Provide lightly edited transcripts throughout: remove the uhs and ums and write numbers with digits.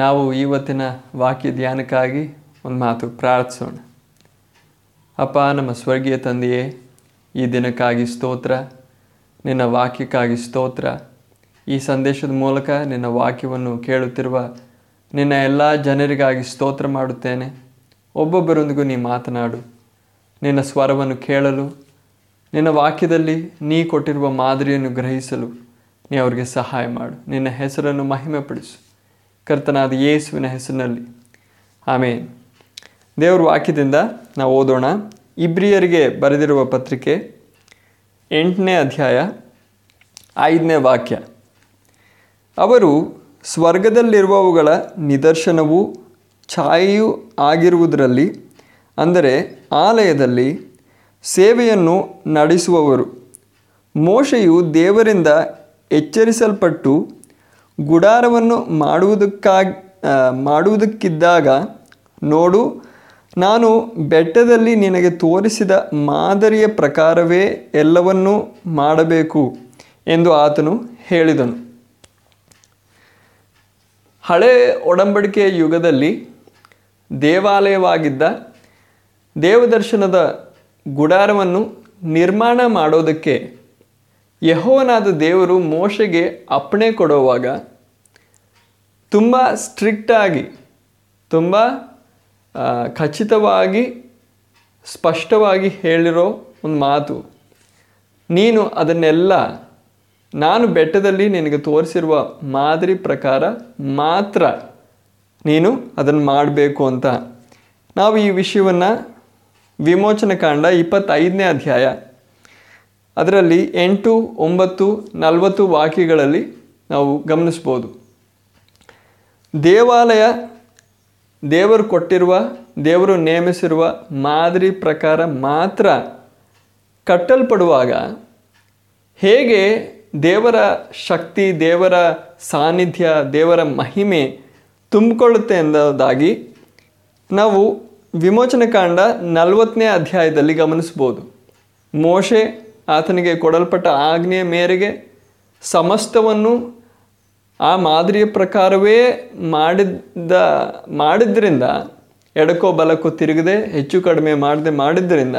ನಾವು ಇವತ್ತಿನ ವಾಕ್ಯ ಧ್ಯಾನಕ್ಕಾಗಿ ಒಂದು ಮಾತು ಪ್ರಾರ್ಥಿಸೋಣ. ಅಪ್ಪ, ನಮ್ಮ ಸ್ವರ್ಗೀಯ ತಂದೆಯೇ, ಈ ದಿನಕ್ಕಾಗಿ ಸ್ತೋತ್ರ, ನಿನ್ನ ವಾಕ್ಯಕ್ಕಾಗಿ ಸ್ತೋತ್ರ. ಈ ಸಂದೇಶದ ಮೂಲಕ ನಿನ್ನ ವಾಕ್ಯವನ್ನು ಕೇಳುತ್ತಿರುವ ನಿನ್ನ ಎಲ್ಲ ಜನರಿಗಾಗಿ ಸ್ತೋತ್ರ ಮಾಡುತ್ತೇನೆ. ಒಬ್ಬೊಬ್ಬರೊಂದಿಗೂ ನೀ ಮಾತನಾಡು. ನಿನ್ನ ಸ್ವರವನ್ನು ಕೇಳಲು, ನಿನ್ನ ವಾಕ್ಯದಲ್ಲಿ ನೀ ಕೊಟ್ಟಿರುವ ಮಾದರಿಯನ್ನು ಗ್ರಹಿಸಲು ನೀ ಅವರಿಗೆ ಸಹಾಯ ಮಾಡು. ನಿನ್ನ ಹೆಸರನ್ನು ಮಹಿಮೆಪಡಿಸು. ಕರ್ತನಾದ ಯೇಸುವಿನ ಹೆಸರಿನಲ್ಲಿ ಆಮೇನ್. ದೇವರ ವಾಕ್ಯದಿಂದ ನಾವು ಓದೋಣ. ಇಬ್ರಿಯರಿಗೆ ಬರೆದಿರುವ ಪತ್ರಿಕೆ 8ನೇ ಅಧ್ಯಾಯ 5ನೇ ವಾಕ್ಯ. ಅವರು ಸ್ವರ್ಗದಲ್ಲಿರುವವುಗಳ ನಿದರ್ಶನವೂ ಛಾಯೆಯೂ ಆಗಿರುವುದರಲ್ಲಿ, ಅಂದರೆ ಆಲಯದಲ್ಲಿ ಸೇವೆಯನ್ನು ನಡೆಸುವವರು. ಮೋಶೆಯು ದೇವರಿಂದ ಎಚ್ಚರಿಸಲ್ಪಟ್ಟು ಗುಡಾರವನ್ನು ಮಾಡುವುದಕ್ಕಿದ್ದಾಗ, ನೋಡು, ನಾನು ಬೆಟ್ಟದಲ್ಲಿ ನಿನಗೆ ತೋರಿಸಿದ ಮಾದರಿಯ ಪ್ರಕಾರವೇ ಎಲ್ಲವನ್ನೂ ಮಾಡಬೇಕು ಎಂದು ಆತನು ಹೇಳಿದನು. ಹಳೆ ಒಡಂಬಡಿಕೆಯ ಯುಗದಲ್ಲಿ ದೇವಾಲಯವಾಗಿದ್ದ ದೇವದರ್ಶನದ ಗುಡಾರವನ್ನು ನಿರ್ಮಾಣ ಮಾಡೋದಕ್ಕೆ ಯೆಹೋವನಾದ ದೇವರು ಮೋಶೆಗೆ ಅಪ್ಪಣೆ ಕೊಡುವಾಗ ತುಂಬ ಸ್ಟ್ರಿಕ್ಟಾಗಿ, ತುಂಬ ಖಚಿತವಾಗಿ, ಸ್ಪಷ್ಟವಾಗಿ ಹೇಳಿರೋ ಒಂದು ಮಾತು, ನೀನು ಅದನ್ನೆಲ್ಲ ನಾನು ಬೆಟ್ಟದಲ್ಲಿ ನಿನಗೆ ತೋರಿಸಿರುವ ಮಾದರಿ ಪ್ರಕಾರ ಮಾತ್ರ ನೀನು ಅದನ್ನು ಮಾಡಬೇಕು ಅಂತ. ನಾವು ಈ ವಿಷಯವನ್ನು ವಿಮೋಚನಕಾಂಡ 25ನೇ ಅಧ್ಯಾಯ ಅದರಲ್ಲಿ 8, 9, 40 ವಾಕ್ಯಗಳಲ್ಲಿ ನಾವು ಗಮನಿಸ್ಬೋದು. ದೇವಾಲಯ ದೇವರು ಕೊಟ್ಟಿರುವ, ದೇವರು ನೇಮಿಸಿರುವ ಮಾದರಿ ಪ್ರಕಾರ ಮಾತ್ರ ಕಟ್ಟಲ್ಪಡುವಾಗ ಹೇಗೆ ದೇವರ ಶಕ್ತಿ, ದೇವರ ಸಾನ್ನಿಧ್ಯ, ದೇವರ ಮಹಿಮೆ ತುಂಬಿಕೊಳ್ಳುತ್ತೆ ಎಂಬುದಾಗಿ ನಾವು ವಿಮೋಚನಕಾಂಡ 40ನೇ ಅಧ್ಯಾಯದಲ್ಲಿ ಗಮನಿಸ್ಬೋದು. ಮೋಶೆ ಆತನಿಗೆ ಕೊಡಲ್ಪಟ್ಟ ಆಜ್ಞೆಯ ಮೇರೆಗೆ ಸಮಸ್ತವನ್ನು ಆ ಮಾದರಿಯ ಪ್ರಕಾರವೇ ಮಾಡಿದ್ರಿಂದ, ಎಡಕೋ ಬಲಕ್ಕೋ ತಿರುಗದೆ, ಹೆಚ್ಚು ಕಡಿಮೆ ಮಾಡದೆ ಮಾಡಿದ್ದರಿಂದ,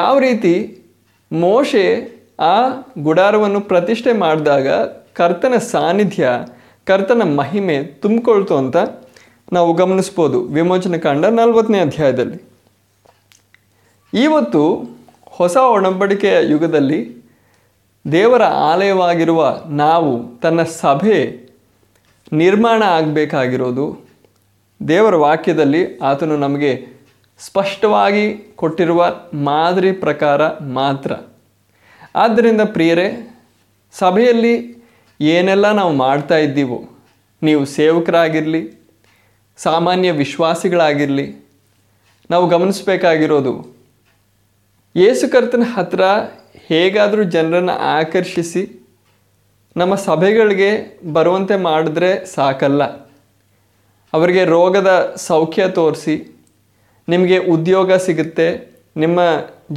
ಯಾವ ರೀತಿ ಮೋಶೆ ಆ ಗುಡಾರವನ್ನು ಪ್ರತಿಷ್ಠೆ ಮಾಡಿದಾಗ ಕರ್ತನ ಸಾನ್ನಿಧ್ಯ, ಕರ್ತನ ಮಹಿಮೆ ತುಂಬಿಕೊಳ್ತು ಅಂತ ನಾವು ಗಮನಿಸ್ಬೋದು ವಿಮೋಚನಕಾಂಡ 40ನೇ ಅಧ್ಯಾಯದಲ್ಲಿ. ಇವತ್ತು ಹೊಸ ಒಡಂಬಡಿಕೆಯ ಯುಗದಲ್ಲಿ ದೇವರ ಆಲಯವಾಗಿರುವ ನಾವು, ತನ್ನ ಸಭೆ ನಿರ್ಮಾಣ ಆಗಬೇಕಾಗಿರೋದು ದೇವರ ವಾಕ್ಯದಲ್ಲಿ ಆತನು ನಮಗೆ ಸ್ಪಷ್ಟವಾಗಿ ಕೊಟ್ಟಿರುವ ಮಾದರಿ ಪ್ರಕಾರ ಮಾತ್ರ. ಆದ್ದರಿಂದ ಪ್ರಿಯರೇ, ಸಭೆಯಲ್ಲಿ ಏನೆಲ್ಲ ನಾವು ಮಾಡ್ತಾ ಇದ್ದೀವೋ, ನೀವು ಸೇವಕರಾಗಿರಲಿ, ಸಾಮಾನ್ಯ ವಿಶ್ವಾಸಿಗಳಾಗಿರಲಿ, ನಾವು ಗಮನಿಸಬೇಕಾಗಿರೋದು ಯೇಸು ಕರ್ತನ ಹತ್ರ ಹೇಗಾದರೂ ಜನರನ್ನು ಆಕರ್ಷಿಸಿ ನಮ್ಮ ಸಭೆಗಳಿಗೆ ಬರುವಂತೆ ಮಾಡಿದ್ರೆ ಸಾಕಲ್ಲ. ಅವರಿಗೆ ರೋಗದ ಸೌಖ್ಯ ತೋರಿಸಿ, ನಿಮಗೆ ಉದ್ಯೋಗ ಸಿಗುತ್ತೆ, ನಿಮ್ಮ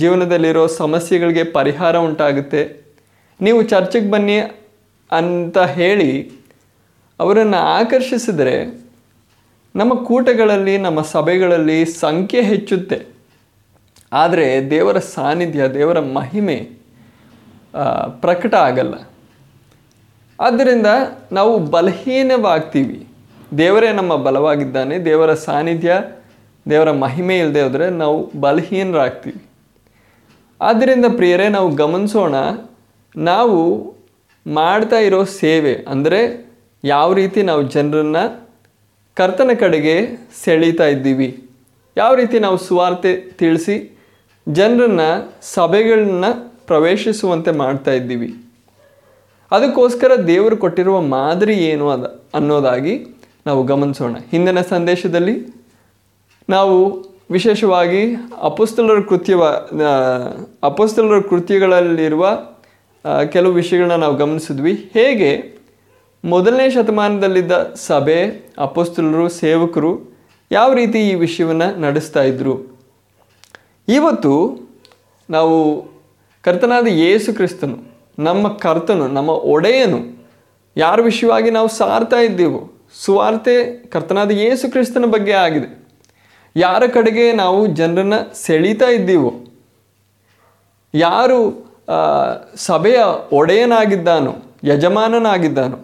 ಜೀವನದಲ್ಲಿರೋ ಸಮಸ್ಯೆಗಳಿಗೆ ಪರಿಹಾರ ಉಂಟಾಗುತ್ತೆ, ನೀವು ಚರ್ಚೆಗೆ ಬನ್ನಿ ಅಂತ ಹೇಳಿ ಅವರನ್ನು ಆಕರ್ಷಿಸಿದರೆ ನಮ್ಮ ಕೂಟಗಳಲ್ಲಿ, ನಮ್ಮ ಸಭೆಗಳಲ್ಲಿ ಸಂಖ್ಯೆ ಹೆಚ್ಚುತ್ತೆ. ಆದರೆ ದೇವರ ಸಾನ್ನಿಧ್ಯ, ದೇವರ ಮಹಿಮೆ ಪ್ರಕಟ ಆಗಲ್ಲ. ಆದ್ದರಿಂದ ನಾವು ಬಲಹೀನವಾಗ್ತೀವಿ. ದೇವರೇ ನಮ್ಮ ಬಲವಾಗಿದ್ದಾನೆ. ದೇವರ ಸಾನ್ನಿಧ್ಯ, ದೇವರ ಮಹಿಮೆ ಇಲ್ಲದೆ ಹೋದರೆ ನಾವು ಬಲಹೀನರಾಗ್ತೀವಿ. ಆದ್ದರಿಂದ ಪ್ರಿಯರೇ, ನಾವು ಗಮನಿಸೋಣ, ನಾವು ಮಾಡ್ತಾ ಇರೋ ಸೇವೆ ಅಂದರೆ ಯಾವ ರೀತಿ ನಾವು ಜನರನ್ನು ಕರ್ತನ ಕಡೆಗೆ ಸೆಳೀತಾ ಇದ್ದೀವಿ, ಯಾವ ರೀತಿ ನಾವು ಸುವಾರ್ತೆ ತಿಳಿಸಿ ಜನರನ್ನು, ಸಭೆಗಳನ್ನು ಪ್ರವೇಶಿಸುವಂತೆ ಮಾಡ್ತಾ ಇದ್ದೀವಿ. ಅದಕ್ಕೋಸ್ಕರ ದೇವರು ಕೊಟ್ಟಿರುವ ಮಾದರಿ ಏನು ಅನ್ನೋದಾಗಿ ನಾವು ಗಮನಿಸೋಣ. ಹಿಂದಿನ ಸಂದೇಶದಲ್ಲಿ ನಾವು ವಿಶೇಷವಾಗಿ ಅಪೊಸ್ತಲರ ಕೃತ್ಯಗಳಲ್ಲಿರುವ ಕೆಲವು ವಿಷಯಗಳನ್ನ ನಾವು ಗಮನಿಸಿದ್ವಿ. ಹೇಗೆ 1ನೇ ಶತಮಾನದಲ್ಲಿದ್ದ ಸಭೆ, ಅಪೊಸ್ತಲರು, ಸೇವಕರು ಯಾವ ರೀತಿ ಈ ವಿಷಯವನ್ನು ನಡೆಸ್ತಾ ಇದ್ದರು. ಇವತ್ತು ನಾವು ಕರ್ತನಾದ ಯೇಸು ಕ್ರಿಸ್ತನು, ನಮ್ಮ ಕರ್ತನು, ನಮ್ಮ ಒಡೆಯನು, ಯಾರ ವಿಷಯವಾಗಿ ನಾವು ಸಾರ್ತಾ ಇದ್ದೀವೋ ಸುವಾರ್ತೆ ಕರ್ತನಾದ ಯೇಸು ಕ್ರಿಸ್ತನ ಬಗ್ಗೆ ಆಗಿದೆ. ಯಾರ ಕಡೆಗೆ ನಾವು ಜನರನ್ನು ಸೆಳೀತಾ ಇದ್ದೀವೋ, ಯಾರು ಸಭೆಯ ಒಡೆಯನಾಗಿದ್ದಾನೋ, ಯಜಮಾನನಾಗಿದ್ದಾನೋ,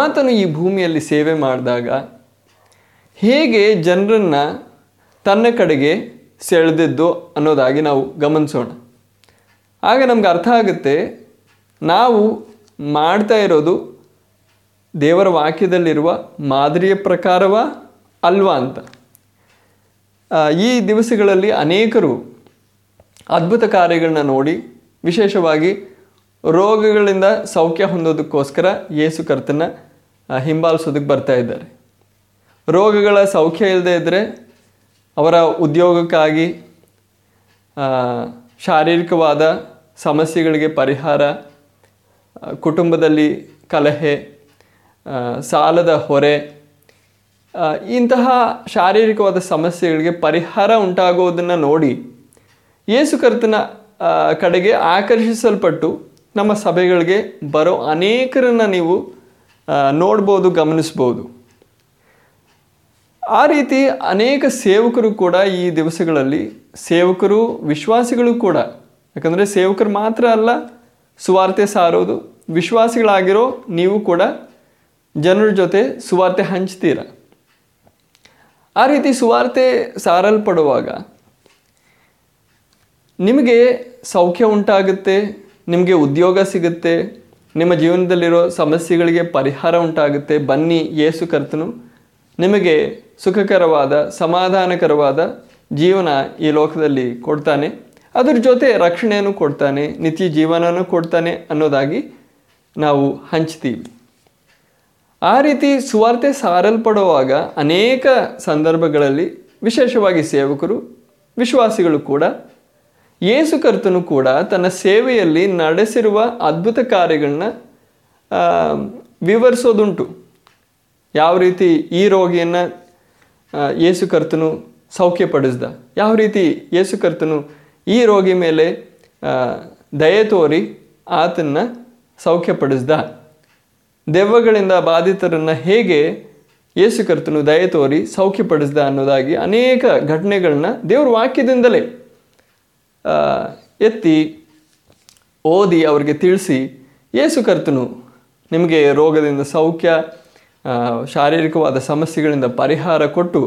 ಆತನು ಈ ಭೂಮಿಯಲ್ಲಿ ಸೇವೆ ಮಾಡಿದಾಗ ಹೇಗೆ ಜನರನ್ನು ತನ್ನ ಕಡೆಗೆ ಸೆಳೆದಿದ್ದು ಅನ್ನೋದಾಗಿ ನಾವು ಗಮನಿಸೋಣ. ಆಗ ನಮ್ಗೆ ಅರ್ಥ ಆಗುತ್ತೆ ನಾವು ಮಾಡ್ತಾ ಇರೋದು ದೇವರ ವಾಕ್ಯದಲ್ಲಿರುವ ಮಾದರಿಯ ಪ್ರಕಾರವ ಅಲ್ವಾ ಅಂತ. ಈ ದಿವಸಗಳಲ್ಲಿ ಅನೇಕರು ಅದ್ಭುತ ಕಾರ್ಯಗಳನ್ನ ನೋಡಿ, ವಿಶೇಷವಾಗಿ ರೋಗಗಳಿಂದ ಸೌಖ್ಯ ಹೊಂದೋದಕ್ಕೋಸ್ಕರ ಯೇಸು ಕರ್ತನ ಹಿಂಬಾಲಿಸೋದಕ್ಕೆ ಬರ್ತಾ ಇದ್ದಾರೆ. ರೋಗಗಳ ಸೌಖ್ಯ ಇಲ್ಲದೆ ಇದ್ದರೆ ಅವರ ಉದ್ಯೋಗಕ್ಕಾಗಿ, ಶಾರೀರಿಕವಾದ ಸಮಸ್ಯೆಗಳಿಗೆ ಪರಿಹಾರ, ಕುಟುಂಬದಲ್ಲಿ ಕಲಹೆ, ಸಾಲದ ಹೊರೆ, ಇಂತಹ ಶಾರೀರಿಕವಾದ ಸಮಸ್ಯೆಗಳಿಗೆ ಪರಿಹಾರ ಉಂಟಾಗೋದನ್ನು ನೋಡಿ ಯೇಸು ಕರ್ತನ ಕಡೆಗೆ ಆಕರ್ಷಿಸಲ್ಪಟ್ಟು ನಮ್ಮ ಸಭೆಗಳಿಗೆ ಬರೋ ಅನೇಕರನ್ನು ನೀವು ನೋಡ್ಬೋದು, ಗಮನಿಸ್ಬೋದು. ಆ ರೀತಿ ಅನೇಕ ಸೇವಕರು ಕೂಡ ಈ ದಿವಸಗಳಲ್ಲಿ, ಸೇವಕರು ವಿಶ್ವಾಸಿಗಳು ಕೂಡ, ಯಾಕಂದರೆ ಸೇವಕರು ಮಾತ್ರ ಅಲ್ಲ ಸುವಾರ್ತೆ ಸಾರೋದು, ವಿಶ್ವಾಸಿಗಳಾಗಿರೋ ನೀವು ಕೂಡ ಜನರ ಜೊತೆ ಸುವಾರ್ತೆ ಹಂಚ್ತೀರ. ಆ ರೀತಿ ಸುವಾರ್ತೆ ಸಾರಲ್ಪಡುವಾಗ ನಿಮಗೆ ಸೌಖ್ಯ ಉಂಟಾಗುತ್ತೆ, ನಿಮಗೆ ಉದ್ಯೋಗ ಸಿಗುತ್ತೆ, ನಿಮ್ಮ ಜೀವನದಲ್ಲಿರೋ ಸಮಸ್ಯೆಗಳಿಗೆ ಪರಿಹಾರ ಉಂಟಾಗುತ್ತೆ. ಬನ್ನಿ, ಯೇಸು ಕರ್ತನು ನಿಮಗೆ ಸುಖಕರವಾದ, ಸಮಾಧಾನಕರವಾದ ಜೀವನ ಈ ಲೋಕದಲ್ಲಿ ಕೊಡ್ತಾನೆ, ಅದ್ರ ಜೊತೆ ರಕ್ಷಣೆಯನ್ನು ಕೊಡ್ತಾನೆ, ನಿತ್ಯ ಜೀವನನೂ ಕೊಡ್ತಾನೆ ಅನ್ನೋದಾಗಿ ನಾವು ಹಂಚ್ತೀವಿ. ಆ ರೀತಿ ಸುವಾರ್ತೆ ಸಾರಲ್ಪಡುವಾಗ ಅನೇಕ ಸಂದರ್ಭಗಳಲ್ಲಿ ವಿಶೇಷವಾಗಿ ಸೇವಕರು, ವಿಶ್ವಾಸಿಗಳು ಕೂಡ, ಯೇಸು ಕರ್ತನು ಕೂಡ ತನ್ನ ಸೇವೆಯಲ್ಲಿ ನಡೆಸಿರುವ ಅದ್ಭುತ ಕಾರ್ಯಗಳನ್ನ ವಿವರಿಸೋದುಂಟು. ಯಾವ ರೀತಿ ಈ ರೋಗಿಯನ್ನು ಯೇಸು ಕರ್ತನು ಸೌಖ್ಯಪಡಿಸ್ದ, ಯಾವ ರೀತಿ ಯೇಸು ಕರ್ತನು ಈ ರೋಗಿ ಮೇಲೆ ದಯೆ ತೋರಿ ಆತನ್ನು ಸೌಖ್ಯಪಡಿಸ್ದ, ದೆವ್ವಗಳಿಂದ ಬಾಧಿತರನ್ನು ಹೇಗೆ ಯೇಸು ಕರ್ತನು ದಯೆ ತೋರಿ ಸೌಖ್ಯಪಡಿಸ್ದ ಅನ್ನೋದಾಗಿ ಅನೇಕ ಘಟನೆಗಳನ್ನ ದೇವ್ರ ವಾಕ್ಯದಿಂದಲೇ ಎತ್ತಿ ಓದಿ ಅವರಿಗೆ ತಿಳಿಸಿ, ಯೇಸು ಕರ್ತನು ನಿಮಗೆ ರೋಗದಿಂದ ಸೌಖ್ಯ, ಶಾರೀರಿಕವಾದ ಸಮಸ್ಯೆಗಳಿಂದ ಪರಿಹಾರ ಕೊಟ್ಟು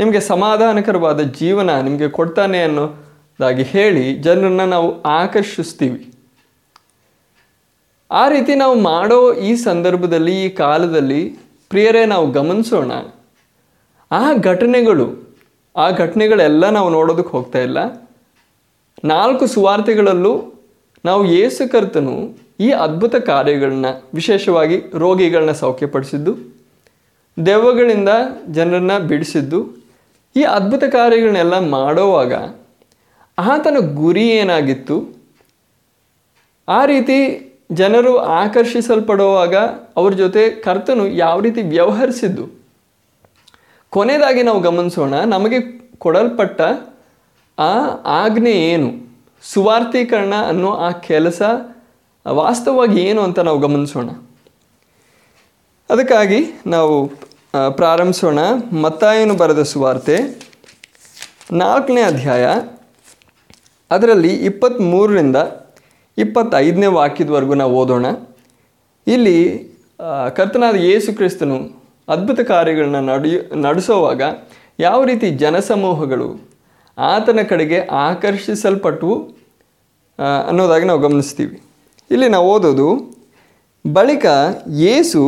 ನಿಮಗೆ ಸಮಾಧಾನಕರವಾದ ಜೀವನ ನಿಮಗೆ ಕೊಡ್ತಾನೆ ಅನ್ನೋದಾಗಿ ಹೇಳಿ ಜನರನ್ನು ನಾವು ಆಕರ್ಷಿಸ್ತೀವಿ. ಆ ರೀತಿ ನಾವು ಮಾಡೋ ಈ ಸಂದರ್ಭದಲ್ಲಿ, ಈ ಕಾಲದಲ್ಲಿ ಪ್ರಿಯರೇ, ನಾವು ಗಮನಿಸೋಣ, ಆ ಘಟನೆಗಳೆಲ್ಲ ನಾವು ನೋಡೋದಕ್ಕೆ ಹೋಗ್ತಾ ಇಲ್ಲ. 4 ಸುವಾರ್ತೆಗಳಲ್ಲೂ ನಾವು ಯೇಸು ಕರ್ತನು ಈ ಅದ್ಭುತ ಕಾರ್ಯಗಳನ್ನ, ವಿಶೇಷವಾಗಿ ರೋಗಿಗಳನ್ನ ಸೌಖ್ಯಪಡಿಸಿದ್ದು, ದೆವ್ವಗಳಿಂದ ಜನರನ್ನು ಬಿಡಿಸಿದ್ದು, ಈ ಅದ್ಭುತ ಕಾರ್ಯಗಳನ್ನೆಲ್ಲ ಮಾಡೋವಾಗ ಆತನ ಗುರಿ ಏನಾಗಿತ್ತು? ಆ ರೀತಿ ಜನರು ಆಕರ್ಷಿಸಲ್ಪಡುವಾಗ ಅವ್ರ ಜೊತೆ ಕರ್ತನು ಯಾವ ರೀತಿ ವ್ಯವಹರಿಸಿದ್ದು? ಕೊನೆಯದಾಗಿ ನಾವು ಗಮನಿಸೋಣ, ನಮಗೆ ಕೊಡಲ್ಪಟ್ಟ ಆ ಆಜ್ಞೆ ಏನು, ಸುವಾರ್ತೀಕರಣ ಅನ್ನೋ ಆ ಕೆಲಸ ವಾಸ್ತವವಾಗಿ ಏನು ಅಂತ ನಾವು ಗಮನಿಸೋಣ. ಅದಕ್ಕಾಗಿ ನಾವು ಪ್ರಾರಂಭಿಸೋಣ. ಮತ್ತಾಯನು ಬರೆದ ಸುವಾರ್ತೆ 4ನೇ ಅಧ್ಯಾಯ, ಅದರಲ್ಲಿ 23ರಿಂದ 25ನೇ ವಾಕ್ಯದವರೆಗೂ ನಾವು ಓದೋಣ. ಇಲ್ಲಿ ಕರ್ತನಾದ ಯೇಸು ಕ್ರಿಸ್ತನು ಅದ್ಭುತ ಕಾರ್ಯಗಳನ್ನ ನಡೆಸೋವಾಗ ಯಾವ ರೀತಿ ಜನಸಮೂಹಗಳು ಆತನ ಕಡೆಗೆ ಆಕರ್ಷಿಸಲ್ಪಟ್ಟವು ಅನ್ನೋದಾಗಿ ನಾವು ಗಮನಿಸ್ತೀವಿ. ಇಲ್ಲಿ ನಾವು ಓದೋದು, ಬಳಿಕ ಯೇಸು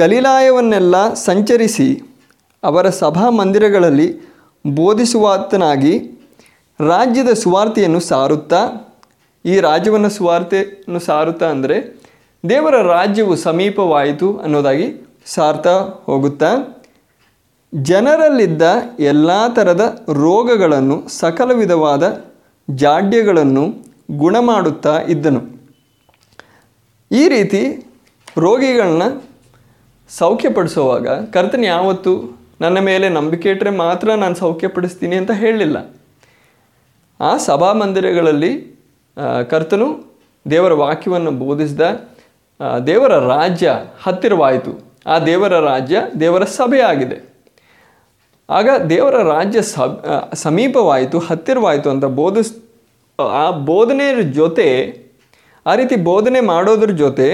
ಗಲಿಲಾಯವನ್ನೆಲ್ಲ ಸಂಚರಿಸಿ ಅವರ ಸಭಾಮಂದಿರಗಳಲ್ಲಿ ಬೋಧಿಸುವಾತನಾಗಿ ರಾಜ್ಯದ ಸುವಾರ್ತೆಯನ್ನು ಸಾರುತ್ತಾ, ಈ ಸುವಾರ್ತೆಯನ್ನು ಸಾರುತ್ತಾ ಅಂದರೆ ದೇವರ ರಾಜ್ಯವು ಸಮೀಪವಾಯಿತು ಅನ್ನೋದಾಗಿ ಸಾರ್ತಾ ಹೋಗುತ್ತಾ, ಜನರಲ್ಲಿದ್ದ ಎಲ್ಲ ಥರದ ರೋಗಗಳನ್ನು, ಸಕಲ ವಿಧವಾದ ಜಾಡ್ಯಗಳನ್ನು ಗುಣಮಾಡುತ್ತಾ ಇದ್ದನು. ಈ ರೀತಿ ರೋಗಿಗಳನ್ನ ಸೌಖ್ಯಪಡಿಸೋವಾಗ ಕರ್ತನು ಯಾವತ್ತೂ ನನ್ನ ಮೇಲೆ ನಂಬಿಕೆ ಇಟ್ಟರೆ ಮಾತ್ರ ನಾನು ಸೌಖ್ಯಪಡಿಸ್ತೀನಿ ಅಂತ ಹೇಳಲಿಲ್ಲ. ಆ ಸಭಾಮಂದಿರಗಳಲ್ಲಿ ಕರ್ತನು ದೇವರ ವಾಕ್ಯವನ್ನು ಬೋಧಿಸಿದ, ದೇವರ ರಾಜ್ಯ ಹತ್ತಿರವಾಯಿತು, ಆ ದೇವರ ರಾಜ್ಯ ದೇವರ ಸಭೆಯಾಗಿದೆ. ಆಗ ದೇವರ ರಾಜ್ಯ ಸಮೀಪವಾಯಿತು, ಹತ್ತಿರವಾಯಿತು ಅಂತ ಆ ಬೋಧನೆಯ ಜೊತೆ, ಆ ರೀತಿ ಬೋಧನೆ ಮಾಡೋದ್ರ ಜೊತೆ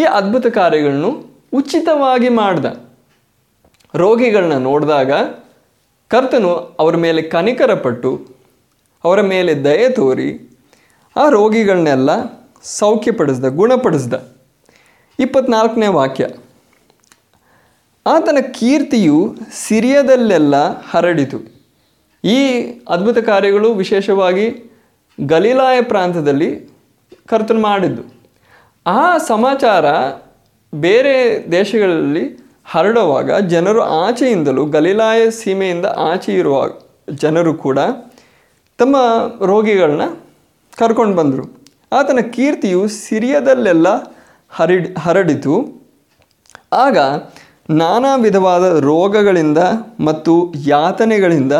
ಈ ಅದ್ಭುತ ಕಾರ್ಯಗಳನ್ನು ಉಚಿತವಾಗಿ ಮಾಡ್ದ. ರೋಗಿಗಳನ್ನ ನೋಡಿದಾಗ ಕರ್ತನು ಅವರ ಮೇಲೆ ಕನಿಕರಪಟ್ಟು ಅವರ ಮೇಲೆ ದಯೆ ತೋರಿ ಆ ರೋಗಿಗಳನ್ನೆಲ್ಲ ಸೌಖ್ಯಪಡಿಸ್ದ, ಗುಣಪಡಿಸ್ದ. 24ನೇ ವಾಕ್ಯ, ಆತನ ಕೀರ್ತಿಯು ಸಿರಿಯದಲ್ಲೆಲ್ಲ ಹರಡಿತು. ಈ ಅದ್ಭುತ ಕಾರ್ಯಗಳು ವಿಶೇಷವಾಗಿ ಗಲೀಲಾಯ ಪ್ರಾಂತದಲ್ಲಿ ಕರ್ತನು ಮಾಡಿದ್ದು. ಆ ಸಮಾಚಾರ ಬೇರೆ ದೇಶಗಳಲ್ಲಿ ಹರಡುವಾಗ ಜನರು ಆಚೆಯಿಂದಲೂ, ಗಲೀಲಾಯ ಸೀಮೆಯಿಂದ ಆಚೆ ಇರುವ ಜನರು ಕೂಡ ತಮ್ಮ ರೋಗಿಗಳನ್ನ ಕರ್ಕೊಂಡು ಬಂದರು. ಆತನ ಕೀರ್ತಿಯು ಸಿರಿಯದಲ್ಲೆಲ್ಲ ಹರಡಿತು. ಆಗ ನಾನಾ ವಿಧವಾದ ರೋಗಗಳಿಂದ ಮತ್ತು ಯಾತನೆಗಳಿಂದ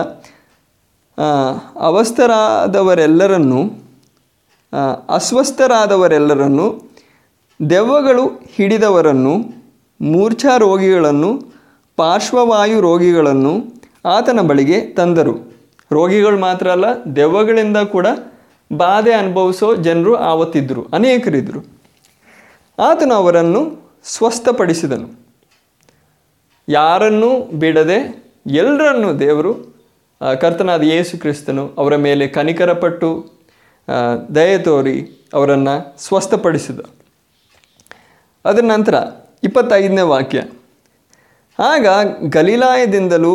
ಅಸ್ವಸ್ಥರಾದವರೆಲ್ಲರನ್ನು, ದೆವ್ವಗಳು ಹಿಡಿದವರನ್ನು, ಮೂರ್ಛಾ ರೋಗಿಗಳನ್ನು, ಪಾರ್ಶ್ವವಾಯು ರೋಗಿಗಳನ್ನು ಆತನ ಬಳಿಗೆ ತಂದರು. ರೋಗಿಗಳು ಮಾತ್ರ ಅಲ್ಲ, ದೆವ್ವಗಳಿಂದ ಕೂಡ ಬಾಧೆ ಅನುಭವಿಸೋ ಜನರು ಆವತ್ತಿದ್ದರು, ಅನೇಕರಿದ್ದರು. ಆತನು ಅವರನ್ನು ಸ್ವಸ್ಥಪಡಿಸಿದನು. ಯಾರನ್ನೂ ಬಿಡದೆ ಎಲ್ಲರನ್ನೂ ದೇವರು, ಕರ್ತನಾದ ಯೇಸು ಕ್ರಿಸ್ತನು ಅವರ ಮೇಲೆ ಕನಿಕರಪಟ್ಟು ದಯೆ ತೋರಿ ಅವರನ್ನು ಸ್ವಸ್ಥಪಡಿಸಿದ. ಅದರ ನಂತರ 25ನೇ ವಾಕ್ಯ, ಆಗ ಗಲೀಲಾಯದಿಂದಲೂ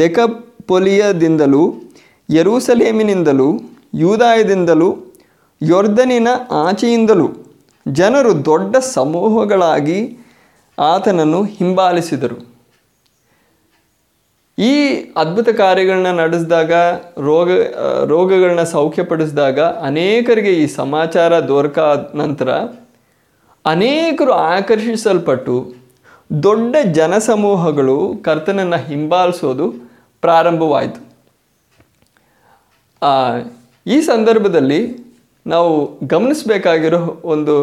ದೆಕಪೊಲಿಯದಿಂದಲೂ ಯೆರೂಸಲೇಮಿನಿಂದಲೂ ಯೂದಾಯದಿಂದಲೂ ಯೊರ್ದನಿನ ಆಚೆಯಿಂದಲೂ ಜನರು ದೊಡ್ಡ ಸಮೂಹಗಳಾಗಿ ಆತನನ್ನು ಹಿಂಬಾಲಿಸಿದರು. ಈ ಅದ್ಭುತ ಕಾರ್ಯಗಳನ್ನ ನಡೆಸಿದಾಗ, ರೋಗಗಳನ್ನ ಸೌಖ್ಯಪಡಿಸಿದಾಗ, ಅನೇಕರಿಗೆ ಈ ಸಮಾಚಾರ ದೊರಕಾದ ನಂತರ ಅನೇಕರು ಆಕರ್ಷಿಸಲ್ಪಟ್ಟು ದೊಡ್ಡ ಜನಸಮೂಹಗಳು ಕರ್ತನನ್ನು ಹಿಂಬಾಲಿಸೋದು ಪ್ರಾರಂಭವಾಯಿತು. ಈ ಸಂದರ್ಭದಲ್ಲಿ ನಾವು ಗಮನಿಸಬೇಕಾಗಿರೋ ಒಂದು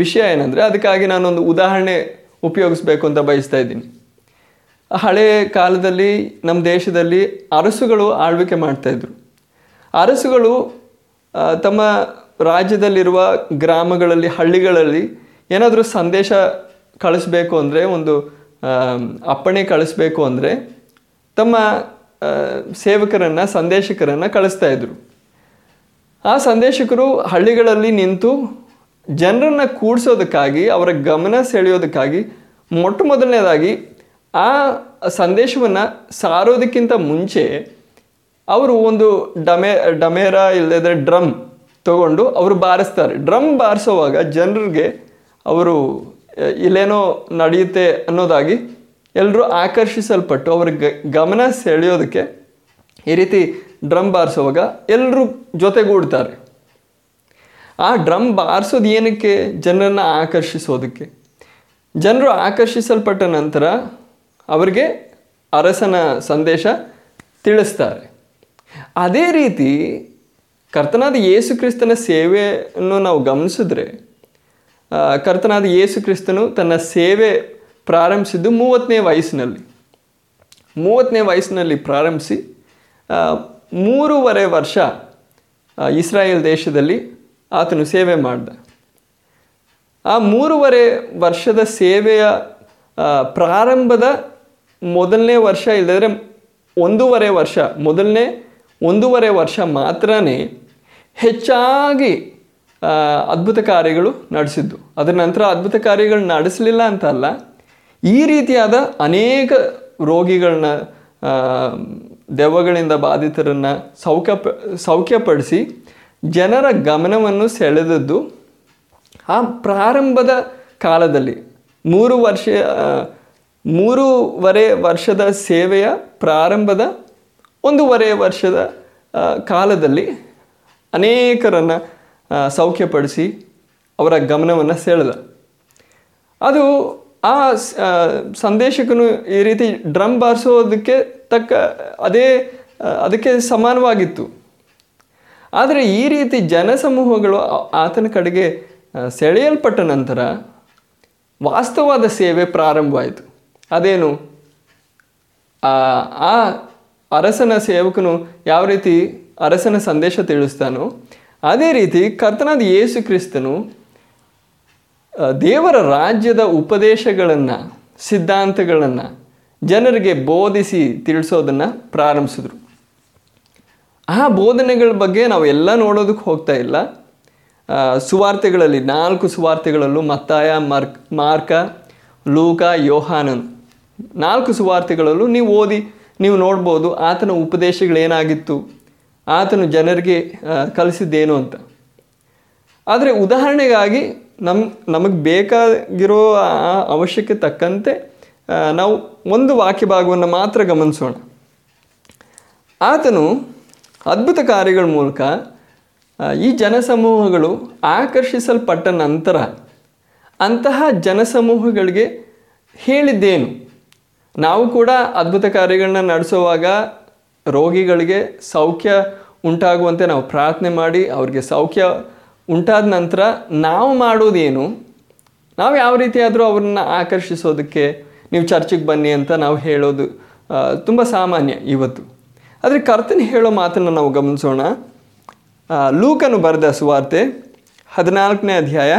ವಿಷಯ ಏನಂದರೆ, ಅದಕ್ಕಾಗಿ ನಾನೊಂದು ಉದಾಹರಣೆ ಉಪಯೋಗಿಸಬೇಕು ಅಂತ ಬಯಸ್ತಾ ಇದ್ದೀನಿ. ಹಳೆಯ ಕಾಲದಲ್ಲಿ ನಮ್ಮ ದೇಶದಲ್ಲಿ ಅರಸುಗಳು ಆಳ್ವಿಕೆ ಮಾಡ್ತಾಯಿದ್ರು. ಅರಸುಗಳು ತಮ್ಮ ರಾಜ್ಯದಲ್ಲಿರುವ ಗ್ರಾಮಗಳಲ್ಲಿ, ಹಳ್ಳಿಗಳಲ್ಲಿ ಏನಾದರೂ ಸಂದೇಶ ಕಳಿಸ್ಬೇಕು ಅಂದರೆ, ಒಂದು ಅಪ್ಪಣೆ ಕಳಿಸ್ಬೇಕು ಅಂದರೆ ತಮ್ಮ ಸೇವಕರನ್ನು, ಸಂದೇಶಕರನ್ನು ಕಳಿಸ್ತಾಯಿದ್ರು. ಆ ಸಂದೇಶಕರು ಹಳ್ಳಿಗಳಲ್ಲಿ ನಿಂತು ಜನರನ್ನು ಕೂಡಿಸೋದಕ್ಕಾಗಿ, ಅವರ ಗಮನ ಸೆಳೆಯೋದಕ್ಕಾಗಿ, ಮೊಟ್ಟ ಮೊದಲನೇದಾಗಿ ಆ ಸಂದೇಶವನ್ನು ಸಾರೋದಕ್ಕಿಂತ ಮುಂಚೆ ಅವರು ಒಂದು ಡಮೇರ ಇಲ್ಲದಿದ್ದರೆ ಡ್ರಮ್ ತಗೊಂಡು ಅವರು ಬಾರಿಸ್ತಾರೆ. ಡ್ರಮ್ ಬಾರಿಸೋವಾಗ ಜನರಿಗೆ ಅವರು ಇಲ್ಲೇನೋ ನಡೆಯುತ್ತೆ ಅನ್ನೋದಾಗಿ ಎಲ್ಲರೂ ಆಕರ್ಷಿಸಲ್ಪಟ್ಟು ಅವ್ರ ಗಮನ ಸೆಳೆಯೋದಕ್ಕೆ ಈ ರೀತಿ ಡ್ರಮ್ ಬಾರಿಸೋವಾಗ ಎಲ್ಲರೂ ಜೊತೆಗೂಡ್ತಾರೆ. ಆ ಡ್ರಮ್ ಬಾರಿಸೋದು ಏನಕ್ಕೆ? ಜನರನ್ನು ಆಕರ್ಷಿಸೋದಕ್ಕೆ. ಜನರು ಆಕರ್ಷಿಸಲ್ಪಟ್ಟ ನಂತರ ಅವರಿಗೆ ಅರಸನ ಸಂದೇಶ ತಿಳಿಸ್ತಾರೆ. ಅದೇ ರೀತಿ ಕರ್ತನಾದ ಯೇಸು ಕ್ರಿಸ್ತನ ಸೇವೆಯನ್ನು ನಾವು ಗಮನಿಸಿದ್ರೆ, ಕರ್ತನಾದ ಯೇಸು ಕ್ರಿಸ್ತನು ತನ್ನ ಸೇವೆ ಪ್ರಾರಂಭಿಸಿದ್ದು 30ನೇ ವಯಸ್ಸಿನಲ್ಲಿ ಪ್ರಾರಂಭಿಸಿ 3.5 ವರ್ಷ ಇಸ್ರಾಯೇಲ್ ದೇಶದಲ್ಲಿ ಆತನು ಸೇವೆ ಮಾಡಿದ. ಆ 3.5 ವರ್ಷದ ಸೇವೆಯ ಪ್ರಾರಂಭದ ಮೊದಲನೇ ವರ್ಷ ಇಲ್ಲದಿದ್ದರೆ 1.5 ವರ್ಷ, ಮೊದಲನೇ 1.5 ವರ್ಷ ಮಾತ್ರ ಹೆಚ್ಚಾಗಿ ಅದ್ಭುತ ಕಾರ್ಯಗಳು ನಡೆಸಿದ್ದು. ಅದರ ನಂತರ ಅದ್ಭುತ ಕಾರ್ಯಗಳು ನಡೆಸಲಿಲ್ಲ ಅಂತಲ್ಲ, ಈ ರೀತಿಯಾದ ಅನೇಕ ರೋಗಿಗಳನ್ನ, ದೆವ್ವಗಳಿಂದ ಬಾಧಿತರನ್ನು ಸೌಖ್ಯಪಡಿಸಿ ಜನರ ಗಮನವನ್ನು ಸೆಳೆದದ್ದು ಆ ಪ್ರಾರಂಭದ ಕಾಲದಲ್ಲಿ, 3.5 ವರ್ಷದ ಸೇವೆಯ ಪ್ರಾರಂಭದ 1.5 ವರ್ಷದ ಕಾಲದಲ್ಲಿ ಅನೇಕರನ್ನು ಸೌಖ್ಯಪಡಿಸಿ ಅವರ ಗಮನವನ್ನು ಸೆಳೆದ. ಅದು ಆ ಸಂದೇಶಕನು ಈ ರೀತಿ ಡ್ರಮ್ ಬಾರಿಸೋದಕ್ಕೆ ತಕ್ಕ ಅದಕ್ಕೆ ಸಮಾನವಾಗಿತ್ತು. ಆದರೆ ಈ ರೀತಿ ಜನಸಮೂಹಗಳು ಆತನ ಕಡೆಗೆ ಸೆಳೆಯಲ್ಪಟ್ಟ ನಂತರ ವಾಸ್ತವವಾದ ಸೇವೆ ಪ್ರಾರಂಭವಾಯಿತು. ಅದೇನು, ಆ ಅರಸನ ಸೇವಕನು ಯಾವ ರೀತಿ ಅರಸನ ಸಂದೇಶ ತಿಳಿಸ್ತಾನೋ ಅದೇ ರೀತಿ ಕರ್ತನಾದ ಯೇಸು ಕ್ರಿಸ್ತನು ದೇವರ ರಾಜ್ಯದ ಉಪದೇಶಗಳನ್ನು, ಸಿದ್ಧಾಂತಗಳನ್ನು ಜನರಿಗೆ ಬೋಧಿಸಿ ತಿಳಿಸೋದನ್ನು ಪ್ರಾರಂಭಿಸಿದ್ರು. ಆ ಬೋಧನೆಗಳ ಬಗ್ಗೆ ನಾವೆಲ್ಲ ನೋಡೋದಕ್ಕೆ ಹೋಗ್ತಾ ಇಲ್ಲ. ಸುವಾರ್ತೆಗಳಲ್ಲಿ, 4 ಸುವಾರ್ತೆಗಳಲ್ಲೂ ಮತ್ತಾಯ, ಮಾರ್ಕ, ಲೂಕ, ಯೋಹಾನನ್ 4 ಸುವಾರ್ತೆಗಳಲ್ಲೂ ನೀವು ಓದಿ ನೀವು ನೋಡ್ಬೋದು ಆತನ ಉಪದೇಶಗಳೇನಾಗಿತ್ತು, ಆತನು ಜನರಿಗೆ ಕಲಿಸಿದ್ದೇನು ಅಂತ. ಆದರೆ ಉದಾಹರಣೆಗಾಗಿ ನಮಗೆ ಬೇಕಾಗಿರೋ ಅವಶ್ಯಕ್ಕೆ ತಕ್ಕಂತೆ ನಾವು ಒಂದು ವಾಕ್ಯ ಭಾಗವನ್ನು ಮಾತ್ರ ಗಮನಿಸೋಣ. ಆತನು ಅದ್ಭುತ ಕಾರ್ಯಗಳ ಮೂಲಕ ಈ ಜನಸಮೂಹಗಳು ಆಕರ್ಷಿಸಲ್ಪಟ್ಟ ನಂತರ ಅಂತಹ ಜನಸಮೂಹಗಳಿಗೆ ಹೇಳಿದ್ದೇನು? ನಾವು ಕೂಡ ಅದ್ಭುತ ಕಾರ್ಯಗಳನ್ನ ನಡೆಸುವಾಗ ರೋಗಿಗಳಿಗೆ ಸೌಖ್ಯ ಉಂಟಾಗುವಂತೆ ನಾವು ಪ್ರಾರ್ಥನೆ ಮಾಡಿ ಅವ್ರಿಗೆ ಸೌಖ್ಯ ಉಂಟಾದ ನಂತರ ನಾವು ಮಾಡೋದೇನು? ನಾವು ಯಾವ ರೀತಿಯಾದರೂ ಅವ್ರನ್ನ ಆಕರ್ಷಿಸೋದಕ್ಕೆ ನೀವು ಚರ್ಚಿಗೆ ಬನ್ನಿ ಅಂತ ನಾವು ಹೇಳೋದು ತುಂಬ ಸಾಮಾನ್ಯ ಇವತ್ತು. ಆದರೆ ಕರ್ತನ ಹೇಳೋ ಮಾತನ್ನು ನಾವು ಗಮನಿಸೋಣ. ಲೂಕನು ಬರೆದ ಸುವಾರ್ತೆ 14ನೇ ಅಧ್ಯಾಯ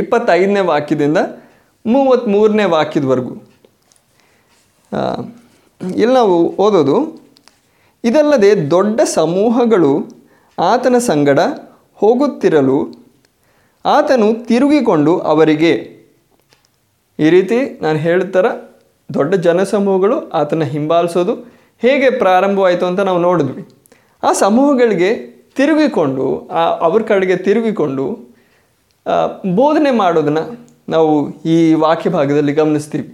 25ನೇ ವಾಕ್ಯದಿಂದ 33ನೇ ವಾಕ್ಯದವರೆಗೂ ಇಲ್ಲಿ ನಾವು ಓದೋದು: ಇದಲ್ಲದೆ ದೊಡ್ಡ ಸಮೂಹಗಳು ಆತನ ಸಂಗಡ ಹೋಗುತ್ತಿರಲು ಆತನು ತಿರುಗಿಕೊಂಡು ಅವರಿಗೆ, ಈ ರೀತಿ ನಾನು ಹೇಳ್ತಾರ ದೊಡ್ಡ ಜನಸಮೂಹಗಳು ಆತನ ಹಿಂಬಾಲಿಸೋದು ಹೇಗೆ ಪ್ರಾರಂಭವಾಯಿತು ಅಂತ ನಾವು ನೋಡಿದ್ವಿ. ಆ ಸಮೂಹಗಳಿಗೆ ತಿರುಗಿಕೊಂಡು ಅವ್ರ ಕಡೆಗೆ ತಿರುಗಿಕೊಂಡು ಬೋಧನೆ ಮಾಡೋದನ್ನು ನಾವು ಈ ವಾಕ್ಯ ಭಾಗದಲ್ಲಿ ಗಮನಿಸ್ತೀವಿ.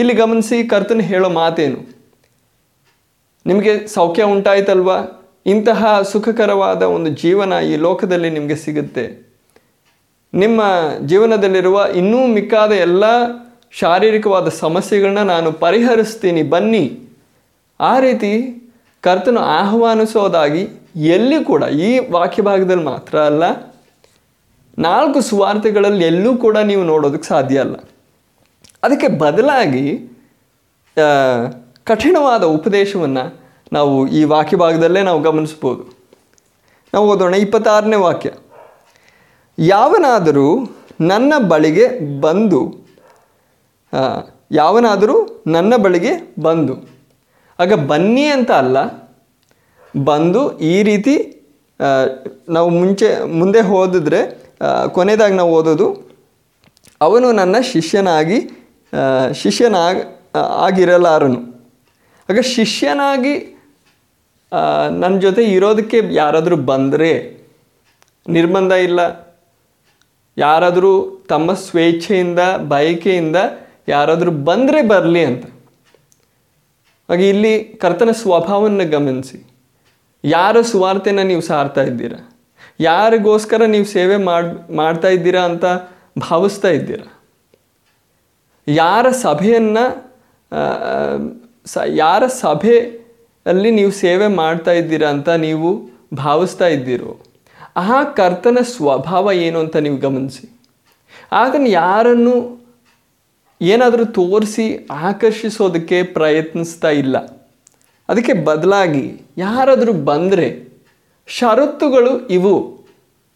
ಇಲ್ಲಿ ಗಮನಿಸಿ ಕರ್ತನ ಹೇಳೋ ಮಾತೇನು? ನಿಮಗೆ ಸೌಖ್ಯ ಉಂಟಾಯ್ತಲ್ವ, ಇಂತಹ ಸುಖಕರವಾದ ಒಂದು ಜೀವನ ಈ ಲೋಕದಲ್ಲಿ ನಿಮಗೆ ಸಿಗುತ್ತೆ, ನಿಮ್ಮ ಜೀವನದಲ್ಲಿರುವ ಇನ್ನೂ ಮಿಕ್ಕಾದ ಎಲ್ಲ ಶಾರೀರಿಕವಾದ ಸಮಸ್ಯೆಗಳನ್ನ ನಾನು ಪರಿಹರಿಸ್ತೀನಿ ಬನ್ನಿ, ಆ ರೀತಿ ಕರ್ತನು ಆಹ್ವಾನಿಸೋದಾಗಿ ಎಲ್ಲಿ ಕೂಡ, ಈ ವಾಕ್ಯ ಭಾಗದಲ್ಲಿ ಮಾತ್ರ ಅಲ್ಲ, 4 ಸುವಾರ್ತೆಗಳಲ್ಲಿ ಎಲ್ಲೂ ಕೂಡ ನೀವು ನೋಡೋದಕ್ಕೆ ಸಾಧ್ಯ ಅಲ್ಲ. ಅದಕ್ಕೆ ಬದಲಾಗಿ ಕಠಿಣವಾದ ಉಪದೇಶವನ್ನು ನಾವು ಈ ವಾಕ್ಯ ಭಾಗದಲ್ಲೇ ನಾವು ಗಮನಿಸ್ಬೋದು. ನಾವು ಓದೋಣ 26ನೇ ವಾಕ್ಯ: ಯಾವನಾದರೂ ನನ್ನ ಬಳಿಗೆ ಬಂದು, ಆಗ ಬನ್ನಿ ಅಂತ ಅಲ್ಲ, ಬಂದು ಈ ರೀತಿ ನಾವು ಮುಂದೆ ಓದಿದ್ರೆ ಕೊನೆಯದಾಗಿ ನಾವು ಓದೋದು ಅವನು ನನ್ನ ಶಿಷ್ಯನಾಗಿರಲಾರನು. ಆಗ ಶಿಷ್ಯನಾಗಿ ನನ್ನ ಜೊತೆ ಇರೋದಕ್ಕೆ ಯಾರಾದರೂ ಬಂದರೆ ನಿರ್ಬಂಧ ಇಲ್ಲ. ಯಾರಾದರೂ ತಮ್ಮ ಸ್ವೇಚ್ಛೆಯಿಂದ ಬಯಕೆಯಿಂದ ಯಾರಾದರೂ ಬಂದರೆ ಬರಲಿ ಅಂತ. ಹಾಗೆ ಇಲ್ಲಿ ಕರ್ತನ ಸ್ವಭಾವವನ್ನು ಗಮನಿಸಿ. ಯಾರ ಸುವಾರ್ತೆನ ನೀವು ಸಾರ್ತಾ ಇದ್ದೀರಾ? ಯಾರಿಗೋಸ್ಕರ ನೀವು ಸೇವೆ ಮಾಡ್ತಾ ಇದ್ದೀರಾ ಅಂತ ಭಾವಿಸ್ತಾ ಇದ್ದೀರಾ? ಯಾರ ಸಭೆಯಲ್ಲಿ ನೀವು ಸೇವೆ ಮಾಡ್ತಾ ಇದ್ದೀರಾ ಅಂತ ನೀವು ಭಾವಿಸ್ತಾ ಇದ್ದೀರೋ? ಆ ಕರ್ತನ ಸ್ವಭಾವ ಏನು ಅಂತ ನೀವು ಗಮನಿಸಿ. ಆತನು ಯಾರನ್ನು ಏನಾದರೂ ತೋರಿಸಿ ಆಕರ್ಷಿಸೋದಕ್ಕೆ ಪ್ರಯತ್ನಿಸ್ತಾ ಇಲ್ಲ. ಅದಕ್ಕೆ ಬದಲಾಗಿ ಯಾರಾದರೂ ಬಂದರೆ ಷರತ್ತುಗಳು ಇವು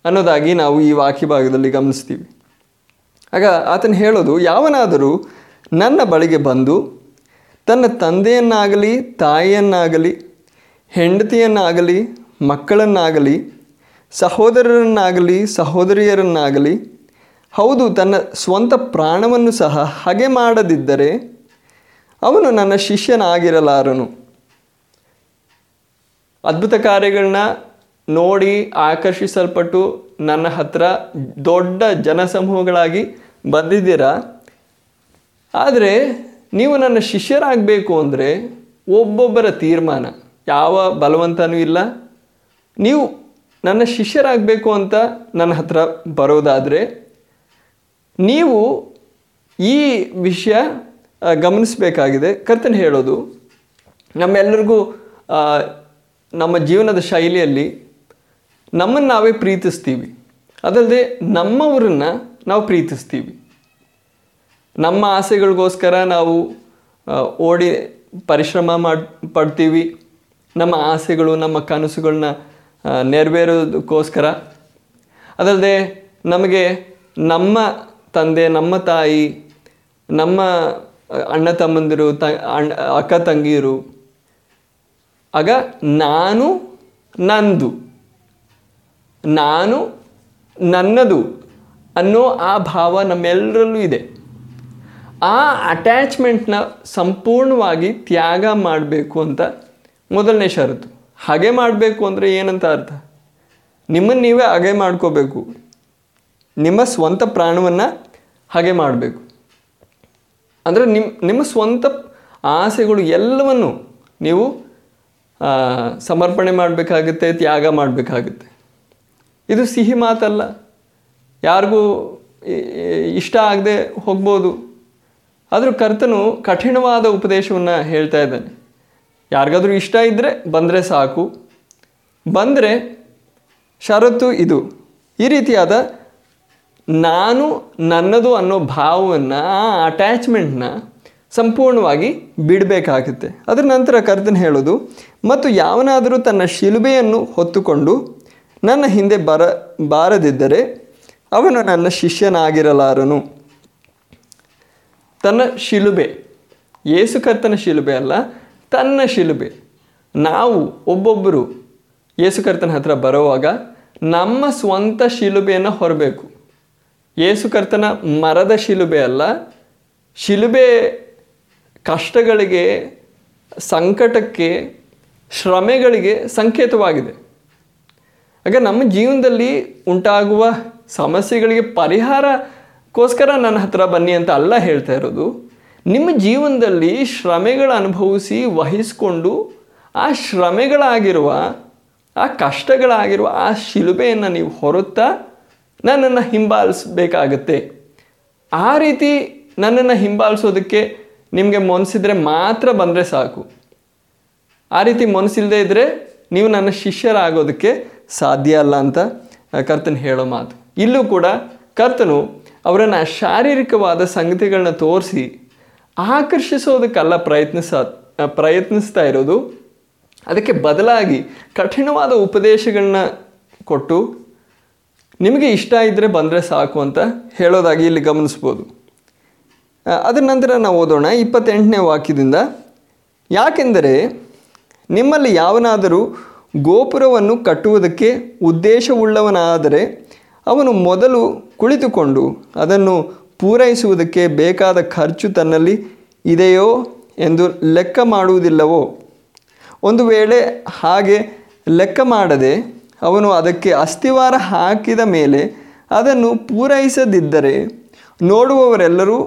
ಅನ್ನೋದಾಗಿ ನಾವು ಈ ವಾಕ್ಯ ಭಾಗದಲ್ಲಿ ಗಮನಿಸ್ತೀವಿ. ಆಗ ಆತನು ಹೇಳೋದು, ಯಾವನಾದರೂ ನನ್ನ ಬಳಿಗೆ ಬಂದು ತನ್ನ ತಂದೆಯನ್ನಾಗಲಿ, ತಾಯಿಯನ್ನಾಗಲಿ, ಹೆಂಡತಿಯನ್ನಾಗಲಿ, ಮಕ್ಕಳನ್ನಾಗಲಿ, ಸಹೋದರರನ್ನಾಗಲಿ, ಸಹೋದರಿಯರನ್ನಾಗಲಿ, ಹೌದು ತನ್ನ ಸ್ವಂತ ಪ್ರಾಣವನ್ನು ಸಹ ಹಗೆ ಮಾಡದಿದ್ದರೆ ಅವನು ನನ್ನ ಶಿಷ್ಯನಾಗಿರಲಾರನು. ಅದ್ಭುತ ಕಾರ್ಯಗಳನ್ನ ನೋಡಿ ಆಕರ್ಷಿಸಲ್ಪಟ್ಟು ನನ್ನ ಹತ್ರ ದೊಡ್ಡ ಜನಸಮೂಹಗಳಾಗಿ ಬಂದಿದ್ದೀರಾ, ಆದರೆ ನೀವು ನನ್ನ ಶಿಷ್ಯರಾಗಬೇಕು ಅಂದರೆ ಒಬ್ಬೊಬ್ಬರ ತೀರ್ಮಾನ, ಯಾವ ಬಲವಂತನೂ ಇಲ್ಲ. ನೀವು ನನ್ನ ಶಿಷ್ಯರಾಗಬೇಕು ಅಂತ ನನ್ನ ಹತ್ರ ಬರೋದಾದರೆ ನೀವು ಈ ವಿಷಯ ಗಮನಿಸಬೇಕಾಗಿದೆ. ಕರ್ತನು ಹೇಳೋದು, ನಮ್ಮೆಲ್ಲರಿಗೂ ನಮ್ಮ ಜೀವನದ ಶೈಲಿಯಲ್ಲಿ ನಮ್ಮನ್ನು ನಾವೇ ಪ್ರೀತಿಸ್ತೀವಿ, ಅದಲ್ಲದೆ ನಮ್ಮವರನ್ನು ನಾವು ಪ್ರೀತಿಸ್ತೀವಿ. ನಮ್ಮ ಆಸೆಗಳಿಗೋಸ್ಕರ ನಾವು ಓಡಿ ಪರಿಶ್ರಮ ಪಡ್ತೀವಿ. ನಮ್ಮ ಆಸೆಗಳು ನಮ್ಮ ಕನಸುಗಳನ್ನ ನೆರವೇರೋದಕ್ಕೋಸ್ಕರ. ಅದಲ್ಲದೆ ನಮಗೆ ನಮ್ಮ ತಂದೆ, ನಮ್ಮ ತಾಯಿ, ನಮ್ಮ ಅಣ್ಣ ತಮ್ಮಂದಿರು, ಅಕ್ಕ ತಂಗಿಯರು, ಆಗ ನಾನು ನಂದು, ನಾನು ನನ್ನದು ಅನ್ನೋ ಆ ಭಾವ ನಮ್ಮೆಲ್ಲರಲ್ಲೂ ಇದೆ. ಆ ಅಟ್ಯಾಚ್ಮೆಂಟ್ನ ಸಂಪೂರ್ಣವಾಗಿ ತ್ಯಾಗ ಮಾಡಬೇಕು ಅಂತ ಮೊದಲನೇ ಷರತ್ತು. ಹಾಗೆ ಮಾಡಬೇಕು ಅಂದರೆ ಏನಂತ ಅರ್ಥ? ನಿಮ್ಮನ್ನು ನೀವೇ ಹಾಗೆ ಮಾಡ್ಕೋಬೇಕು, ನಿಮ್ಮ ಸ್ವಂತ ಪ್ರಾಣವನ್ನು ಹಾಗೆ ಮಾಡಬೇಕು. ಅಂದರೆ ನಿಮ್ಮ ಸ್ವಂತ ಆಸೆಗಳು ಎಲ್ಲವನ್ನು ನೀವು ಸಮರ್ಪಣೆ ಮಾಡಬೇಕಾಗುತ್ತೆ, ತ್ಯಾಗ ಮಾಡಬೇಕಾಗುತ್ತೆ. ಇದು ಸಿಹಿ ಮಾತಲ್ಲ, ಯಾರಿಗೂ ಇಷ್ಟ ಆಗದೆ ಹೋಗ್ಬೋದು. ಆದರೂ ಕರ್ತನು ಕಠಿಣವಾದ ಉಪದೇಶವನ್ನು ಹೇಳ್ತಾ ಇದ್ದಾನೆ. ಯಾರಿಗಾದರೂ ಇಷ್ಟ ಇದ್ದರೆ ಬಂದರೆ ಸಾಕು, ಬಂದರೆ ಷರತ್ತು ಇದು. ಈ ರೀತಿಯಾದ ನಾನು ನನ್ನದು ಅನ್ನೋ ಭಾವವನ್ನು, ಆ ಅಟ್ಯಾಚ್ಮೆಂಟ್ನ ಸಂಪೂರ್ಣವಾಗಿ ಬಿಡಬೇಕಾಗುತ್ತೆ. ಅದರ ನಂತರ ಕರ್ತನು ಹೇಳೋದು, ಮತ್ತು ಯಾವನಾದರೂ ತನ್ನ ಶಿಲುಬೆಯನ್ನು ಹೊತ್ತುಕೊಂಡು ನನ್ನ ಹಿಂದೆ ಬಾರದಿದ್ದರೆ ಅವನು ನನ್ನ ಶಿಷ್ಯನಾಗಿರಲಾರನು. ತನ್ನ ಶಿಲುಬೆ, ಯೇಸು ಕರ್ತನ ಶಿಲುಬೆ ಅಲ್ಲ, ತನ್ನ ಶಿಲುಬೆ. ನಾವು ಒಬ್ಬೊಬ್ಬರು ಯೇಸು ಕರ್ತನ ಹತ್ರ ಬರುವಾಗ ನಮ್ಮ ಸ್ವಂತ ಶಿಲುಬೆಯನ್ನು ಹೊರಬೇಕು. ಯೇಸು ಕರ್ತನ ಮರದ ಶಿಲುಬೆ ಅಲ್ಲ, ಶಿಲುಬೆ ಕಷ್ಟಗಳಿಗೆ, ಸಂಕಟಕ್ಕೆ, ಶ್ರಮೆಗಳಿಗೆ ಸಂಕೇತವಾಗಿದೆ. ಆಗ ನಮ್ಮ ಜೀವನದಲ್ಲಿ ಉಂಟಾಗುವ ಸಮಸ್ಯೆಗಳಿಗೆ ಪರಿಹಾರಕ್ಕೋಸ್ಕರ ನನ್ನ ಹತ್ರ ಬನ್ನಿ ಅಂತ ಅಲ್ಲ ಹೇಳ್ತಾ ಇರೋದು. ನಿಮ್ಮ ಜೀವನದಲ್ಲಿ ಶ್ರಮೆಗಳ ಅನುಭವಿಸಿ ವಹಿಸಿಕೊಂಡು ಆ ಶ್ರಮೆಗಳಾಗಿರುವ, ಆ ಕಷ್ಟಗಳಾಗಿರುವ ಆ ಶಿಲುಬೆಯನ್ನು ನೀವು ಹೊರತಾ ನನ್ನನ್ನು ಹಿಂಬಾಲಿಸಬೇಕಾಗತ್ತೆ. ಆ ರೀತಿ ನನ್ನನ್ನು ಹಿಂಬಾಲಿಸೋದಕ್ಕೆ ನಿಮಗೆ ಮನಸ್ಸಿದ್ರೆ ಮಾತ್ರ ಬಂದರೆ ಸಾಕು. ಆ ರೀತಿ ಮನಸ್ಸಿಲ್ಲದೆ ಇದ್ದರೆ ನೀವು ನನ್ನ ಶಿಷ್ಯರಾಗೋದಕ್ಕೆ ಸಾಧ್ಯ ಅಲ್ಲ ಅಂತ ಕರ್ತನು ಹೇಳೋ ಮಾತು. ಇಲ್ಲೂ ಕೂಡ ಕರ್ತನು ಅವರನ್ನು ಶಾರೀರಿಕವಾದ ಸಂಗತಿಗಳನ್ನ ತೋರಿಸಿ ಆಕರ್ಷಿಸೋದಕ್ಕೆಲ್ಲ ಪ್ರಯತ್ನಿಸ್ತಾ ಇರೋದು. ಅದಕ್ಕೆ ಬದಲಾಗಿ ಕಠಿಣವಾದ ಉಪದೇಶಗಳನ್ನ ಕೊಟ್ಟು ನಿಮಗೆ ಇಷ್ಟ ಇದ್ದರೆ ಬಂದರೆ ಸಾಕು ಅಂತ ಹೇಳೋದಾಗಿ ಇಲ್ಲಿ ಗಮನಿಸ್ಬೋದು. ಅದರ ನಂತರ ನಾವು ಓದೋಣ 28ನೇ ವಾಕ್ಯದಿಂದ, ಯಾಕೆಂದರೆ ನಿಮ್ಮಲ್ಲಿ ಯಾವನಾದರೂ ಗೋಪುರವನ್ನು ಕಟ್ಟುವುದಕ್ಕೆ ಉದ್ದೇಶವುಳ್ಳವನಾದರೆ ಅವನು ಮೊದಲು ಕುಳಿತುಕೊಂಡು ಅದನ್ನು ಪೂರೈಸುವುದಕ್ಕೆ ಬೇಕಾದ ಖರ್ಚು ತನ್ನಲ್ಲಿ ಇದೆಯೋ ಎಂದು ಲೆಕ್ಕ ಮಾಡುವುದಿಲ್ಲವೋ? ಒಂದು ವೇಳೆ ಹಾಗೆ ಲೆಕ್ಕ ಮಾಡದೆ ಅವನು ಅದಕ್ಕೆ ಅಸ್ತಿವಾರ ಹಾಕಿದ ಮೇಲೆ ಅದನ್ನು ಪೂರೈಸದಿದ್ದರೆ ನೋಡುವವರೆಲ್ಲರೂ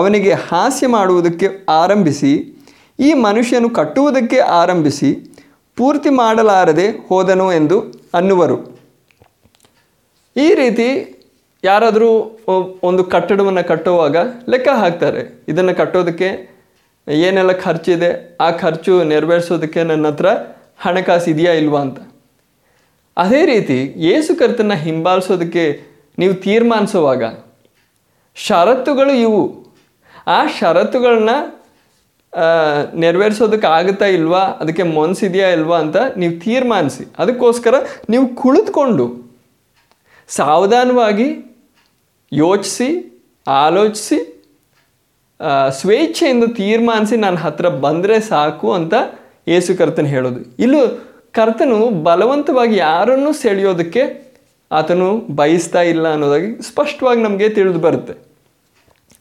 ಅವನಿಗೆ ಹಾಸ್ಯ ಮಾಡುವುದಕ್ಕೆ ಆರಂಭಿಸಿ, ಈ ಮನುಷ್ಯನು ಕಟ್ಟುವುದಕ್ಕೆ ಆರಂಭಿಸಿ ಪೂರ್ತಿ ಮಾಡಲಾರದೆ ಹೋದನು ಎಂದು ಅನ್ನುವರು. ಈ ರೀತಿ ಯಾರಾದರೂ ಒಂದು ಕಟ್ಟಡವನ್ನು ಕಟ್ಟುವಾಗ ಲೆಕ್ಕ ಹಾಕ್ತಾರೆ, ಇದನ್ನು ಕಟ್ಟೋದಕ್ಕೆ ಏನೆಲ್ಲ ಖರ್ಚಿದೆ, ಆ ಖರ್ಚು ನೆರವೇರಿಸೋದಕ್ಕೆ ನನ್ನ ಹತ್ರ ಹಣಕಾಸು ಇದೆಯಾ ಇಲ್ವಾ ಅಂತ. ಅದೇ ರೀತಿ ಯೇಸು ಕರ್ತನ್ನು ಹಿಂಬಾಲಿಸೋದಕ್ಕೆ ನೀವು ತೀರ್ಮಾನಿಸುವಾಗ ಷರತ್ತುಗಳು ಇವು. ಆ ಷರತ್ತುಗಳನ್ನ ನೆರವೇರಿಸೋದಕ್ಕೆ ಆಗುತ್ತಾ ಇಲ್ವಾ, ಅದಕ್ಕೆ ಮನಸ್ಸಿದೆಯಾ ಇಲ್ವಾ ಅಂತ ನೀವು ತೀರ್ಮಾನಿಸಿ, ಅದಕ್ಕೋಸ್ಕರ ನೀವು ಕುಳಿತುಕೊಂಡು ಸಾವಧಾನವಾಗಿ ಯೋಚಿಸಿ, ಆಲೋಚಿಸಿ, ಸ್ವೇಚ್ಛೆಯಿಂದ ತೀರ್ಮಾನಿಸಿ ನನ್ನ ಹತ್ರ ಬಂದರೆ ಸಾಕು ಅಂತ ಯೇಸು ಕರ್ತನು ಹೇಳೋದು. ಇಲ್ಲೂ ಕರ್ತನು ಬಲವಂತವಾಗಿ ಯಾರನ್ನು ಸೆಳೆಯೋದಕ್ಕೆ ಆತನು ಬಯಸ್ತಾ ಇಲ್ಲ ಅನ್ನೋದಾಗಿ ಸ್ಪಷ್ಟವಾಗಿ ನಮಗೆ ತಿಳಿದು ಬರುತ್ತೆ.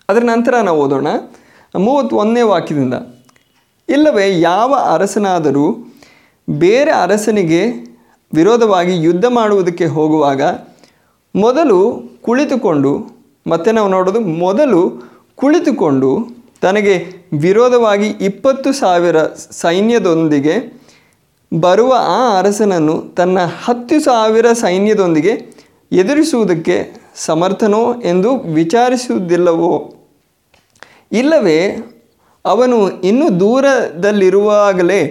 ಅದರ ನಂತರ ನಾವು ಓದೋಣ 31ನೇ ವಾಕ್ಯದಿಂದ, ಇಲ್ಲವೇ ಯಾವ ಅರಸನಾದರೂ ಬೇರೆ ಅರಸನಿಗೆ ವಿರೋಧವಾಗಿ ಯುದ್ಧ ಮಾಡುವುದಕ್ಕೆ ಹೋಗುವಾಗ ಮೊದಲು ಕುಳಿತುಕೊಂಡು, ಮತ್ತೆ ನಾವು ನೋಡೋದು ಮೊದಲು ಕುಳಿತುಕೊಂಡು ತನಗೆ ವಿರೋಧವಾಗಿ 20,000 ಸೈನ್ಯದೊಂದಿಗೆ ಬರುವ ಆ ಅರಸನನ್ನು ತನ್ನ 10,000 ಸೈನ್ಯದೊಂದಿಗೆ ಎದುರಿಸುವುದಕ್ಕೆ ಸಮರ್ಥನೋ ಎಂದು ವಿಚಾರಿಸುವುದಿಲ್ಲವೋ? ಇಲ್ಲವೇ ಅವನು ಇನ್ನೂ ದೂರದಲ್ಲಿರುವಾಗಲೇ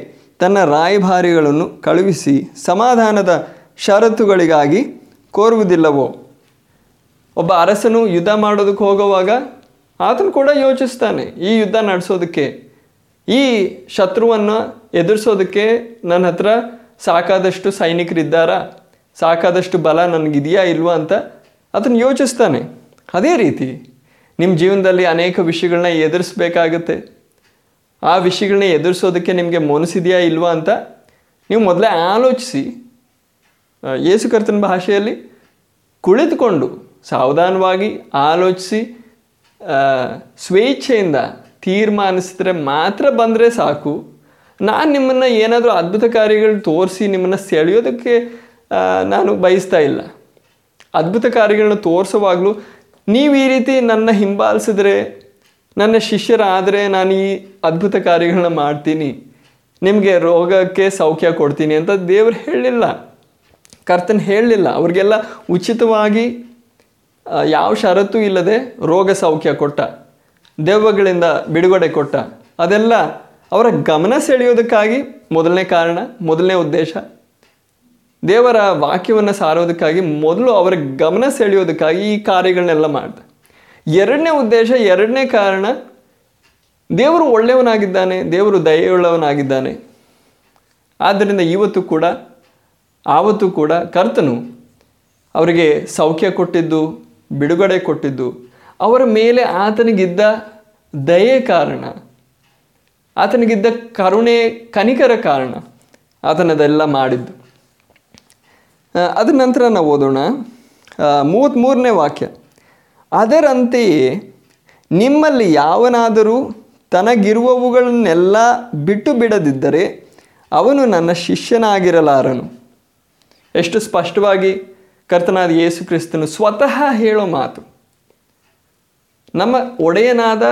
ತನ್ನ ರಾಯಭಾರಿಗಳನ್ನು ಕಳುಹಿಸಿ ಸಮಾಧಾನದ ಷರತ್ತುಗಳಿಗಾಗಿ ಕೋರುವುದಿಲ್ಲವೋ? ಒಬ್ಬ ಅರಸನು ಯುದ್ಧ ಮಾಡೋದಕ್ಕೆ ಹೋಗುವಾಗ ಆತನು ಕೂಡ ಯೋಚಿಸ್ತಾನೆ, ಈ ಯುದ್ಧ ನಡೆಸೋದಕ್ಕೆ, ಈ ಶತ್ರುವನ್ನು ಎದುರಿಸೋದಕ್ಕೆ ನನ್ನ ಹತ್ರ ಸಾಕಾದಷ್ಟು ಸೈನಿಕರಿದ್ದಾರಾ, ಸಾಕಾದಷ್ಟು ಬಲ ನನಗಿದೆಯಾ ಇಲ್ವಾ ಅಂತ ಅದನ್ನು ಯೋಚಿಸ್ತಾನೆ. ಅದೇ ರೀತಿ ನಿಮ್ಮ ಜೀವನದಲ್ಲಿ ಅನೇಕ ವಿಷಯಗಳನ್ನ ಎದುರಿಸಬೇಕಾಗತ್ತೆ. ಆ ವಿಷಯಗಳನ್ನ ಎದುರಿಸೋದಕ್ಕೆ ನಿಮಗೆ ಮನಸ್ಸಿದೆಯಾ ಇಲ್ವಾ ಅಂತ ನೀವು ಮೊದಲೇ ಆಲೋಚಿಸಿ, ಯೇಸು ಕರ್ತನ ಭಾಷೆಯಲ್ಲಿ ಕುಳಿತುಕೊಂಡು ಸಾವಧಾನವಾಗಿ ಆಲೋಚಿಸಿ ಸ್ವೇಚ್ಛೆಯಿಂದ ತೀರ್ಮಾನಿಸಿದ್ರೆ ಮಾತ್ರ ಬಂದರೆ ಸಾಕು. ನಾನು ನಿಮ್ಮನ್ನು ಏನಾದರೂ ಅದ್ಭುತ ಕಾರ್ಯಗಳು ತೋರಿಸಿ ನಿಮ್ಮನ್ನು ಸೆಳೆಯೋದಕ್ಕೆ ನಾನು ಬಯಸ್ತಾ ಇಲ್ಲ. ಅದ್ಭುತ ಕಾರ್ಯಗಳನ್ನ ತೋರಿಸುವಾಗಲೂ ನೀವು ಈ ರೀತಿ ನನ್ನ ಹಿಂಬಾಲಿಸಿದ್ರೆ, ನನ್ನ ಶಿಷ್ಯರಾದರೆ ನಾನು ಈ ಅದ್ಭುತ ಕಾರ್ಯಗಳನ್ನ ಮಾಡ್ತೀನಿ, ನಿಮಗೆ ರೋಗಕ್ಕೆ ಸೌಖ್ಯ ಕೊಡ್ತೀನಿ ಅಂತ ದೇವರು ಹೇಳಲಿಲ್ಲ, ಕರ್ತನ ಹೇಳಲಿಲ್ಲ. ಅವ್ರಿಗೆಲ್ಲ ಉಚಿತವಾಗಿ ಯಾವ ಷರತ್ತೂ ಇಲ್ಲದೆ ರೋಗ ಸೌಖ್ಯ ಕೊಟ್ಟ, ದೆವ್ವಗಳಿಂದ ಬಿಡುಗಡೆ ಕೊಟ್ಟ. ಅದೆಲ್ಲ ಅವರ ಗಮನ ಸೆಳೆಯೋದಕ್ಕಾಗಿ ಮೊದಲನೇ ಕಾರಣ, ಮೊದಲನೇ ಉದ್ದೇಶ. ದೇವರ ವಾಕ್ಯವನ್ನು ಸಾರೋದಕ್ಕಾಗಿ ಮೊದಲು ಅವರ ಗಮನ ಸೆಳೆಯೋದಕ್ಕಾಗಿ ಈ ಕಾರ್ಯಗಳನ್ನೆಲ್ಲ ಮಾಡ್ದ. ಎರಡನೇ ಉದ್ದೇಶ, ಎರಡನೇ ಕಾರಣ, ದೇವರು ಒಳ್ಳೆಯವನಾಗಿದ್ದಾನೆ, ದೇವರು ದಯೆಯುಳ್ಳವನಾಗಿದ್ದಾನೆ. ಆದ್ದರಿಂದ ಇವತ್ತು ಕೂಡ ಆವತ್ತು ಕೂಡ ಕರ್ತನು ಅವರಿಗೆ ಸೌಖ್ಯ ಕೊಟ್ಟಿದ್ದು, ಬಿಡುಗಡೆ ಕೊಟ್ಟಿದ್ದು ಅವರ ಮೇಲೆ ಆತನಿಗಿದ್ದ ದಯೆ ಕಾರಣ, ಆತನಿಗಿದ್ದ ಕರುಣೆ, ಕನಿಕರ ಕಾರಣ ಆತನದೆಲ್ಲ ಮಾಡಿದ್ದು. ಅದರ ನಂತರ ನಾವು ಓದೋಣ 33ನೇ ವಾಕ್ಯ. ಅದರಂತೆಯೇ ನಿಮ್ಮಲ್ಲಿ ಯಾವನಾದರೂ ತನಗಿರುವವುಗಳನ್ನೆಲ್ಲ ಬಿಟ್ಟು ಬಿಡದಿದ್ದರೆ ಅವನು ನನ್ನ ಶಿಷ್ಯನಾಗಿರಲಾರನು. ಎಷ್ಟು ಸ್ಪಷ್ಟವಾಗಿ ಕರ್ತನಾದ ಯೇಸು ಕ್ರಿಸ್ತನು ಸ್ವತಃ ಹೇಳೋ ಮಾತು. ನಮ್ಮ ಒಡೆಯನಾದ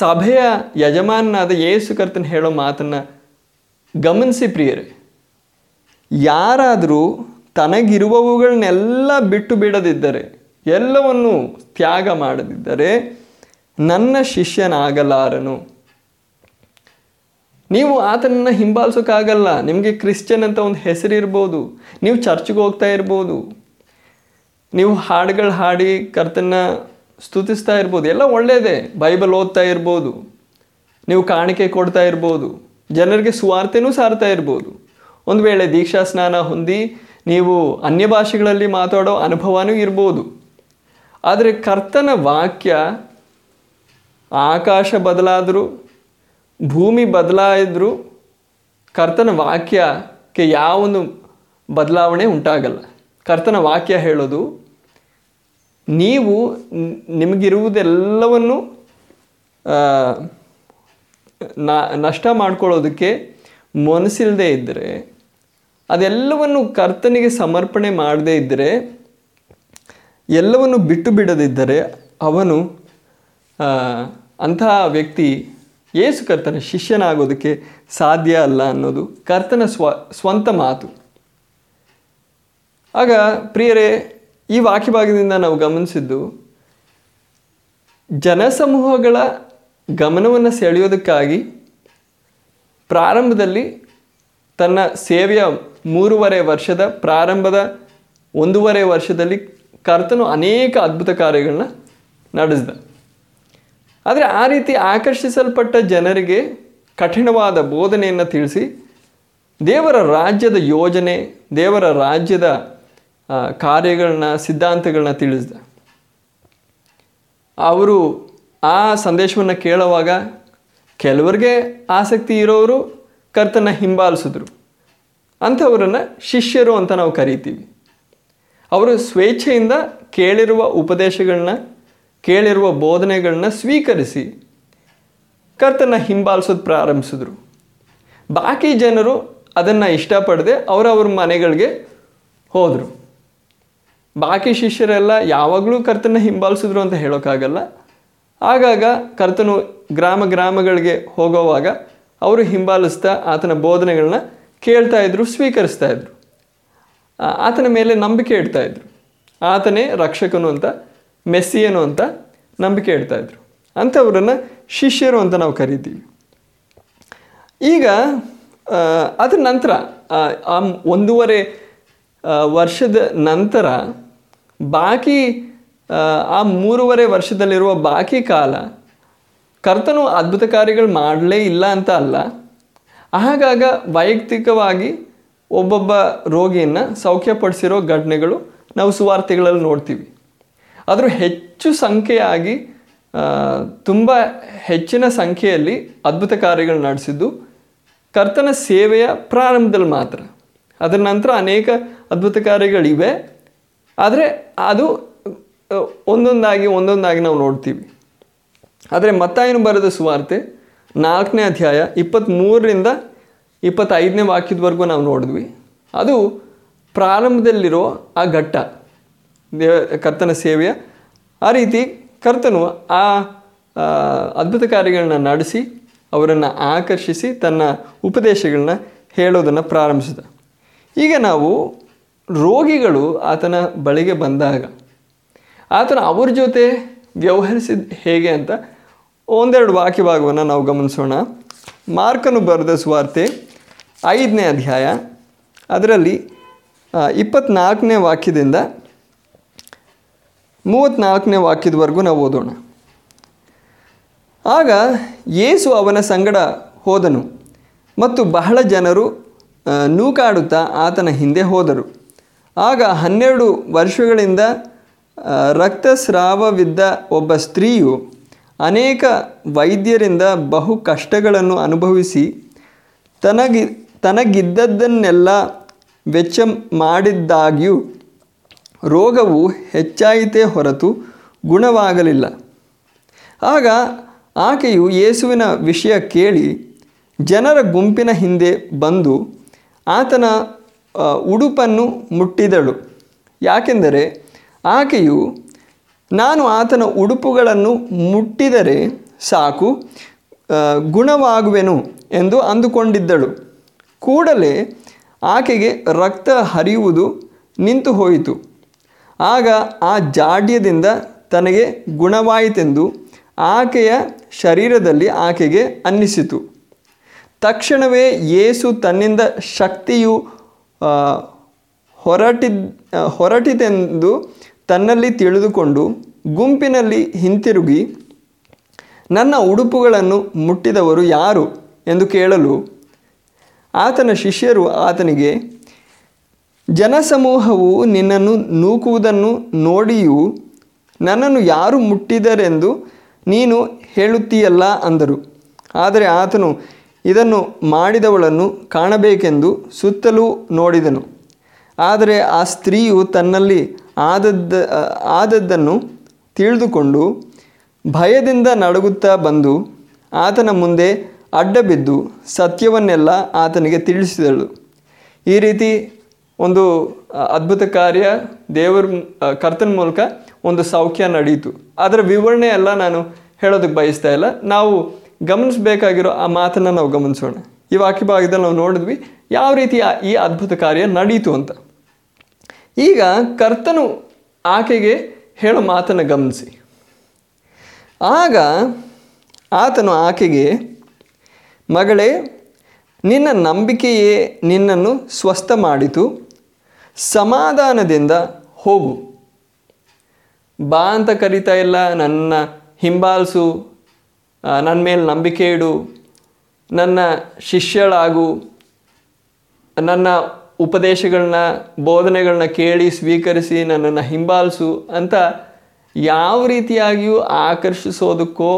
ಸಭೆಯ ಯಜಮಾನನಾದ ಯೇಸು ಕರ್ತನ ಹೇಳೋ ಮಾತನ್ನು ಗಮನಿಸಿ ಪ್ರಿಯರೇ, ಯಾರಾದರೂ ತನಗಿರುವವುಗಳನ್ನೆಲ್ಲ ಬಿಟ್ಟು ಬಿಡದಿದ್ದರೆ, ಎಲ್ಲವನ್ನೂ ತ್ಯಾಗ ಮಾಡದಿದ್ದರೆ ನನ್ನ ಶಿಷ್ಯನಾಗಲಾರನು. ನೀವು ಆತನನ್ನು ಹಿಂಬಾಲಿಸೋಕ್ಕಾಗಲ್ಲ. ನಿಮಗೆ ಕ್ರಿಶ್ಚಿಯನ್ ಅಂತ ಒಂದು ಹೆಸರಿರ್ಬೋದು, ನೀವು ಚರ್ಚ್ಗೆ ಹೋಗ್ತಾ ಇರ್ಬೋದು, ನೀವು ಹಾಡುಗಳು ಹಾಡಿ ಕರ್ತನ ಸ್ತುತಿಸ್ತಾ ಇರ್ಬೋದು, ಎಲ್ಲ ಒಳ್ಳೆಯದೇ, ಬೈಬಲ್ ಓದ್ತಾ ಇರ್ಬೋದು, ನೀವು ಕಾಣಿಕೆ ಕೊಡ್ತಾ ಇರ್ಬೋದು, ಜನರಿಗೆ ಸುವಾರ್ತೆನೂ ಸಾರ್ತಾ ಇರ್ಬೋದು. ಒಂದು ವೇಳೆ ದೀಕ್ಷಾ ಸ್ನಾನ ಹೊಂದಿ ನೀವು ಅನ್ಯ ಭಾಷೆಗಳಲ್ಲಿ ಮಾತಾಡೋ ಅನುಭವನೂ ಇರ್ಬೋದು. ಆದರೆ ಕರ್ತನ ವಾಕ್ಯ ಆಕಾಶ ಬದಲಾದರೂ, ಭೂಮಿ ಬದಲಾಯಿದ್ರೂ ಕರ್ತನ ವಾಕ್ಯಕ್ಕೆ ಯಾವೊಂದು ಬದಲಾವಣೆ ಉಂಟಾಗಲ್ಲ. ಕರ್ತನ ವಾಕ್ಯ ಹೇಳೋದು, ನೀವು ನಿಮಗಿರುವುದೆಲ್ಲವನ್ನು ನಷ್ಟ ಮಾಡ್ಕೊಳ್ಳೋದಕ್ಕೆ ಮನಸ್ಸಿಲ್ಲದೆ ಇದ್ದರೆ, ಅದೆಲ್ಲವನ್ನು ಕರ್ತನಿಗೆ ಸಮರ್ಪಣೆ ಮಾಡದೇ ಇದ್ದರೆ, ಎಲ್ಲವನ್ನು ಬಿಟ್ಟು ಬಿಡದಿದ್ದರೆ ಅವನು, ಅಂತಹ ವ್ಯಕ್ತಿ ಯೇಸು ಕರ್ತನ ಶಿಷ್ಯನಾಗೋದಕ್ಕೆ ಸಾಧ್ಯ ಅಲ್ಲ ಅನ್ನೋದು ಕರ್ತನ ಸ್ವಂತ ಮಾತು. ಆಗ ಪ್ರಿಯರೇ, ಈ ವಾಕ್ಯ ಭಾಗದಿಂದ ನಾವು ಗಮನಿಸಿದ್ದು, ಜನಸಮೂಹಗಳ ಗಮನವನ್ನು ಸೆಳೆಯೋದಕ್ಕಾಗಿ ಪ್ರಾರಂಭದಲ್ಲಿ ತನ್ನ ಸೇವೆಯ 3.5 ವರ್ಷದ ಪ್ರಾರಂಭದ 1.5 ವರ್ಷದಲ್ಲಿ ಕರ್ತನು ಅನೇಕ ಅದ್ಭುತ ಕಾರ್ಯಗಳನ್ನ ನಡೆಸಿದ. ಆದರೆ ಆ ರೀತಿ ಆಕರ್ಷಿಸಲ್ಪಟ್ಟ ಜನರಿಗೆ ಕಠಿಣವಾದ ಬೋಧನೆಯನ್ನು ತಿಳಿಸಿ ದೇವರ ರಾಜ್ಯದ ಯೋಜನೆ, ದೇವರ ರಾಜ್ಯದ ಕಾರ್ಯಗಳನ್ನ, ಸಿದ್ಧಾಂತಗಳನ್ನ ತಿಳಿಸಿದ. ಅವರು ಆ ಸಂದೇಶವನ್ನು ಕೇಳುವಾಗ ಕೆಲವರಿಗೆ ಆಸಕ್ತಿ ಇರೋರು ಕರ್ತನ ಹಿಂಬಾಲಿಸಿದ್ರು, ಅಂಥವರನ್ನು ಶಿಷ್ಯರು ಅಂತ ನಾವು ಕರಿತೀವಿ. ಅವರು ಸ್ವೇಚ್ಛೆಯಿಂದ ಕೇಳಿರುವ ಉಪದೇಶಗಳನ್ನ, ಕೇಳಿರುವ ಬೋಧನೆಗಳನ್ನ ಸ್ವೀಕರಿಸಿ ಕರ್ತನ ಹಿಂಬಾಲಿಸೋದು ಪ್ರಾರಂಭಿಸಿದ್ರು. ಬಾಕಿ ಜನರು ಅದನ್ನು ಇಷ್ಟಪಡದೆ ಅವರವ್ರ ಮನೆಗಳಿಗೆ ಹೋದರು. ಬಾಕಿ ಶಿಷ್ಯರೆಲ್ಲ ಯಾವಾಗಲೂ ಕರ್ತನ ಹಿಂಬಾಲಿಸಿದ್ರು ಅಂತ ಹೇಳೋಕ್ಕಾಗಲ್ಲ. ಆಗಾಗ ಕರ್ತನು ಗ್ರಾಮಗಳಿಗೆ ಹೋಗೋವಾಗ ಅವರು ಹಿಂಬಾಲಿಸ್ತಾ ಆತನ ಬೋಧನೆಗಳನ್ನ ಕೇಳ್ತಾ ಇದ್ರು, ಸ್ವೀಕರಿಸ್ತಾ ಇದ್ರು, ಆತನ ಮೇಲೆ ನಂಬಿಕೆ ಇಡ್ತಾ ಇದ್ರು. ಆತನೇ ರಕ್ಷಕನು ಅಂತ, ಮೆಸ್ಸಿಯನು ಅಂತ ನಂಬಿಕೆ ಇಡ್ತಾ ಇದ್ರು. ಅಂಥವ್ರನ್ನು ಶಿಷ್ಯರು ಅಂತ ನಾವು ಕರಿತೀವಿ. ಈಗ ಅದರ ನಂತರ 1.5 ವರ್ಷದ ನಂತರ ಬಾಕಿ ಆ 3.5 ವರ್ಷದಲ್ಲಿರುವ ಬಾಕಿ ಕಾಲ ಕರ್ತನು ಅದ್ಭುತ ಕಾರ್ಯಗಳು ಮಾಡಲೇ ಇಲ್ಲ ಅಂತ ಅಲ್ಲ. ಆಗಾಗ ವೈಯಕ್ತಿಕವಾಗಿ ಒಬ್ಬೊಬ್ಬ ರೋಗಿಯನ್ನು ಸೌಖ್ಯಪಡಿಸಿರೋ ಘಟನೆಗಳು ನಾವು ಸುವಾರ್ತೆಗಳಲ್ಲಿ ನೋಡ್ತೀವಿ. ಆದರೂ ಹೆಚ್ಚು ಸಂಖ್ಯೆಯಾಗಿ ತುಂಬ ಹೆಚ್ಚಿನ ಸಂಖ್ಯೆಯಲ್ಲಿ ಅದ್ಭುತ ಕಾರ್ಯಗಳು ನಡೆಸಿದ್ದು ಕರ್ತನ ಸೇವೆಯ ಪ್ರಾರಂಭದಲ್ಲಿ ಮಾತ್ರ. ಅದರ ನಂತರ ಅನೇಕ ಅದ್ಭುತ ಕಾರ್ಯಗಳಿವೆ, ಆದರೆ ಅದು ಒಂದೊಂದಾಗಿ ನಾವು ನೋಡ್ತೀವಿ. ಆದರೆ ಮತ್ತಾಯನು ಬರೆದ ಸುವಾರ್ತೆ 4ನೇ ಅಧ್ಯಾಯ 23ರಿಂದ 25ನೇ ವಾಕ್ಯದವರೆಗೂ ನಾವು ನೋಡಿದ್ವಿ. ಅದು ಪ್ರಾರಂಭದಲ್ಲಿರೋ ಆ ಘಟ್ಟ ಕರ್ತನ ಸೇವೆಯ. ಆ ರೀತಿ ಕರ್ತನು ಆ ಅದ್ಭುತ ಕಾರ್ಯಗಳನ್ನ ನಡೆಸಿ ಅವರನ್ನು ಆಕರ್ಷಿಸಿ ತನ್ನ ಉಪದೇಶಗಳನ್ನ ಹೇಳೋದನ್ನು ಪ್ರಾರಂಭಿಸಿದ. ಈಗ ನಾವು ರೋಗಿಗಳು ಆತನ ಬಳಿಗೆ ಬಂದಾಗ ಆತನ ಅವ್ರ ಜೊತೆ ವ್ಯವಹರಿಸಿದ ಹೇಗೆ ಅಂತ ಒಂದೆರಡು ವಾಕ್ಯ ಭಾಗವನ್ನು ನಾವು ಗಮನಿಸೋಣ. ಮಾರ್ಕನು ಬರೆದ ಸುವಾರ್ತೆ 5ನೇ ಅಧ್ಯಾಯ ಅದರಲ್ಲಿ 24ನೇ ವಾಕ್ಯದಿಂದ 34ನೇ ವಾಕ್ಯದವರೆಗೂ ನಾವು ಓದೋಣ. ಆಗ ಯೇಸು ಅವನ ಸಂಗಡ ಹೋದನು ಮತ್ತು ಬಹಳ ಜನರು ನೂಕಾಡುತ್ತಾ ಆತನ ಹಿಂದೆ ಹೋದರು. ಆಗ 12 ವರ್ಷಗಳಿಂದ ರಕ್ತಸ್ರಾವವಿದ್ದ ಒಬ್ಬ ಸ್ತ್ರೀಯು ಅನೇಕ ವೈದ್ಯರಿಂದ ಬಹು ಕಷ್ಟಗಳನ್ನು ಅನುಭವಿಸಿ ತನಗಿದ್ದದ್ದನ್ನೆಲ್ಲ ವೆಚ್ಚ ಮಾಡಿದ್ದಾಗ್ಯೂ ರೋಗವು ಹೆಚ್ಚಾಯಿತೇ ಹೊರತು ಗುಣವಾಗಲಿಲ್ಲ. ಆಗ ಆಕೆಯು ಯೇಸುವಿನ ವಿಷಯ ಕೇಳಿ ಜನರ ಗುಂಪಿನ ಹಿಂದೆ ಬಂದು ಆತನ ಉಡುಪನ್ನು ಮುಟ್ಟಿದಳು. ಯಾಕೆಂದರೆ ಆಕೆಯು, ನಾನು ಆತನ ಉಡುಪುಗಳನ್ನು ಮುಟ್ಟಿದರೆ ಸಾಕು, ಗುಣವಾಗುವೆನು ಎಂದು ಅಂದುಕೊಂಡಿದ್ದಳು. ಕೂಡಲೇ ಆಕೆಗೆ ರಕ್ತ ಹರಿಯುವುದು ನಿಂತು ಹೋಯಿತು. ಆಗ ಆ ಜಾಡ್ಯದಿಂದ ತನಗೆ ಗುಣವಾಯಿತೆಂದು ಆಕೆಯ ಶರೀರದಲ್ಲಿ ಆಕೆಗೆ ಅನ್ನಿಸಿತು. ತಕ್ಷಣವೇ ಯೇಸು ತನ್ನಿಂದ ಶಕ್ತಿಯು ಹೊರಟಿತೆಂದು ತನ್ನಲ್ಲಿ ತಿಳಿದುಕೊಂಡು ಗುಂಪಿನಲ್ಲಿ ಹಿಂತಿರುಗಿ, ನನ್ನ ಉಡುಪುಗಳನ್ನು ಮುಟ್ಟಿದವರು ಯಾರು ಎಂದು ಕೇಳಲು ಆತನ ಶಿಷ್ಯರು ಆತನಿಗೆ, ಜನಸಮೂಹವು ನಿನ್ನನ್ನು ನೂಕುವುದನ್ನು ನೋಡಿಯೂ ನನ್ನನ್ನು ಯಾರು ಮುಟ್ಟಿದರೆಂದು ನೀನು ಹೇಳುತ್ತೀಯಲ್ಲ ಅಂದರು. ಆದರೆ ಆತನು ಇದನ್ನು ಮಾಡಿದವಳನ್ನು ಕಾಣಬೇಕೆಂದು ಸುತ್ತಲೂ ನೋಡಿದನು. ಆದರೆ ಆ ಸ್ತ್ರೀಯು ತನ್ನಲ್ಲಿ ಆದದ್ದನ್ನು ತಿಳಿದುಕೊಂಡು ಭಯದಿಂದ ನಡುಗುತ್ತಾ ಬಂದು ಆತನ ಮುಂದೆ ಅಡ್ಡಬಿದ್ದು ಸತ್ಯವನ್ನೆಲ್ಲ ಆತನಿಗೆ ತಿಳಿಸಿದಳು. ಈ ರೀತಿ ಒಂದು ಅದ್ಭುತ ಕಾರ್ಯ ಕರ್ತನ ಮೂಲಕ ಒಂದು ಸೌಖ್ಯ ನಡೆಯಿತು. ಅದರ ವಿವರಣೆ ಎಲ್ಲ ನಾನು ಹೇಳೋದಕ್ಕೆ ಬಯಸ್ತಾ ಇಲ್ಲ. ನಾವು ಗಮನಿಸಬೇಕಾಗಿರೋ ಆ ಮಾತನ್ನು ನಾವು ಗಮನಿಸೋಣ. ಈ ವಾಕ್ಯ ಭಾಗದಲ್ಲಿ ನಾವು ನೋಡಿದ್ವಿ ಯಾವ ರೀತಿ ಈ ಅದ್ಭುತ ಕಾರ್ಯ ನಡೆಯಿತು ಅಂತ. ಈಗ ಕರ್ತನು ಆಕೆಗೆ ಹೇಳೋ ಮಾತನ್ನು ಗಮನಿಸಿ. ಆಗ ಆತನು ಆಕೆಗೆ, ಮಗಳೇ, ನಿನ್ನ ನಂಬಿಕೆಯೇ ನಿನ್ನನ್ನು ಸ್ವಸ್ಥ ಮಾಡಿತು, ಸಮಾಧಾನದಿಂದ ಹೋಗು. ಬಾ ಅಂತ ಕರೀತಾ ಇಲ್ಲ, ನನ್ನ ಹಿಂಬಾಲಿಸು, ನನ್ನ ಮೇಲೆ ನಂಬಿಕೆ ಇಡು, ನನ್ನ ಶಿಷ್ಯಳಾಗು, ನನ್ನ ಉಪದೇಶಗಳನ್ನ ಬೋಧನೆಗಳನ್ನ ಕೇಳಿ ಸ್ವೀಕರಿಸಿ ನನ್ನನ್ನು ಹಿಂಬಾಲಿಸು ಅಂತ ಯಾವ ರೀತಿಯಾಗಿಯೂ ಆಕರ್ಷಿಸೋದಕ್ಕೋ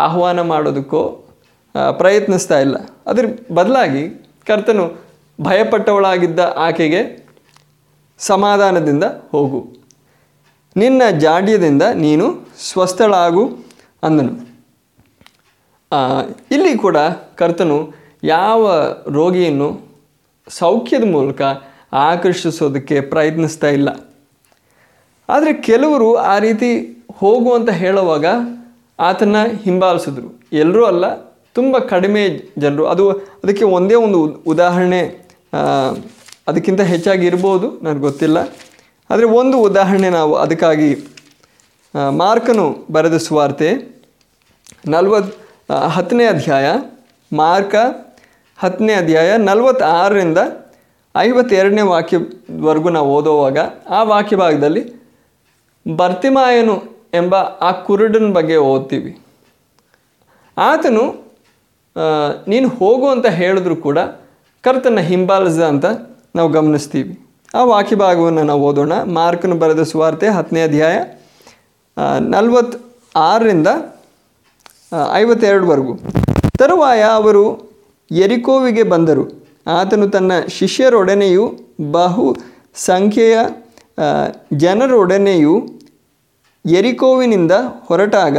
ಆಹ್ವಾನ ಮಾಡೋದಕ್ಕೋ ಪ್ರಯತ್ನಿಸ್ತಾ ಇಲ್ಲ. ಅದ್ರ ಬದಲಾಗಿ ಕರ್ತನು ಭಯಪಟ್ಟವಳಾಗಿದ್ದ ಆಕೆಗೆ ಸಮಾಧಾನದಿಂದ ಹೋಗು, ನಿನ್ನ ಜಾಡ್ಯದಿಂದ ನೀನು ಸ್ವಸ್ಥಳಾಗು ಅಂದನು. ಇಲ್ಲಿ ಕೂಡ ಕರ್ತನು ಯಾವ ರೋಗಿಯನ್ನು ಸೌಖ್ಯದ ಮೂಲಕ ಆಕರ್ಷಿಸೋದಕ್ಕೆ ಪ್ರಯತ್ನಿಸ್ತಾ ಇಲ್ಲ. ಆದರೆ ಕೆಲವರು ಆ ರೀತಿ ಹೋಗು ಅಂತ ಹೇಳುವಾಗ ಆತನ ಹಿಂಬಾಲಿಸಿದ್ರು. ಎಲ್ಲರೂ ಅಲ್ಲ, ತುಂಬ ಕಡಿಮೆ ಜನರು. ಅದಕ್ಕೆ ಒಂದೇ ಒಂದು ಉದಾಹರಣೆ, ಅದಕ್ಕಿಂತ ಹೆಚ್ಚಾಗಿ ಇರ್ಬೋದು, ನನಗೆ ಗೊತ್ತಿಲ್ಲ. ಆದರೆ ಒಂದು ಉದಾಹರಣೆ ನಾವು ಅದಕ್ಕಾಗಿ ಮಾರ್ಕನು ಬರೆದ ಸುವಾರ್ತೆ 10ನೇ ಅಧ್ಯಾಯ ಮಾರ್ಕ 10ನೇ ಅಧ್ಯಾಯ 46ರಿಂದ 52ನೇ ವಾಕ್ಯವರೆಗೂ ನಾವು ಓದೋವಾಗ ಆ ವಾಕ್ಯ ಭಾಗದಲ್ಲಿ ಬರ್ತಿಮಾಯನು ಎಂಬ ಆ ಕುರುಡನ ಬಗ್ಗೆ ಓದ್ತೀವಿ. ಆತನು ನೀನು ಹೋಗು ಅಂತ ಹೇಳಿದ್ರು ಕೂಡ ಕರ್ತನ ಹಿಂಬಾಲಿಸಿದ ಅಂತ ನಾವು ಗಮನಿಸ್ತೀವಿ. ಆ ವಾಕ್ಯ ಭಾಗವನ್ನು ನಾವು ಓದೋಣ. ಮಾರ್ಕನು ಬರೆದ ಸುವಾರ್ತೆ 10ನೇ ಅಧ್ಯಾಯ 46ರಿಂದ 52. ತರುವಾಯ ಅವರು ಯೆರಿಕೋವಿಗೆ ಬಂದರು. ಆತನು ತನ್ನ ಶಿಷ್ಯರೊಡನೆಯೂ ಬಹು ಸಂಖ್ಯೆಯ ಜನರೊಡನೆಯೂ ಯೆರಿಕೋವಿನಿಂದ ಹೊರಟಾಗ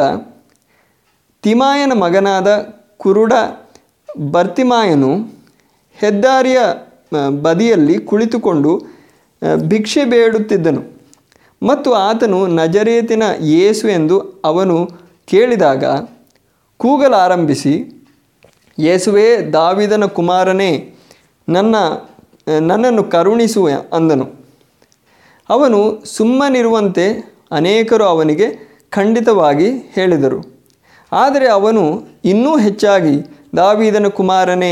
ತಿಮಾಯನ ಮಗನಾದ ಕುರುಡ ಬರ್ತಿಮಾಯನು ಹೆದ್ದಾರಿಯ ಬದಿಯಲ್ಲಿ ಕುಳಿತುಕೊಂಡು ಭಿಕ್ಷೆ ಬೇಡುತ್ತಿದ್ದನು. ಮತ್ತು ಆತನು ನಜರೇತಿನ ಯೇಸು ಎಂದು ಅವನು ಕೇಳಿದಾಗ ಕೂಗಲಾರಂಭಿಸಿ, ಯೇಸುವೇ, ದಾವಿದನ ಕುಮಾರನೇ, ನನ್ನನ್ನು ಕರುಣಿಸು ಅಂದನು. ಅವನು ಸುಮ್ಮನಿರುವಂತೆ ಅನೇಕರು ಅವನಿಗೆ ಖಂಡಿತವಾಗಿ ಹೇಳಿದರು. ಆದರೆ ಅವನು ಇನ್ನೂ ಹೆಚ್ಚಾಗಿ, ದಾವಿದನ ಕುಮಾರನೇ,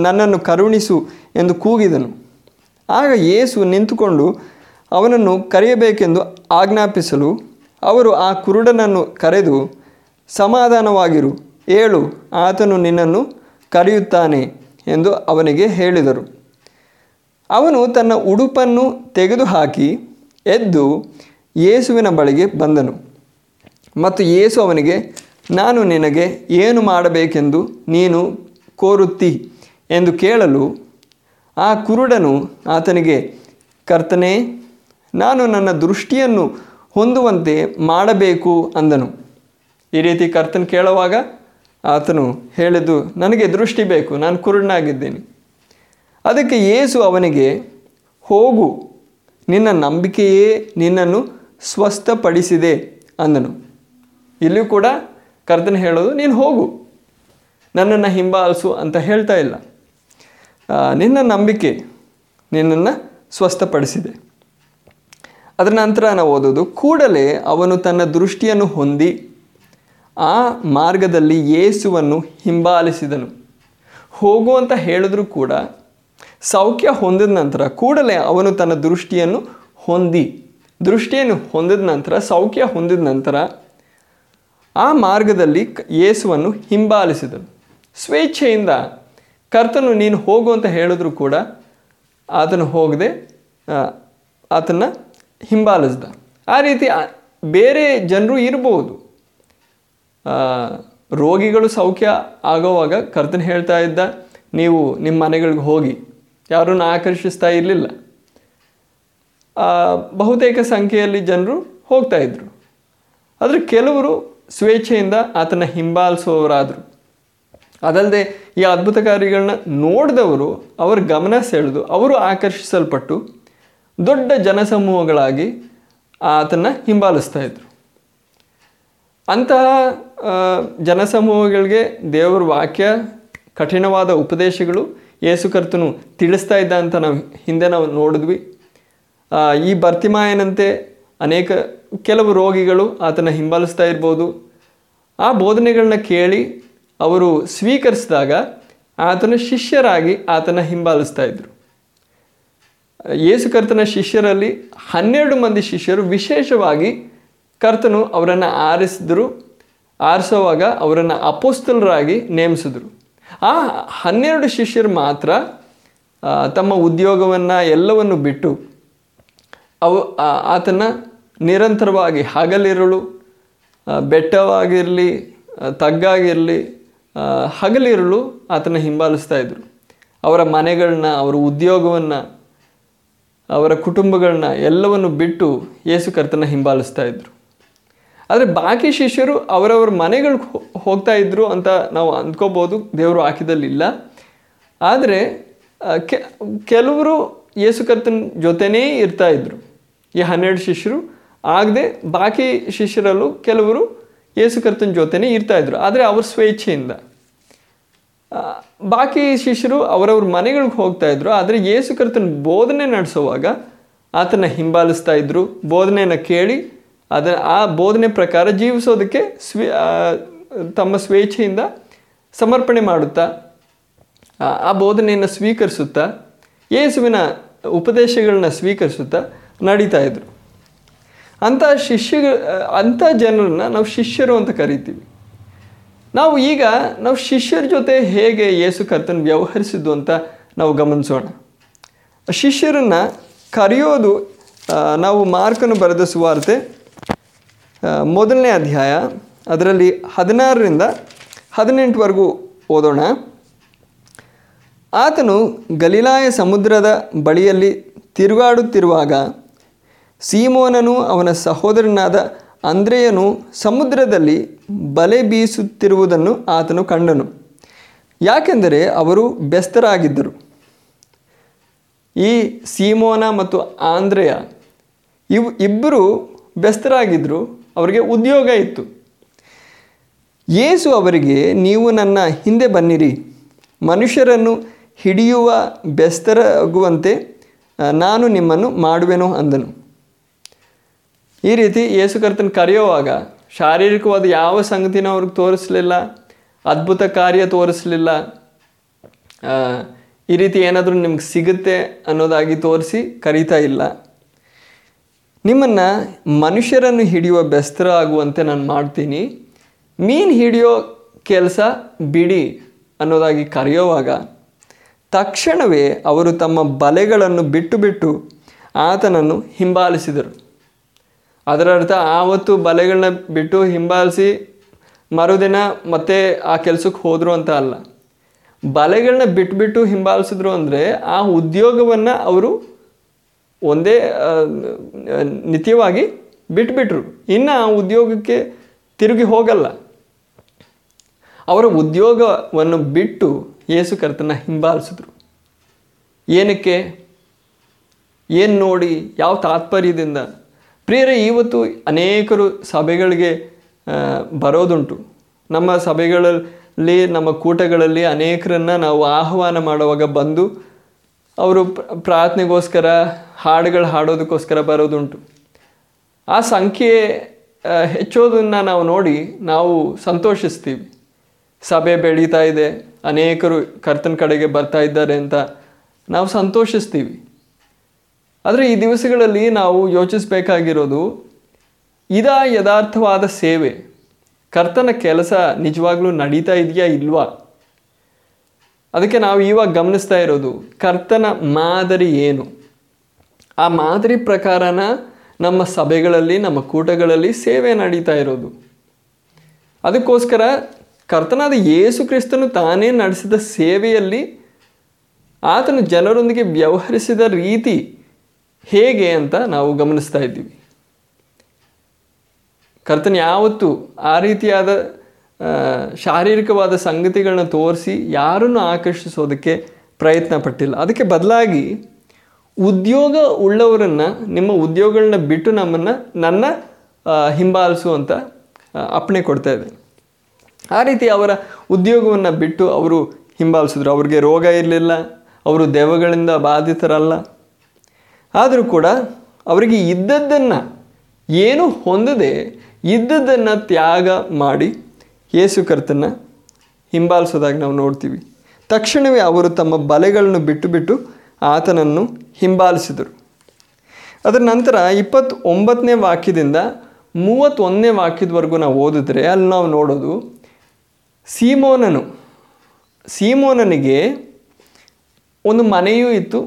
ನನ್ನನ್ನು ಕರುಣಿಸು ಎಂದು ಕೂಗಿದನು. ಆಗ ಯೇಸು ನಿಂತುಕೊಂಡು ಅವನನ್ನು ಕರೆಯಬೇಕೆಂದು ಆಜ್ಞಾಪಿಸಲು ಅವರು ಆ ಕುರುಡನನ್ನು ಕರೆದು, ಸಮಾಧಾನವಾಗಿರು, ಏಳು, ಆತನು ನಿನ್ನನ್ನು ಕರೆಯುತ್ತಾನೆ ಎಂದು ಅವನಿಗೆ ಹೇಳಿದರು. ಅವನು ತನ್ನ ಉಡುಪನ್ನು ತೆಗೆದುಹಾಕಿ ಎದ್ದು ಯೇಸುವಿನ ಬಳಿಗೆ ಬಂದನು. ಮತ್ತು ಯೇಸು ಅವನಿಗೆ, ನಾನು ನಿನಗೆ ಏನು ಮಾಡಬೇಕೆಂದು ನೀನು ಕೋರುತ್ತಿ ಎಂದು ಕೇಳಲು ಆ ಕುರುಡನು ಆತನಿಗೆ, ಕರ್ತನೇ, ನಾನು ನನ್ನ ದೃಷ್ಟಿಯನ್ನು ಹೊಂದುವಂತೆ ಮಾಡಬೇಕು ಅಂದನು. ಈ ರೀತಿ ಕರ್ತನ್ ಕೇಳುವಾಗ ಆತನು ಹೇಳಿದ್ದು, ನನಗೆ ದೃಷ್ಟಿ ಬೇಕು, ನಾನು ಕುರುಡನಾಗಿದ್ದೇನೆ. ಅದಕ್ಕೆ ಯೇಸು ಅವನಿಗೆ, ಹೋಗು, ನಿನ್ನ ನಂಬಿಕೆಯೇ ನಿನ್ನನ್ನು ಸ್ವಸ್ಥಪಡಿಸಿದೆ ಅಂದನು. ಇಲ್ಲಿಯೂ ಕೂಡ ಕರ್ತನ್ ಹೇಳೋದು, ನೀನು ಹೋಗು, ನನ್ನನ್ನು ಹಿಂಬಾಲಿಸು ಅಂತ ಹೇಳ್ತಾ ಇಲ್ಲ. ನಿನ್ನ ನಂಬಿಕೆ ನಿನ್ನನ್ನು ಸ್ವಸ್ಥಪಡಿಸಿದೆ. ಅದರ ನಂತರ ನಾವು ಓದೋದು, ಕೂಡಲೇ ಅವನು ತನ್ನ ದೃಷ್ಟಿಯನ್ನು ಹೊಂದಿ ಆ ಮಾರ್ಗದಲ್ಲಿ ಯೇಸುವನ್ನು ಹಿಂಬಾಲಿಸಿದನು. ಹೋಗು ಅಂತ ಹೇಳಿದ್ರೂ ಕೂಡ ಸೌಖ್ಯ ಹೊಂದಿದ ನಂತರ ಕೂಡಲೇ ಅವನು ತನ್ನ ದೃಷ್ಟಿಯನ್ನು ಹೊಂದಿದ ನಂತರ ಸೌಖ್ಯ ಹೊಂದಿದ ನಂತರ ಆ ಮಾರ್ಗದಲ್ಲಿ ಯೇಸುವನ್ನು ಹಿಂಬಾಲಿಸಿದನು. ಸ್ವೇಚ್ಛೆಯಿಂದ ಕರ್ತನು ನೀನು ಹೋಗು ಅಂತ ಹೇಳಿದ್ರೂ ಕೂಡ ಆತನು ಹೋಗದೆ ಆತನ್ನು ಹಿಂಬಾಲಿಸ್ದ. ಆ ರೀತಿ ಬೇರೆ ಜನರು ಇರ್ಬೋದು. ರೋಗಿಗಳು ಸೌಖ್ಯ ಆಗೋವಾಗ ಕರ್ತನು ಹೇಳ್ತಾ ಇದ್ದ, ನೀವು ನಿಮ್ಮ ಮನೆಗಳಿಗೆ ಹೋಗಿ. ಯಾರನ್ನು ಆಕರ್ಷಿಸ್ತಾ ಇರಲಿಲ್ಲ. ಬಹುತೇಕ ಸಂಖ್ಯೆಯಲ್ಲಿ ಜನರು ಹೋಗ್ತಾಯಿದ್ರು. ಆದರೆ ಕೆಲವರು ಸ್ವೇಚ್ಛೆಯಿಂದ ಆತನ ಹಿಂಬಾಲಿಸುವವರಾದರು. ಅದಲ್ಲದೆ ಈ ಅದ್ಭುತ ಕಾರ್ಯಗಳನ್ನ ನೋಡಿದವರು ಅವರ ಗಮನ ಸೆಳೆದು ಅವರು ಆಕರ್ಷಿಸಲ್ಪಟ್ಟು ದೊಡ್ಡ ಜನಸಮೂಹಗಳಾಗಿ ಆತನ್ನು ಹಿಂಬಾಲಿಸ್ತಾ ಇದ್ದರು. ಅಂತಹ ಜನಸಮೂಹಗಳಿಗೆ ದೇವರ ವಾಕ್ಯ, ಕಠಿಣವಾದ ಉಪದೇಶಗಳು ಯೇಸು ಕರ್ತನು ತಿಳಿಸ್ತಾ ಇದ್ದ ಅಂತ ನಾವು ಹಿಂದೆ ನೋಡಿದ್ವಿ. ಈ ಬರ್ತಿಮಾಯನಂತೆ ಅನೇಕ ಕೆಲವು ರೋಗಿಗಳು ಆತನ್ನು ಹಿಂಬಾಲಿಸ್ತಾ ಇರ್ಬೋದು. ಆ ಬೋಧನೆಗಳನ್ನ ಕೇಳಿ ಅವರು ಸ್ವೀಕರಿಸಿದಾಗ ಆತನ ಶಿಷ್ಯರಾಗಿ ಆತನ್ನು ಹಿಂಬಾಲಿಸ್ತಾ ಇದ್ದರು. ಯೇಸು ಕರ್ತನ ಶಿಷ್ಯರಲ್ಲಿ 12 ಮಂದಿ ಶಿಷ್ಯರು ವಿಶೇಷವಾಗಿ ಕರ್ತನು ಅವರನ್ನು ಆರಿಸುವಾಗ ಅವರನ್ನು ಅಪೊಸ್ತಲರಾಗಿ ನೇಮಿಸಿದ್ರು. ಆ 12 ಶಿಷ್ಯರು ಮಾತ್ರ ತಮ್ಮ ಉದ್ಯೋಗವನ್ನು ಎಲ್ಲವನ್ನು ಬಿಟ್ಟು ಆತನ ನಿರಂತರವಾಗಿ ಹಗಲಿರುಳು, ಬೆಟ್ಟವಾಗಿರಲಿ ತಗ್ಗಾಗಿರಲಿ, ಹಗಲಿರುಳು ಆತನ ಹಿಂಬಾಲಿಸ್ತಾ ಇದ್ದರು. ಅವರ ಮನೆಗಳನ್ನ, ಅವರ ಉದ್ಯೋಗವನ್ನು, ಅವರ ಕುಟುಂಬಗಳನ್ನ ಎಲ್ಲವನ್ನು ಬಿಟ್ಟು ಯೇಸು ಕರ್ತನ ಹಿಂಬಾಲಿಸ್ತಾ ಇದ್ದರು. ಆದರೆ ಬಾಕಿ ಶಿಷ್ಯರು ಅವರವ್ರ ಮನೆಗಳಿಗೆ ಹೋಗ್ತಾ ಇದ್ದರು ಅಂತ ನಾವು ಅಂದ್ಕೋಬೋದು. ದೇವರು ವಾಕ್ಯದಲ್ಲಿಲ್ಲ. ಆದರೆ ಕೆಲವರು ಯೇಸು ಕರ್ತನ ಜೊತೆನೇ ಇರ್ತಾ ಇದ್ದರು. ಈ 12 ಶಿಷ್ಯರು ಆಗದೆ ಬಾಕಿ ಶಿಷ್ಯರಲ್ಲೂ ಕೆಲವರು ಯೇಸು ಕರ್ತನ ಜೊತೆನೇ ಇರ್ತಾಯಿದ್ರು. ಆದರೆ ಅವ್ರ ಸ್ವೇಚ್ಛೆಯಿಂದ ಬಾಕಿ ಶಿಷ್ಯರು ಅವರವ್ರ ಮನೆಗಳಿಗೆ ಹೋಗ್ತಾಯಿದ್ರು. ಆದರೆ ಯೇಸು ಕರ್ತನ ಬೋಧನೆ ನಡೆಸುವಾಗ ಆತನ ಹಿಂಬಾಲಿಸ್ತಾ ಇದ್ದರು. ಬೋಧನೆಯನ್ನು ಕೇಳಿ ಆ ಬೋಧನೆ ಪ್ರಕಾರ ಜೀವಿಸೋದಕ್ಕೆ ತಮ್ಮ ಸ್ವೇಚ್ಛೆಯಿಂದ ಸಮರ್ಪಣೆ ಮಾಡುತ್ತಾ, ಆ ಬೋಧನೆಯನ್ನು ಸ್ವೀಕರಿಸುತ್ತಾ, ಯೇಸುವಿನ ಉಪದೇಶಗಳನ್ನ ಸ್ವೀಕರಿಸುತ್ತಾ ನಡೀತಾ ಇದ್ದರು. ಅಂಥ ಜನರನ್ನ ನಾವು ಶಿಷ್ಯರು ಅಂತ ಕರಿತೀವಿ. ನಾವು ಈಗ ನಾವು ಶಿಷ್ಯರ ಜೊತೆ ಹೇಗೆ ಯೇಸು ಕರ್ತನು ವ್ಯವಹರಿಸಿದ್ದು ಅಂತ ನಾವು ಗಮನಿಸೋಣ. ಶಿಷ್ಯರನ್ನು ಕರೆಯೋದು ನಾವು ಮಾರ್ಕನು ಬರೆದ ಸುವಾರ್ತೆ 1ನೇ ಅಧ್ಯಾಯ ಅದರಲ್ಲಿ 16ರಿಂದ 18ವರೆಗೂ ಓದೋಣ. ಆತನು ಗಲಿಲಾಯ ಸಮುದ್ರದ ಬಳಿಯಲ್ಲಿ ತಿರುಗಾಡುತ್ತಿರುವಾಗ ಸೀಮೋನನು ಅವನ ಸಹೋದರನಾದ ಅಂದ್ರೆಯನು ಸಮುದ್ರದಲ್ಲಿ ಬಲೆ ಬೀಸುತ್ತಿರುವುದನ್ನು ಆತನು ಕಂಡನು, ಯಾಕೆಂದರೆ ಅವರು ಬೆಸ್ತರಾಗಿದ್ದರು. ಈ ಸೀಮೋನ ಮತ್ತು ಆಂದ್ರೆಯ ಇಬ್ಬರು ಬೆಸ್ತರಾಗಿದ್ದರು, ಅವರಿಗೆ ಉದ್ಯೋಗ ಇತ್ತು. ಯೇಸು ಅವರಿಗೆ, ನೀವು ನನ್ನ ಹಿಂದೆ ಬನ್ನಿರಿ, ಮನುಷ್ಯರನ್ನು ಹಿಡಿಯುವ ಬೆಸ್ತರಾಗುವಂತೆ ನಾನು ನಿಮ್ಮನ್ನು ಮಾಡುವೆನೋ ಅಂದನು. ಈ ರೀತಿ ಯೇಸು ಕರ್ತನ ಕರೆಯುವಾಗ ಶಾರೀರಿಕವಾದ ಯಾವ ಸಂಗತಿನ ಅವ್ರಿಗೆ ತೋರಿಸಲಿಲ್ಲ, ಅದ್ಭುತ ಕಾರ್ಯ ತೋರಿಸಲಿಲ್ಲ. ಈ ರೀತಿ ಏನಾದರೂ ನಿಮ್ಗೆ ಸಿಗುತ್ತೆ ಅನ್ನೋದಾಗಿ ತೋರಿಸಿ ಕರೀತಾ ಇಲ್ಲ. ನಿಮ್ಮನ್ನು ಮನುಷ್ಯರನ್ನು ಹಿಡಿಯುವ ಬೆಸ್ತರ ಆಗುವಂತೆ ನಾನು ಮಾಡ್ತೀನಿ, ಮೀನು ಹಿಡಿಯೋ ಕೆಲಸ ಬಿಡಿ ಅನ್ನೋದಾಗಿ ಕರೆಯೋವಾಗ ತಕ್ಷಣವೇ ಅವರು ತಮ್ಮ ಬಲೆಗಳನ್ನು ಬಿಟ್ಟು ಆತನನ್ನು ಹಿಂಬಾಲಿಸಿದರು. ಅದರರ್ಥ ಆವತ್ತು ಬಲೆಗಳನ್ನ ಬಿಟ್ಟು ಹಿಂಬಾಲಿಸಿ ಮರುದಿನ ಮತ್ತೆ ಆ ಕೆಲಸಕ್ಕೆ ಹೋದರು ಅಂತ ಅಲ್ಲ. ಬಲೆಗಳನ್ನ ಬಿಟ್ಟು ಹಿಂಬಾಲಿಸಿದ್ರು ಅಂದರೆ ಆ ಉದ್ಯೋಗವನ್ನು ಅವರು ಒಂದೇ ನಿತ್ಯವಾಗಿ ಬಿಟ್ಬಿಟ್ರು, ಇನ್ನು ಆ ಉದ್ಯೋಗಕ್ಕೆ ತಿರುಗಿ ಹೋಗಲ್ಲ. ಅವರ ಉದ್ಯೋಗವನ್ನು ಬಿಟ್ಟು ಯೇಸು ಕರ್ತನ ಹಿಂಬಾಲಿಸಿದ್ರು. ಏನಕ್ಕೆ, ಏನು ನೋಡಿ, ಯಾವ ತಾತ್ಪರ್ಯದಿಂದ? ಪ್ರಿಯರೇ, ಇವತ್ತು ಅನೇಕರು ಸಭೆಗಳಿಗೆ ಬರೋದುಂಟು. ನಮ್ಮ ಸಭೆಗಳಲ್ಲಿ, ನಮ್ಮ ಕೂಟಗಳಲ್ಲಿ ಅನೇಕರನ್ನು ನಾವು ಆಹ್ವಾನ ಮಾಡುವಾಗ ಬಂದು ಅವರು ಪ್ರಾರ್ಥನೆಗೋಸ್ಕರ, ಹಾಡುಗಳು ಹಾಡೋದಕ್ಕೋಸ್ಕರ ಬರೋದುಂಟು. ಆ ಸಂಖ್ಯೆ ಹೆಚ್ಚೋದನ್ನು ನಾವು ನೋಡಿ ನಾವು ಸಂತೋಷಿಸ್ತೀವಿ. ಸಭೆ ಬೆಳೀತಾ ಇದೆ, ಅನೇಕರು ಕರ್ತನ ಕಡೆಗೆ ಬರ್ತಾ ಇದ್ದಾರೆ ಅಂತ ನಾವು ಸಂತೋಷಿಸ್ತೀವಿ. ಆದರೆ ಈ ದಿವಸಗಳಲ್ಲಿ ನಾವು ಯೋಚಿಸಬೇಕಾಗಿರೋದು, ಇದಾ ಯಥಾರ್ಥವಾದ ಸೇವೆ? ಕರ್ತನ ಕೆಲಸ ನಿಜವಾಗ್ಲೂ ನಡೀತಾ ಇದೆಯಾ ಇಲ್ವಾ? ಅದಕ್ಕೆ ನಾವು ಇವಾಗ ಗಮನಿಸ್ತಾ ಇರೋದು ಕರ್ತನ ಮಾದರಿ ಏನು, ಆ ಮಾದರಿ ಪ್ರಕಾರನ ನಮ್ಮ ಸಭೆಗಳಲ್ಲಿ, ನಮ್ಮ ಕೂಟಗಳಲ್ಲಿ ಸೇವೆ ನಡೀತಾ ಇರೋದು. ಅದಕ್ಕೋಸ್ಕರ ಕರ್ತನಾದ ಯೇಸು ಕ್ರಿಸ್ತನು ತಾನೇ ನಡೆಸಿದ ಸೇವೆಯಲ್ಲಿ ಆತನು ಜನರೊಂದಿಗೆ ವ್ಯವಹರಿಸಿದ ರೀತಿ ಹೇಗೆ ಅಂತ ನಾವು ಗಮನಿಸ್ತಾ ಇದ್ದೀವಿ. ಕರ್ತನ ಯಾವತ್ತೂ ಆ ರೀತಿಯಾದ ಶಾರೀರಿಕವಾದ ಸಂಗತಿಗಳನ್ನ ತೋರಿಸಿ ಯಾರನ್ನು ಆಕರ್ಷಿಸೋದಕ್ಕೆ ಪ್ರಯತ್ನ ಪಟ್ಟಿಲ್ಲ. ಅದಕ್ಕೆ ಬದಲಾಗಿ ಉದ್ಯೋಗ ಉಳ್ಳವರನ್ನು, ನಿಮ್ಮ ಉದ್ಯೋಗಗಳನ್ನ ಬಿಟ್ಟು ನನ್ನ ಹಿಂಬಾಲಿಸುವಂಥ ಅಪ್ಪಣೆ ಕೊಡ್ತಾ ಇದೆ. ಆ ರೀತಿ ಅವರ ಉದ್ಯೋಗವನ್ನು ಬಿಟ್ಟು ಅವರು ಹಿಂಬಾಲಿಸಿದ್ರು. ಅವ್ರಿಗೆ ರೋಗ ಇರಲಿಲ್ಲ, ಅವರು ದೆವ್ವಗಳಿಂದ ಬಾಧಿತರಲ್ಲ. ಆದರೂ ಕೂಡ ಅವರಿಗೆ ಇದ್ದದ್ದನ್ನು, ಏನೂ ಹೊಂದದೆ ಇದ್ದದ್ದನ್ನು ತ್ಯಾಗ ಮಾಡಿ ಯೇಸು ಕರ್ತನ ಹಿಂಬಾಲಿಸೋದಾಗಿ ನಾವು ನೋಡ್ತೀವಿ. ತಕ್ಷಣವೇ ಅವರು ತಮ್ಮ ಬಲೆಗಳನ್ನು ಬಿಟ್ಟು ಆತನನ್ನು ಹಿಂಬಾಲಿಸಿದರು. ಅದರ ನಂತರ 29ನೇ ವಾಕ್ಯದಿಂದ 31ನೇ ವಾಕ್ಯದವರೆಗೂ ನಾವು ಓದಿದ್ರೆ ಅಲ್ಲಿ ನಾವು ನೋಡೋದು, ಸೀಮೋನನಿಗೆ ಒಂದು ಮನೆಯೂ ಇತ್ತು.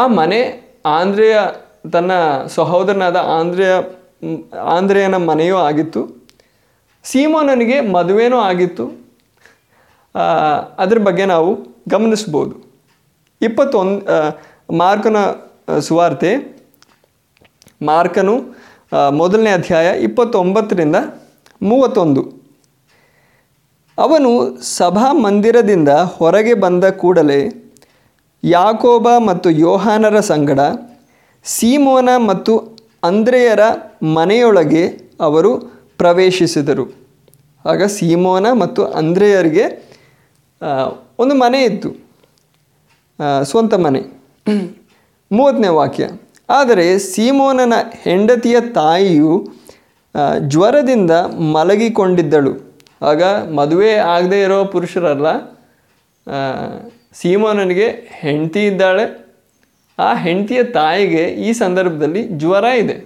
ಆ ಮನೆ ಆಂದ್ರೆಯ, ತನ್ನ ಸಹೋದರನಾದ ಆಂದ್ರೆಯನ ಮನೆಯೂ ಆಗಿತ್ತು. ಸೀಮೋನನಿಗೆ ಮದುವೆನೂ ಆಗಿತ್ತು. ಅದ್ರ ಬಗ್ಗೆ ನಾವು ಗಮನಿಸ್ಬೋದು. 21 ಮಾರ್ಕನ ಸುವಾರ್ತೆ 1ನೇ ಅಧ್ಯಾಯ 29ರಿಂದ 31. ಅವನು ಸಭಾಮಂದಿರದಿಂದ ಹೊರಗೆ ಬಂದ ಕೂಡಲೇ ಯಾಕೋಬ ಮತ್ತು ಯೋಹಾನರ ಸಂಗಡ ಸೀಮೋನ ಮತ್ತು ಅಂದ್ರೆಯರ ಮನೆಯೊಳಗೆ ಅವರು ಪ್ರವೇಶಿಸಿದರು. ಆಗ ಸೀಮೋನ ಮತ್ತು ಅಂದ್ರೆಯರಿಗೆ ಒಂದು ಮನೆ ಇತ್ತು, ಸ್ವಂತ ಮನೆ. 30ನೇ ವಾಕ್ಯ, ಆದರೆ ಸೀಮೋನನ ಹೆಂಡತಿಯ ತಾಯಿಯು ಜ್ವರದಿಂದ ಮಲಗಿಕೊಂಡಿದ್ದಳು. ಆಗ ಮದುವೆ ಆಗದೆ ಇರೋ ಪುರುಷರಲ್ಲ, ಸೀಮೋನನಿಗೆ ಹೆಂಡತಿ ಇದ್ದಾಳೆ. ಆ ಹೆಂಡತಿಯ ತಾಯಿಗೆ ಈ ಸಂದರ್ಭದಲ್ಲಿ ಜ್ವರ ಇದೆ.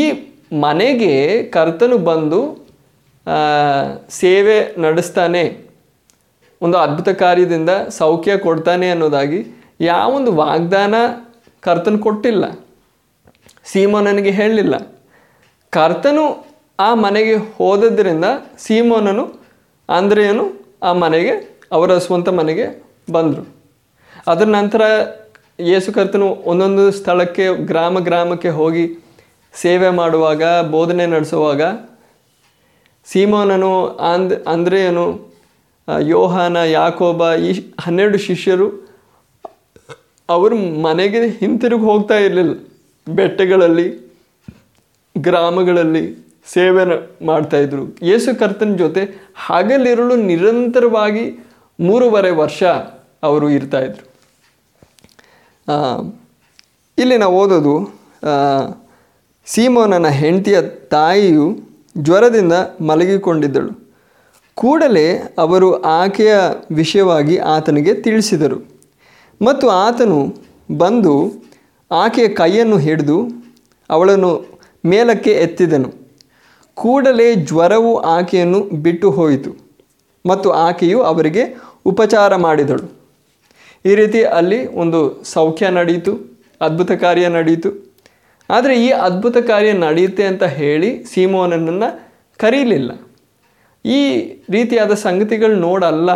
ಈ ಮನೆಗೆ ಕರ್ತನು ಬಂದು ಸೇವೆ ನಡೆಸ್ತಾನೆ, ಒಂದು ಅದ್ಭುತ ಕಾರ್ಯದಿಂದ ಸೌಖ್ಯ ಕೊಡ್ತಾನೆ ಅನ್ನೋದಾಗಿ ಯಾವೊಂದು ವಾಗ್ದಾನ ಕರ್ತನು ಕೊಟ್ಟಿಲ್ಲ, ಸೀಮೋನನಿಗೆ ಹೇಳಲಿಲ್ಲ. ಕರ್ತನು ಆ ಮನೆಗೆ ಹೋದದ್ರಿಂದ ಸೀಮೋನನು ಅಂದ್ರೆಯನು ಆ ಮನೆಗೆ, ಅವರ ಸ್ವಂತ ಮನೆಗೆ ಬಂದರು. ಅದರ ನಂತರ ಯೇಸು ಕರ್ತನು ಒಂದೊಂದು ಸ್ಥಳಕ್ಕೆ ಗ್ರಾಮಕ್ಕೆ ಹೋಗಿ ಸೇವೆ ಮಾಡುವಾಗ, ಬೋಧನೆ ನಡೆಸುವಾಗ ಸೀಮೋನನು, ಅಂದ್ರೆಯನು, ಯೋಹಾನ, ಯಾಕೋಬ, ಈ 12 ಶಿಷ್ಯರು ಅವ್ರ ಮನೆಗೆ ಹಿಂತಿರುಗಿ ಹೋಗ್ತಾ ಇರಲಿಲ್ಲ. ಬೆಟ್ಟಗಳಲ್ಲಿ, ಗ್ರಾಮಗಳಲ್ಲಿ ಸೇವೆ ಮಾಡ್ತಾಯಿದ್ರು. ಯೇಸು ಕರ್ತನ ಜೊತೆ ಹಗಲಿರುಳು ನಿರಂತರವಾಗಿ 3.5 ವರ್ಷ ಅವರು ಇರ್ತಾಯಿದ್ರು. ಇಲ್ಲಿ ನಾವು ಓದೋದು, ಸೀಮೋನನ ಹೆಂಡತಿಯ ತಾಯಿಯು ಜ್ವರದಿಂದ ಮಲಗಿಕೊಂಡಿದ್ದಳು. ಕೂಡಲೇ ಅವರು ಆಕೆಯ ವಿಷಯವಾಗಿ ಆತನಿಗೆ ತಿಳಿಸಿದರು. ಮತ್ತು ಆತನು ಬಂದು ಆಕೆಯ ಕೈಯನ್ನು ಹಿಡಿದು ಅವಳನ್ನು ಮೇಲಕ್ಕೆ ಎತ್ತಿದನು. ಕೂಡಲೇ ಜ್ವರವು ಆಕೆಯನ್ನು ಬಿಟ್ಟು ಹೋಯಿತು ಮತ್ತು ಆಕೆಯು ಅವರಿಗೆ ಉಪಚಾರ ಮಾಡಿದಳು. ಈ ರೀತಿ ಅಲ್ಲಿ ಒಂದು ಸೌಖ್ಯ ನಡೆಯಿತು, ಅದ್ಭುತ ಕಾರ್ಯ ನಡೆಯಿತು. ಆದರೆ ಈ ಅದ್ಭುತ ಕಾರ್ಯ ನಡೆಯುತ್ತೆ ಅಂತ ಹೇಳಿ ಸೀಮೋನನನ್ನು ಕರೀಲಿಲ್ಲ. ಈ ರೀತಿಯಾದ ಸಂಗತಿಗಳು ನೋಡಲ್ಲ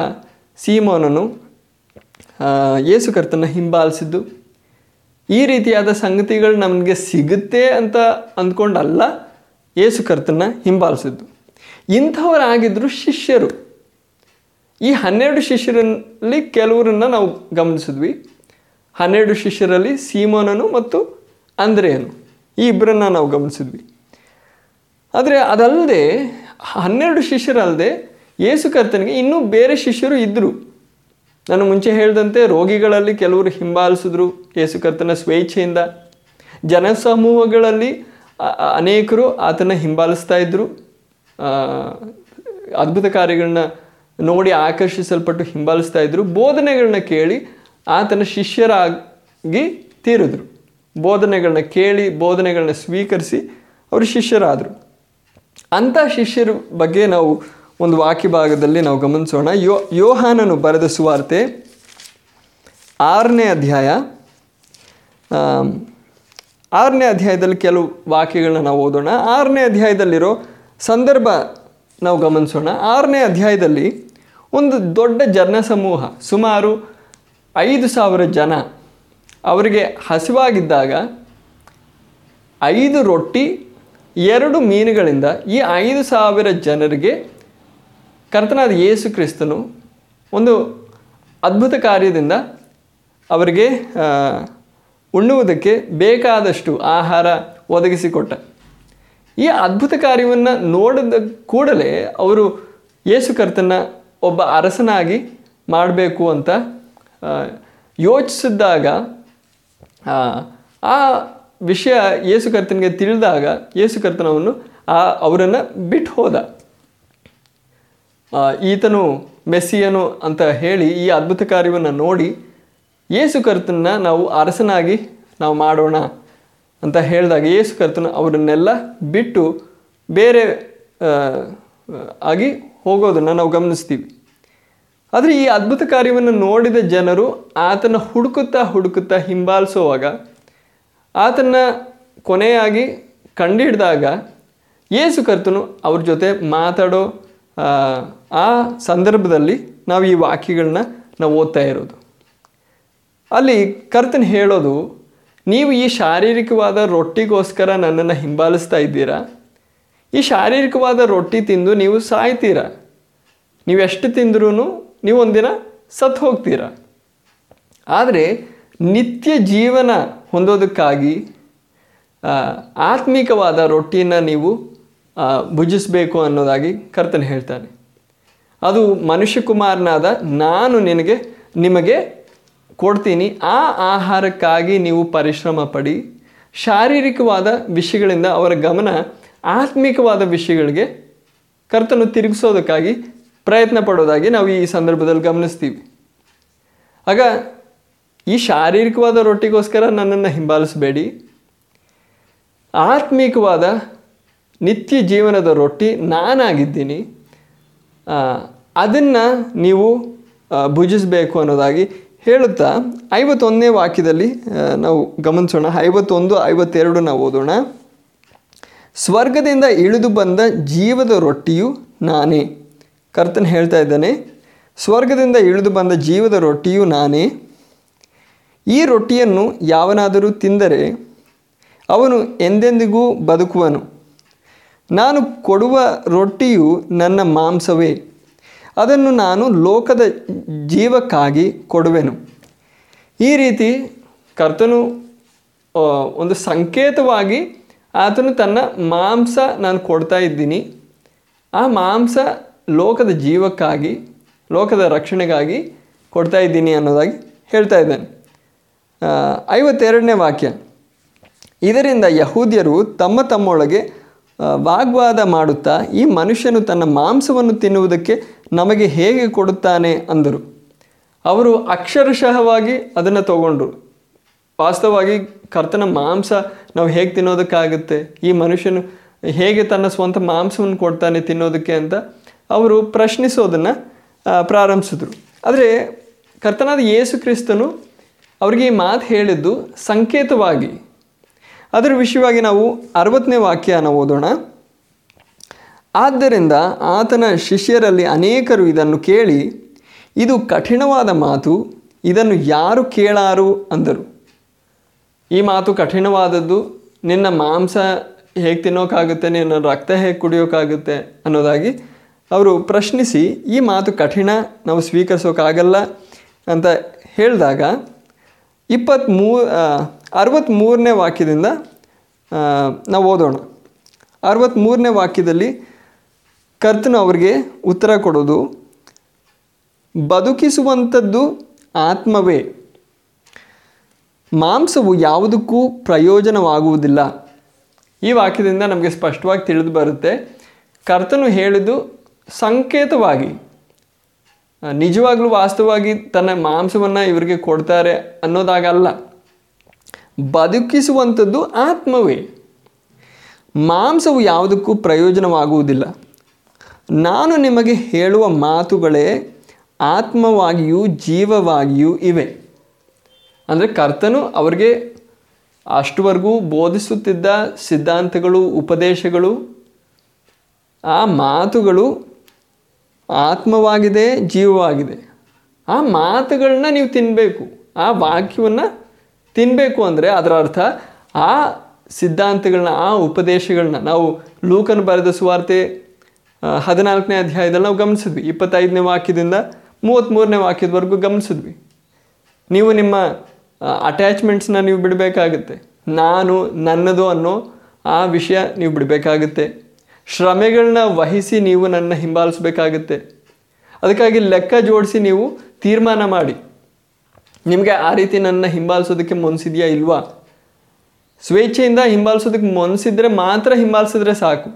ಸೀಮೋನನು ಯೇಸು ಕರ್ತನ ಹಿಂಬಾಲಿಸಿದ್ದು. ಈ ರೀತಿಯಾದ ಸಂಗತಿಗಳು ನಮಗೆ ಸಿಗುತ್ತೆ ಅಂತ ಅಂದ್ಕೊಂಡಲ್ಲ ಯೇಸು ಕರ್ತನ ಹಿಂಬಾಲಿಸಿದ್ದು. ಇಂಥವರಾಗಿದ್ದರು ಶಿಷ್ಯರು. ಈ 12 ಶಿಷ್ಯರಲ್ಲಿ ಕೆಲವರನ್ನು ನಾವು ಗಮನಿಸಿದ್ವಿ. 12 ಶಿಷ್ಯರಲ್ಲಿ ಸೀಮೋನನು ಮತ್ತು ಅಂದ್ರೆಯನು, ಈ ಇಬ್ಬರನ್ನು ನಾವು ಗಮನಿಸಿದ್ವಿ. ಆದರೆ ಅದಲ್ಲದೆ 12 ಶಿಷ್ಯರಲ್ಲದೆ ಯೇಸು ಕರ್ತನಿಗೆ ಇನ್ನೂ ಬೇರೆ ಶಿಷ್ಯರು ಇದ್ದರು. ನಾನು ಮುಂಚೆ ಹೇಳಿದಂತೆ ರೋಗಿಗಳಲ್ಲಿ ಕೆಲವರು ಹಿಂಬಾಲಿಸಿದ್ರು ಯೇಸು ಕರ್ತನ ಸ್ವೇಚ್ಛೆಯಿಂದ. ಜನಸಮೂಹಗಳಲ್ಲಿ ಅನೇಕರು ಆತನ ಹಿಂಬಾಲಿಸ್ತಾ ಇದ್ದರು, ಅದ್ಭುತ ಕಾರ್ಯಗಳನ್ನ ನೋಡಿ ಆಕರ್ಷಿಸಲ್ಪಟ್ಟು ಹಿಂಬಾಲಿಸ್ತಾ ಇದ್ದರು. ಬೋಧನೆಗಳನ್ನ ಕೇಳಿ ಆತನ ಶಿಷ್ಯರಾಗಿ ತೀರಿದ್ರು. ಬೋಧನೆಗಳನ್ನ ಕೇಳಿ, ಬೋಧನೆಗಳನ್ನ ಸ್ವೀಕರಿಸಿ ಅವರು ಶಿಷ್ಯರಾದರು. ಅಂಥ ಶಿಷ್ಯರ ಬಗ್ಗೆ ನಾವು ಒಂದು ವಾಕ್ಯ ಭಾಗದಲ್ಲಿ ನಾವು ಗಮನಿಸೋಣ. ಯೋಹಾನನು ಬರೆದ ಸುವಾರ್ತೆ 6ನೇ ಅಧ್ಯಾಯ, 6ನೇ ಅಧ್ಯಾಯದಲ್ಲಿ ಕೆಲವು ವಾಕ್ಯಗಳನ್ನ ನಾವು ಓದೋಣ. 6ನೇ ಅಧ್ಯಾಯದಲ್ಲಿರೋ ಸಂದರ್ಭ ನಾವು ಗಮನಿಸೋಣ. 6ನೇ ಅಧ್ಯಾಯದಲ್ಲಿ ಒಂದು ದೊಡ್ಡ ಜನಸಮೂಹ, ಸುಮಾರು 5,000 ಜನ, ಅವರಿಗೆ ಹಸಿವಾಗಿದ್ದಾಗ 5 ರೊಟ್ಟಿ 2 ಮೀನುಗಳಿಂದ ಈ 5,000 ಜನರಿಗೆ ಕರ್ತನಾದ ಯೇಸು ಕ್ರಿಸ್ತನು ಒಂದು ಅದ್ಭುತ ಕಾರ್ಯದಿಂದ ಅವರಿಗೆ ಉಣ್ಣುವುದಕ್ಕೆ ಬೇಕಾದಷ್ಟು ಆಹಾರ ಒದಗಿಸಿಕೊಟ್ಟ. ಈ ಅದ್ಭುತ ಕಾರ್ಯವನ್ನು ನೋಡಿದ ಕೂಡಲೇ ಅವರು ಯೇಸು ಕರ್ತನ ಒಬ್ಬ ಅರಸನಾಗಿ ಮಾಡಬೇಕು ಅಂತ ಯೋಚಿಸಿದಾಗ, ಆ ವಿಷಯ ಯೇಸು ಕರ್ತನಿಗೆ ತಿಳಿದಾಗ ಯೇಸು ಕರ್ತನವನ್ನು ಅವರನ್ನು ಬಿಟ್ಟು ಹೋದ. ಈತನು ಮೆಸ್ಸಿಯನು ಅಂತ ಹೇಳಿ ಈ ಅದ್ಭುತ ಕಾರ್ಯವನ್ನು ನೋಡಿ ಯೇಸು ಕರ್ತನನ್ನ ನಾವು ಅರಸನಾಗಿ ನಾವು ಮಾಡೋಣ ಅಂತ ಹೇಳಿದಾಗ ಯೇಸು ಕರ್ತನು ಅವರನ್ನೆಲ್ಲ ಬಿಟ್ಟು ಬೇರೆ ಆಗಿ ಹೋಗೋದನ್ನು ನಾವು ಗಮನಿಸ್ತೀವಿ. ಆದರೆ ಈ ಅದ್ಭುತ ಕಾರ್ಯವನ್ನು ನೋಡಿದ ಜನರು ಆತನ ಹುಡುಕುತ್ತಾ ಹಿಂಬಾಲಿಸುವಾಗ, ಆತನ ಕೊನೆಯಾಗಿ ಕಂಡುಹಿಡಿದಾಗ ಯೇಸು ಕರ್ತನು ಅವ್ರ ಜೊತೆ ಮಾತಾಡೋ ಆ ಸಂದರ್ಭದಲ್ಲಿ ನಾವು ಈ ವಾಕ್ಯಗಳನ್ನ ನಾವು ಓದ್ತಾ ಇರೋದು. ಅಲ್ಲಿ ಕರ್ತನು ಹೇಳೋದು, ನೀವು ಈ ಶಾರೀರಿಕವಾದ ರೊಟ್ಟಿಗೋಸ್ಕರ ನನ್ನನ್ನು ಹಿಂಬಾಲಿಸ್ತಾ ಇದ್ದೀರಾ, ಈ ಶಾರೀರಿಕವಾದ ರೊಟ್ಟಿ ತಿಂದು ನೀವು ಸಾಯ್ತೀರಾ, ನೀವೆಷ್ಟು ತಿಂದ್ರೂ ನೀವು ಒಂದಿನ ಸತ್ತು ಹೋಗ್ತೀರಾ. ಆದರೆ ನಿತ್ಯ ಜೀವನ ಹೊಂದೋದಕ್ಕಾಗಿ ಆತ್ಮಿಕವಾದ ರೊಟ್ಟಿಯನ್ನು ನೀವು ಭುಜಿಸಬೇಕು ಅನ್ನೋದಾಗಿ ಕರ್ತನು ಹೇಳ್ತಾನೆ. ಅದು ಮನುಷ್ಯಕುಮಾರನಾದ ನಾನು ನಿಮಗೆ ಕೊಡ್ತೀನಿ, ಆ ಆಹಾರಕ್ಕಾಗಿ ನೀವು ಪರಿಶ್ರಮ ಪಡಿ. ಶಾರೀರಿಕವಾದ ವಿಷಯಗಳಿಂದ ಅವರ ಗಮನ ಆತ್ಮಿಕವಾದ ವಿಷಯಗಳಿಗೆ ಕರ್ತನು ತಿರುಗಿಸೋದಕ್ಕಾಗಿ ಪ್ರಯತ್ನ ಪಡೋದಾಗಿ ನಾವು ಈ ಸಂದರ್ಭದಲ್ಲಿ ಗಮನಿಸ್ತೀವಿ. ಆಗ ಈ ಶಾರೀರಿಕವಾದ ರೊಟ್ಟಿಗೋಸ್ಕರ ನನ್ನನ್ನು ಹಿಂಬಾಲಿಸಬೇಡಿ, ಆತ್ಮಿಕವಾದ ನಿತ್ಯ ಜೀವನದ ರೊಟ್ಟಿ ನಾನಾಗಿದ್ದೀನಿ, ಅದನ್ನು ನೀವು ಭುಜಿಸಬೇಕು ಅನ್ನೋದಾಗಿ ಹೇಳುತ್ತಾ 51ನೇ ವಾಕ್ಯದಲ್ಲಿ ನಾವು ಗಮನಿಸೋಣ. 51, 52 ನಾವು ಓದೋಣ. ಸ್ವರ್ಗದಿಂದ ಇಳಿದು ಬಂದ ಜೀವದ ರೊಟ್ಟಿಯು ನಾನೇ. ಕರ್ತನು ಹೇಳ್ತಾ ಇದ್ದಾನೆ, ಸ್ವರ್ಗದಿಂದ ಇಳಿದು ಬಂದ ಜೀವದ ರೊಟ್ಟಿಯು ನಾನೇ. ಈ ರೊಟ್ಟಿಯನ್ನು ಯಾವನಾದರೂ ತಿಂದರೆ ಅವನು ಎಂದೆಂದಿಗೂ ಬದುಕುವನು. ನಾನು ಕೊಡುವ ರೊಟ್ಟಿಯು ನನ್ನ ಮಾಂಸವೇ, ಅದನ್ನು ನಾನು ಲೋಕದ ಜೀವಕ್ಕಾಗಿ ಕೊಡುವೆನು. ಈ ರೀತಿ ಕರ್ತನು ಒಂದು ಸಂಕೇತವಾಗಿ ಆತನು ತನ್ನ ಮಾಂಸ ನಾನು ಕೊಡ್ತಾ ಇದ್ದೀನಿ, ಆ ಮಾಂಸ ಲೋಕದ ಜೀವಕ್ಕಾಗಿ, ಲೋಕದ ರಕ್ಷಣೆಗಾಗಿ ಕೊಡ್ತಾ ಇದ್ದೀನಿ ಅನ್ನೋದಾಗಿ ಹೇಳ್ತಾ ಇದ್ದಾನೆ. 52ನೇ ವಾಕ್ಯ. ಇದರಿಂದ ಯಹೂದ್ಯರು ತಮ್ಮ ತಮ್ಮೊಳಗೆ ವಾಗ್ವಾದ ಮಾಡುತ್ತಾ, ಈ ಮನುಷ್ಯನು ತನ್ನ ಮಾಂಸವನ್ನು ತಿನ್ನುವುದಕ್ಕೆ ನಮಗೆ ಹೇಗೆ ಕೊಡುತ್ತಾನೆ ಅಂದರು. ಅವರು ಅಕ್ಷರಶಃವಾಗಿ ಅದನ್ನು ತಗೊಂಡ್ರು. ವಾಸ್ತವವಾಗಿ ಕರ್ತನ ಮಾಂಸ ನಾವು ಹೇಗೆ ತಿನ್ನೋದಕ್ಕಾಗುತ್ತೆ, ಈ ಮನುಷ್ಯನು ಹೇಗೆ ತನ್ನ ಸ್ವಂತ ಮಾಂಸವನ್ನು ಕೊಡ್ತಾನೆ ತಿನ್ನೋದಕ್ಕೆ ಅಂತ ಅವರು ಪ್ರಶ್ನಿಸೋದನ್ನು ಪ್ರಾರಂಭಿಸಿದ್ರು. ಆದರೆ ಕರ್ತನಾದ ಯೇಸು ಕ್ರಿಸ್ತನು ಅವರಿಗೆ ಈ ಮಾತು ಹೇಳಿದ್ದು ಸಂಕೇತವಾಗಿ. ಅದರ ವಿಷಯವಾಗಿ ನಾವು 60ನೇ ವಾಕ್ಯನ ಓದೋಣ. ಆದ್ದರಿಂದ ಆತನ ಶಿಷ್ಯರಲ್ಲಿ ಅನೇಕರು ಇದನ್ನು ಕೇಳಿ, ಇದು ಕಠಿಣವಾದ ಮಾತು, ಇದನ್ನು ಯಾರು ಕೇಳಾರು ಅಂದರು. ಈ ಮಾತು ಕಠಿಣವಾದದ್ದು, ನಿನ್ನ ಮಾಂಸ ಹೇಗೆ ತಿನ್ನೋಕ್ಕಾಗುತ್ತೆ, ನಿನ್ನ ರಕ್ತ ಹೇಗೆ ಕುಡಿಯೋಕ್ಕಾಗುತ್ತೆ ಅನ್ನೋದಾಗಿ ಅವರು ಪ್ರಶ್ನಿಸಿ, ಈ ಮಾತು ಕಠಿಣ, ನಾವು ಸ್ವೀಕರಿಸೋಕ್ಕಾಗಲ್ಲ ಅಂತ ಹೇಳಿದಾಗ 63ನೇ ವಾಕ್ಯದಿಂದ ನಾವು ಓದೋಣ. 63ನೇ ವಾಕ್ಯದಲ್ಲಿ ಕರ್ತನು ಅವರಿಗೆ ಉತ್ತರ ಕೊಡೋದು, ಬದುಕಿಸುವಂಥದ್ದು ಆತ್ಮವೇ, ಮಾಂಸವು ಯಾವುದಕ್ಕೂ ಪ್ರಯೋಜನವಾಗುವುದಿಲ್ಲ. ಈ ವಾಕ್ಯದಿಂದ ನಮಗೆ ಸ್ಪಷ್ಟವಾಗಿ ತಿಳಿದು ಬರುತ್ತೆ, ಕರ್ತನು ಹೇಳಿದ್ದು ಸಂಕೇತವಾಗಿ, ನಿಜವಾಗ್ಲೂ ವಾಸ್ತವವಾಗಿ ತನ್ನ ಮಾಂಸವನ್ನು ಇವರಿಗೆ ಕೊಡ್ತಾರೆ ಅನ್ನೋದಾಗಲ್ಲ. ಬದುಕಿಸುವಂಥದ್ದು ಆತ್ಮವೇ, ಮಾಂಸವು ಯಾವುದಕ್ಕೂ ಪ್ರಯೋಜನವಾಗುವುದಿಲ್ಲ. ನಾನು ನಿಮಗೆ ಹೇಳುವ ಮಾತುಗಳೇ ಆತ್ಮವಾಗಿಯೂ ಜೀವವಾಗಿಯೂ ಇವೆ. ಅಂದರೆ ಕರ್ತನು ಅವರಿಗೆ ಅಷ್ಟುವರೆಗೂ ಬೋಧಿಸುತ್ತಿದ್ದ ಸಿದ್ಧಾಂತಗಳು, ಉಪದೇಶಗಳು, ಆ ಮಾತುಗಳು ಆತ್ಮವಾಗಿದೆ, ಜೀವವಾಗಿದೆ. ಆ ಮಾತುಗಳನ್ನ ನೀವು ತಿನ್ನಬೇಕು, ಆ ವಾಕ್ಯವನ್ನು ತಿನ್ನಬೇಕು. ಅಂದರೆ ಅದರ ಅರ್ಥ ಆ ಸಿದ್ಧಾಂತಗಳನ್ನ, ಆ ಉಪದೇಶಗಳನ್ನ ನಾವು ಲೂಕನ ಬರೆದ ಸುವಾರ್ತೆ 14ನೇ ಅಧ್ಯಾಯದಲ್ಲಿ ನಾವು ಗಮನಿಸಿದ್ವಿ. 25ನೇ ವಾಕ್ಯದಿಂದ 33ನೇ ವಾಕ್ಯದವರೆಗೂ ಗಮನಿಸಿದ್ವಿ. ನೀವು ನಿಮ್ಮ ಅಟ್ಯಾಚ್ಮೆಂಟ್ಸನ್ನ ನೀವು ಬಿಡಬೇಕಾಗುತ್ತೆ. ನಾನು, ನನ್ನದು ಅನ್ನೋ ಆ ವಿಷಯ ನೀವು ಬಿಡಬೇಕಾಗುತ್ತೆ. ಶ್ರಮೆಗಳನ್ನ ವಹಿಸಿ ನೀವು ನನ್ನ ಹಿಂಬಾಲಿಸಬೇಕಾಗುತ್ತೆ. ಅದಕ್ಕಾಗಿ ಲೆಕ್ಕ ಜೋಡಿಸಿ ನೀವು ತೀರ್ಮಾನ ಮಾಡಿ, ನಿಮಗೆ ಆ ರೀತಿ ನನ್ನ ಹಿಂಬಾಲಿಸೋದಕ್ಕೆ ಮನಸ್ಸಿದೆಯಾ ಇಲ್ವಾ. ಸ್ವೇಚ್ಛೆಯಿಂದ ಹಿಂಬಾಲಿಸೋದಕ್ಕೆ ಮನಸ್ಸಿದ್ರೆ ಮಾತ್ರ ಹಿಂಬಾಲಿಸಿದ್ರೆ ಸಾಕು.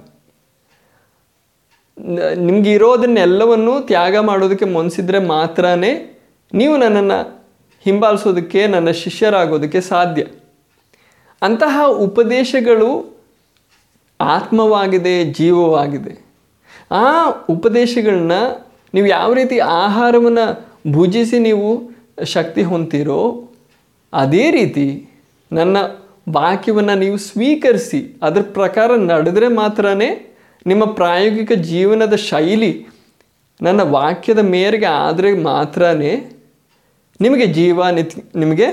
ನಿಮ್ಗೆ ಇರೋದನ್ನೆಲ್ಲವನ್ನು ತ್ಯಾಗ ಮಾಡೋದಕ್ಕೆ ಮನಸ್ಸಿದ್ರೆ ಮಾತ್ರ ನೀವು ನನ್ನನ್ನು ಹಿಂಬಾಲಿಸೋದಕ್ಕೆ, ನನ್ನ ಶಿಷ್ಯರಾಗೋದಕ್ಕೆ ಸಾಧ್ಯ. ಅಂತಹ ಉಪದೇಶಗಳು ಆತ್ಮವಾಗಿದೆ, ಜೀವವಾಗಿದೆ. ಆ ಉಪದೇಶಗಳನ್ನ ನೀವು ಯಾವ ರೀತಿ ಆಹಾರವನ್ನು ಭುಜಿಸಿ ನೀವು ಶಕ್ತಿ ಹೊಂದಿರೋ ಅದೇ ರೀತಿ ನನ್ನ ವಾಕ್ಯವನ್ನು ನೀವು ಸ್ವೀಕರಿಸಿ ಅದರ ಪ್ರಕಾರ ನಡೆದರೆ ಮಾತ್ರ ನಿಮ್ಮ ಪ್ರಾಯೋಗಿಕ ಜೀವನದ ಶೈಲಿ ನನ್ನ ವಾಕ್ಯದ ಮೇರೆಗೆ ಆದರೆ ಮಾತ್ರ ನಿಮಗೆ ಜೀವ ನಿಮಗೆ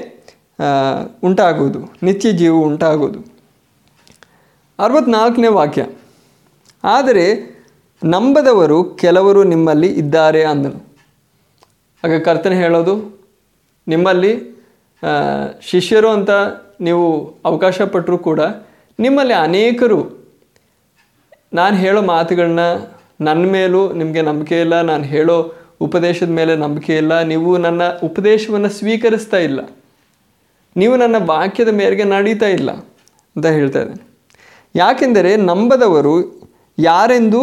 ಉಂಟಾಗೋದು, ನಿತ್ಯ ಜೀವ ಉಂಟಾಗೋದು. 64ನೇ ವಾಕ್ಯ. ಆದರೆ ನಂಬದವರು ಕೆಲವರು ನಿಮ್ಮಲ್ಲಿ ಇದ್ದಾರೆ ಅಂದನು. ಆಗ ಕರ್ತನು ಹೇಳೋದು, ನಿಮ್ಮಲ್ಲಿ ಶಿಷ್ಯರು ಅಂತ ನೀವು ಅವಕಾಶ ಪಟ್ಟರೂ ಕೂಡ ನಿಮ್ಮಲ್ಲಿ ಅನೇಕರು ನಾನು ಹೇಳೋ ಮಾತುಗಳನ್ನ, ನನ್ನ ಮೇಲೂ ನಿಮಗೆ ನಂಬಿಕೆ ಇಲ್ಲ, ನಾನು ಹೇಳೋ ಉಪದೇಶದ ಮೇಲೆ ನಂಬಿಕೆ ಇಲ್ಲ, ನೀವು ನನ್ನ ಉಪದೇಶವನ್ನು ಸ್ವೀಕರಿಸ್ತಾ ಇಲ್ಲ, ನೀವು ನನ್ನ ವಾಕ್ಯದ ಮೇರೆಗೆ ನಡೀತಾ ಇಲ್ಲ ಅಂತ ಹೇಳ್ತಾ ಇದ್ದಾನೆ. ಯಾಕೆಂದರೆ ನಂಬದವರು ಯಾರೆಂದು,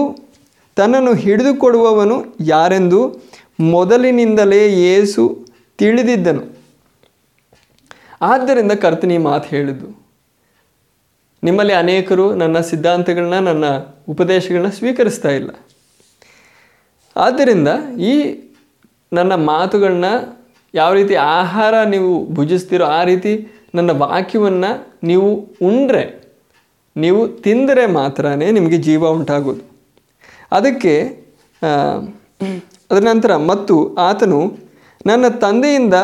ತನ್ನನ್ನು ಹಿಡಿದುಕೊಡುವವನು ಯಾರೆಂದು ಮೊದಲಿನಿಂದಲೇ ಯೇಸು ತಿಳಿದಿದ್ದನು. ಆದ್ದರಿಂದ ಕರ್ತನ ಈ ಮಾತು ಹೇಳಿದ್ದು, ನಿಮ್ಮಲ್ಲಿ ಅನೇಕರು ನನ್ನ ಸಿದ್ಧಾಂತಗಳನ್ನ, ನನ್ನ ಉಪದೇಶಗಳನ್ನ ಸ್ವೀಕರಿಸ್ತಾ ಇಲ್ಲ. ಆದ್ದರಿಂದ ಈ ನನ್ನ ಮಾತುಗಳನ್ನ ಯಾವ ರೀತಿ ಆಹಾರ ನೀವು ಭುಜಿಸ್ತೀರೋ ಆ ರೀತಿ ನನ್ನ ವಾಕ್ಯವನ್ನು ನೀವು ಉಂಡ್ರೆ, ನೀವು ತಿಂದರೆ ಮಾತ್ರ ನಿಮಗೆ ಜೀವ ಉಂಟಾಗೋದು. ಅದಕ್ಕೆ ಅದರ ನಂತರ, ಮತ್ತು ಆತನು ನನ್ನ ತಂದೆಯಿಂದ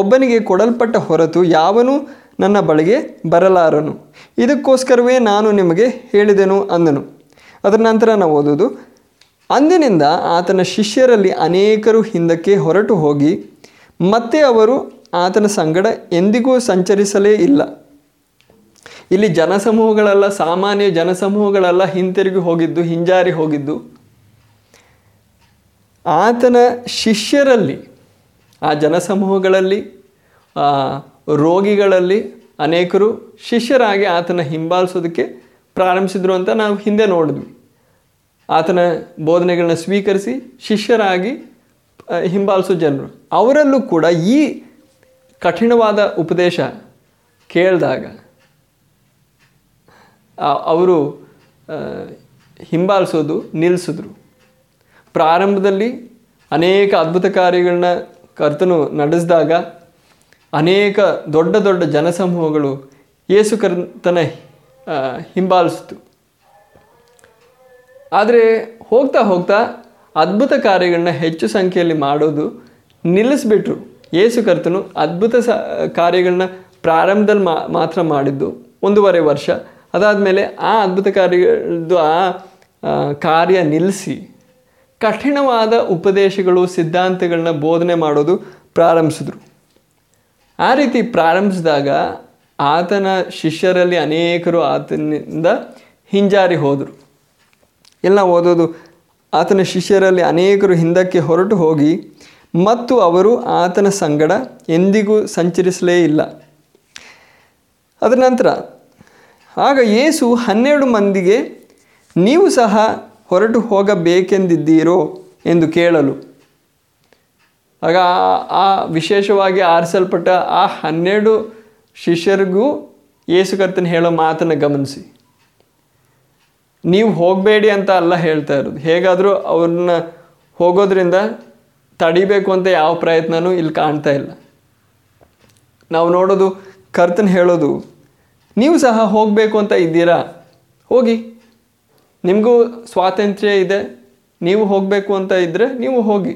ಒಬ್ಬನಿಗೆ ಕೊಡಲ್ಪಟ್ಟ ಹೊರತು ಯಾವನೂ ನನ್ನ ಬಳಿಗೆ ಬರಲಾರನು, ಇದಕ್ಕೋಸ್ಕರವೇ ನಾನು ನಿಮಗೆ ಹೇಳಿದೆನು ಅಂದನು. ಅದರ ನಂತರ ನಾವು ಓದೋದು, ಅಂದಿನಿಂದ ಆತನ ಶಿಷ್ಯರಲ್ಲಿ ಅನೇಕರು ಹಿಂದಕ್ಕೆ ಹೊರಟು ಹೋಗಿ ಮತ್ತೆ ಅವರು ಆತನ ಸಂಗಡ ಎಂದಿಗೂ ಸಂಚರಿಸಲೇ ಇಲ್ಲ. ಇಲ್ಲಿ ಜನಸಮೂಹಗಳೆಲ್ಲ, ಸಾಮಾನ್ಯ ಜನಸಮೂಹಗಳೆಲ್ಲ ಹಿಂತಿರುಗಿ ಹೋಗಿದ್ದು, ಹಿಂಜಾರಿ ಹೋಗಿದ್ದು. ಆತನ ಶಿಷ್ಯರಲ್ಲಿ, ಆ ಜನಸಮೂಹಗಳಲ್ಲಿ, ರೋಗಿಗಳಲ್ಲಿ ಅನೇಕರು ಶಿಷ್ಯರಾಗಿ ಆತನ ಹಿಂಬಾಲಿಸೋದಕ್ಕೆ ಪ್ರಾರಂಭಿಸಿದರು ಅಂತ ನಾವು ಹಿಂದೆ ನೋಡಿದ್ವಿ. ಆತನ ಬೋಧನೆಗಳನ್ನ ಸ್ವೀಕರಿಸಿ ಶಿಷ್ಯರಾಗಿ ಹಿಂಬಾಲಿಸೋ ಜನರು, ಅವರಲ್ಲೂ ಕೂಡ ಈ ಕಠಿಣವಾದ ಉಪದೇಶ ಕೇಳಿದಾಗ ಅವರು ಹಿಂಬಾಲಿಸೋದು ನಿಲ್ಲಿಸಿದ್ರು. ಪ್ರಾರಂಭದಲ್ಲಿ ಅನೇಕ ಅದ್ಭುತ ಕಾರ್ಯಗಳನ್ನ ಕರ್ತನು ನಡೆಸಿದಾಗ ಅನೇಕ ದೊಡ್ಡ ದೊಡ್ಡ ಜನಸಮೂಹಗಳು ಯೇಸು ಕರ್ತನ ಹಿಂಬಾಲಿಸಿತು. ಆದರೆ ಹೋಗ್ತಾ ಹೋಗ್ತಾ ಅದ್ಭುತ ಕಾರ್ಯಗಳನ್ನ ಹೆಚ್ಚು ಸಂಖ್ಯೆಯಲ್ಲಿ ಮಾಡೋದು ನಿಲ್ಲಿಸ್ಬಿಟ್ರು. ಯೇಸು ಕರ್ತನು ಅದ್ಭುತ ಕಾರ್ಯಗಳನ್ನ ಪ್ರಾರಂಭದಲ್ಲಿ ಮಾತ್ರ ಮಾಡಿದ್ದು 1.5 ವರ್ಷ. ಅದಾದಮೇಲೆ ಆ ಅದ್ಭುತ ಕಾರ್ಯಗಳದ್ದು ಆ ಕಾರ್ಯ ನಿಲ್ಲಿಸಿ ಕಠಿಣವಾದ ಉಪದೇಶಗಳು, ಸಿದ್ಧಾಂತಗಳನ್ನ ಬೋಧನೆ ಮಾಡೋದು ಪ್ರಾರಂಭಿಸಿದ್ರು. ಆ ರೀತಿ ಪ್ರಾರಂಭಿಸಿದಾಗ ಆತನ ಶಿಷ್ಯರಲ್ಲಿ ಅನೇಕರು ಆತನಿಂದ ಹಿಂಜಾರಿ ಹೋದರು. ಎಲ್ಲ ಓದೋದು, ಆತನ ಶಿಷ್ಯರಲ್ಲಿ ಅನೇಕರು ಹಿಂದಕ್ಕೆ ಹೊರಟು ಹೋಗಿ ಮತ್ತು ಅವರು ಆತನ ಸಂಗಡ ಎಂದಿಗೂ ಸಂಚರಿಸಲೇ ಇಲ್ಲ. ಅದರ ನಂತರ, ಆಗ ಯೇಸು 12 ಮಂದಿಗೆ, ನೀವು ಸಹ ಹೊರಟು ಹೋಗಬೇಕೆಂದಿದ್ದೀರೋ ಎಂದು ಕೇಳಲು, ಆಗ ಆ ವಿಶೇಷವಾಗಿ ಆರಿಸಲ್ಪಟ್ಟ ಆ 12 ಶಿಷ್ಯರಿಗೂ ಯೇಸು ಕರ್ತನು ಹೇಳೋ ಮಾತನ್ನು ಗಮನಿಸಿ. ನೀವು ಹೋಗಬೇಡಿ ಅಂತ ಅಲ್ಲ ಹೇಳ್ತಾ ಇರೋದು, ಹೇಗಾದರೂ ಅವ್ರನ್ನ ಹೋಗೋದ್ರಿಂದ ತಡಿಬೇಕು ಅಂತ ಯಾವ ಪ್ರಯತ್ನವೂ ಇಲ್ಲಿ ಕಾಣ್ತಾ ಇಲ್ಲ. ನಾವು ನೋಡೋದು ಕರ್ತನು ಹೇಳೋದು, ನೀವು ಸಹ ಹೋಗಬೇಕು ಅಂತ ಇದ್ದೀರಾ, ಹೋಗಿ, ನಿಮಗೂ ಸ್ವಾತಂತ್ರ್ಯ ಇದೆ, ನೀವು ಹೋಗಬೇಕು ಅಂತ ಇದ್ದರೆ ನೀವು ಹೋಗಿ,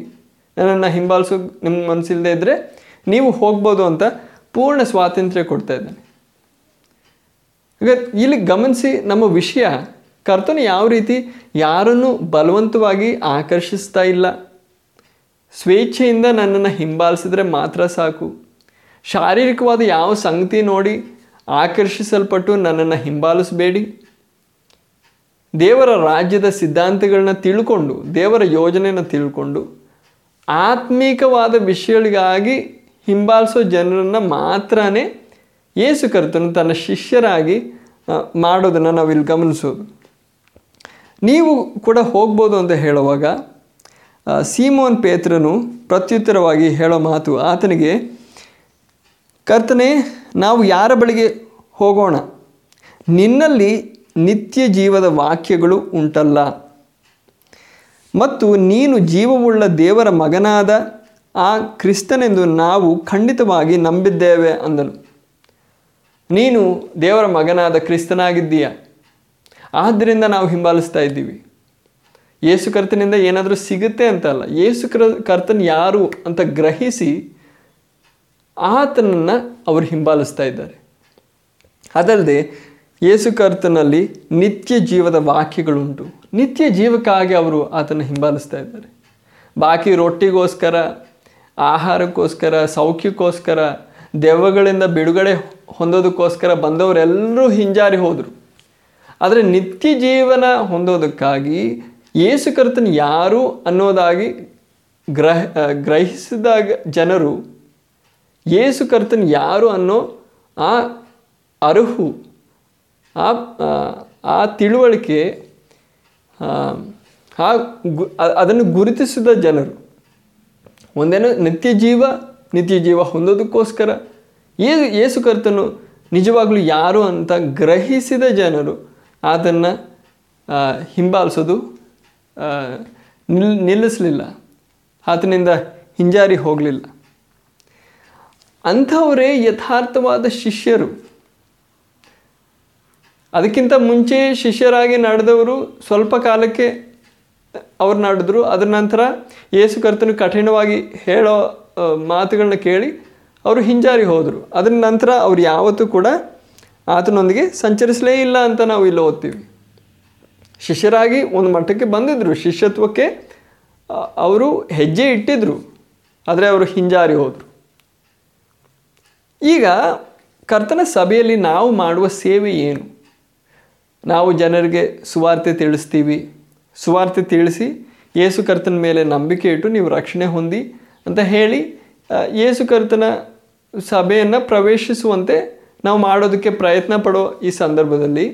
ನನ್ನನ್ನು ಹಿಂಬಾಲಿಸೋ ನಿಮ್ಮ ಮನಸ್ಸಿಲ್ಲದೆ ಇದ್ದರೆ ನೀವು ಹೋಗ್ಬೋದು ಅಂತ ಪೂರ್ಣ ಸ್ವಾತಂತ್ರ್ಯ ಕೊಡ್ತಾ ಇದ್ದಾನೆ. ಈಗ ಇಲ್ಲಿ ಗಮನಿಸಿ ನಮ್ಮ ವಿಷಯ, ಕರ್ತನು ಯಾವ ರೀತಿ ಯಾರನ್ನು ಬಲವಂತವಾಗಿ ಆಕರ್ಷಿಸ್ತಾ ಇಲ್ಲ. ಸ್ವೇಚ್ಛೆಯಿಂದ ನನ್ನನ್ನು ಹಿಂಬಾಲಿಸಿದ್ರೆ ಮಾತ್ರ ಸಾಕು. ಶಾರೀರಿಕವಾದ ಯಾವ ಸಂಗತಿ ನೋಡಿ ಆಕರ್ಷಿಸಲ್ಪಟ್ಟು ನನ್ನನ್ನು ಹಿಂಬಾಲಿಸಬೇಡಿ. ದೇವರ ರಾಜ್ಯದ ಸಿದ್ಧಾಂತಗಳನ್ನ ತಿಳ್ಕೊಂಡು, ದೇವರ ಯೋಜನೆಯನ್ನು ತಿಳ್ಕೊಂಡು, ಆತ್ಮೀಕವಾದ ವಿಷಯಗಳಿಗಾಗಿ ಹಿಂಬಾಲಿಸೋ ಜನರನ್ನು ಮಾತ್ರ ಯೇಸು ಕರ್ತನು ತನ್ನ ಶಿಷ್ಯರಾಗಿ ಮಾಡೋದನ್ನು ನಾವಿಲ್ಲಿ ಗಮನಿಸೋದು. ನೀವು ಕೂಡ ಹೋಗ್ಬೋದು ಅಂತ ಹೇಳುವಾಗ ಸೀಮೋನ್ ಪೇತ್ರನು ಪ್ರತ್ಯುತ್ತರವಾಗಿ ಹೇಳೋ ಮಾತು, ಆತನಿಗೆ, ಕರ್ತನೇ, ನಾವು ಯಾರ ಬಳಿಗೆ ಹೋಗೋಣ? ನಿನ್ನಲ್ಲಿ ನಿತ್ಯ ಜೀವದ ವಾಕ್ಯಗಳು ಉಂಟಲ್ಲ, ಮತ್ತು ನೀನು ಜೀವವುಳ್ಳ ದೇವರ ಮಗನಾದ ಆ ಕ್ರಿಸ್ತನೆಂದು ನಾವು ಖಂಡಿತವಾಗಿ ನಂಬಿದ್ದೇವೆ ಅಂದನು. ನೀನು ದೇವರ ಮಗನಾದ ಕ್ರಿಸ್ತನಾಗಿದ್ದೀಯ, ಆದ್ದರಿಂದ ನಾವು ಹಿಂಬಾಲಿಸ್ತಾ ಇದ್ದೀವಿ. ಯೇಸು ಕರ್ತನಿಂದ ಏನಾದರೂ ಸಿಗುತ್ತೆ ಅಂತಲ್ಲ, ಯೇಸು ಕರ್ತನ್ ಯಾರು ಅಂತ ಗ್ರಹಿಸಿ ಆತನನ್ನು ಅವರು ಹಿಂಬಾಲಿಸ್ತಾ ಇದ್ದಾರೆ. ಅದಲ್ಲದೆ ಯೇಸು ಕರ್ತನಲ್ಲಿ ನಿತ್ಯ ಜೀವದ ವಾಕ್ಯಗಳುಂಟು, ನಿತ್ಯ ಜೀವಕ್ಕಾಗಿ ಅವರು ಆತನ ಹಿಂಬಾಲಿಸ್ತಾ ಇದ್ದಾರೆ. ಬಾಕಿ ರೊಟ್ಟಿಗೋಸ್ಕರ, ಆಹಾರಕ್ಕೋಸ್ಕರ, ಸೌಖ್ಯಕ್ಕೋಸ್ಕರ, ದೆವ್ವಗಳಿಂದ ಬಿಡುಗಡೆ ಹೊಂದೋದಕ್ಕೋಸ್ಕರ ಬಂದವರೆಲ್ಲರೂ ಹಿಂಜಾರಿ ಹೋದರು. ಆದರೆ ನಿತ್ಯ ಜೀವನ ಹೊಂದೋದಕ್ಕಾಗಿ ಯೇಸು ಕರ್ತನ್ ಯಾರು ಅನ್ನೋದಾಗಿ ಗ್ರಹಿಸಿದಾಗ ಜನರು ಯೇಸು ಕರ್ತನ್ ಯಾರು ಅನ್ನೋ ಆ ಅರುಹು, ಆ ತಿಳುವಳಿಕೆ, ಅದನ್ನು ಗುರುತಿಸಿದ ಜನರು ಒಂದೇನೋ ನಿತ್ಯ ಜೀವ ಹೊಂದೋದಕ್ಕೋಸ್ಕರ ಯೇಸು ಕರ್ತನು ನಿಜವಾಗ್ಲೂ ಯಾರು ಅಂತ ಗ್ರಹಿಸಿದ ಜನರು ಅದನ್ನು ಹಿಂಬಾಲಿಸೋದು ನಿಲ್ಲಿಸಲಿಲ್ಲ, ಆತನಿಂದ ಹಿಂಜಾರಿ ಹೋಗಲಿಲ್ಲ. ಅಂಥವರೇ ಯಥಾರ್ಥವಾದ ಶಿಷ್ಯರು. ಅದಕ್ಕಿಂತ ಮುಂಚೆ ಶಿಷ್ಯರಾಗಿ ನಡೆದವರು ಸ್ವಲ್ಪ ಕಾಲಕ್ಕೆ ಅವ್ರು ನಡೆದ್ರು, ಅದರ ನಂತರ ಯೇಸು ಕರ್ತನು ಕಠಿಣವಾಗಿ ಹೇಳೋ ಮಾತುಗಳನ್ನ ಕೇಳಿ ಅವರು ಹಿಂಜಾರಿ ಹೋದರು. ಅದರ ನಂತರ ಅವ್ರು ಯಾವತ್ತೂ ಕೂಡ ಆತನೊಂದಿಗೆ ಸಂಚರಿಸಲೇ ಇಲ್ಲ ಅಂತ ನಾವು ಇಲ್ಲಿ ಓದ್ತೀವಿ. ಶಿಷ್ಯರಾಗಿ ಒಂದು ಮಟ್ಟಕ್ಕೆ ಬಂದಿದ್ದರು, ಶಿಷ್ಯತ್ವಕ್ಕೆ ಅವರು ಹೆಜ್ಜೆ ಇಟ್ಟಿದ್ರು, ಆದರೆ ಅವರು ಹಿಂಜಾರಿ ಹೋದರು. ಈಗ ಕರ್ತನ ಸಭೆಯಲ್ಲಿ ನಾವು ಮಾಡುವ ಸೇವೆ ಏನು? ನಾವು ಜನರಿಗೆ ಸುವಾರ್ತೆ ತಿಳಿಸ್ತೀವಿ. ಸುವಾರ್ತೆ ತಿಳಿಸಿ ಯೇಸು ಕರ್ತನ ಮೇಲೆ ನಂಬಿಕೆ ಇಟ್ಟು ನೀವು ರಕ್ಷಣೆ ಹೊಂದಿ ಅಂತ ಹೇಳಿ ಯೇಸು ಕರ್ತನ ಸಭೆಯನ್ನು ಪ್ರವೇಶಿಸುವಂತೆ ನಾವು ಮಾಡೋದಕ್ಕೆ ಪ್ರಯತ್ನ ಪಡೋ ಈ ಸಂದರ್ಭದಲ್ಲಿ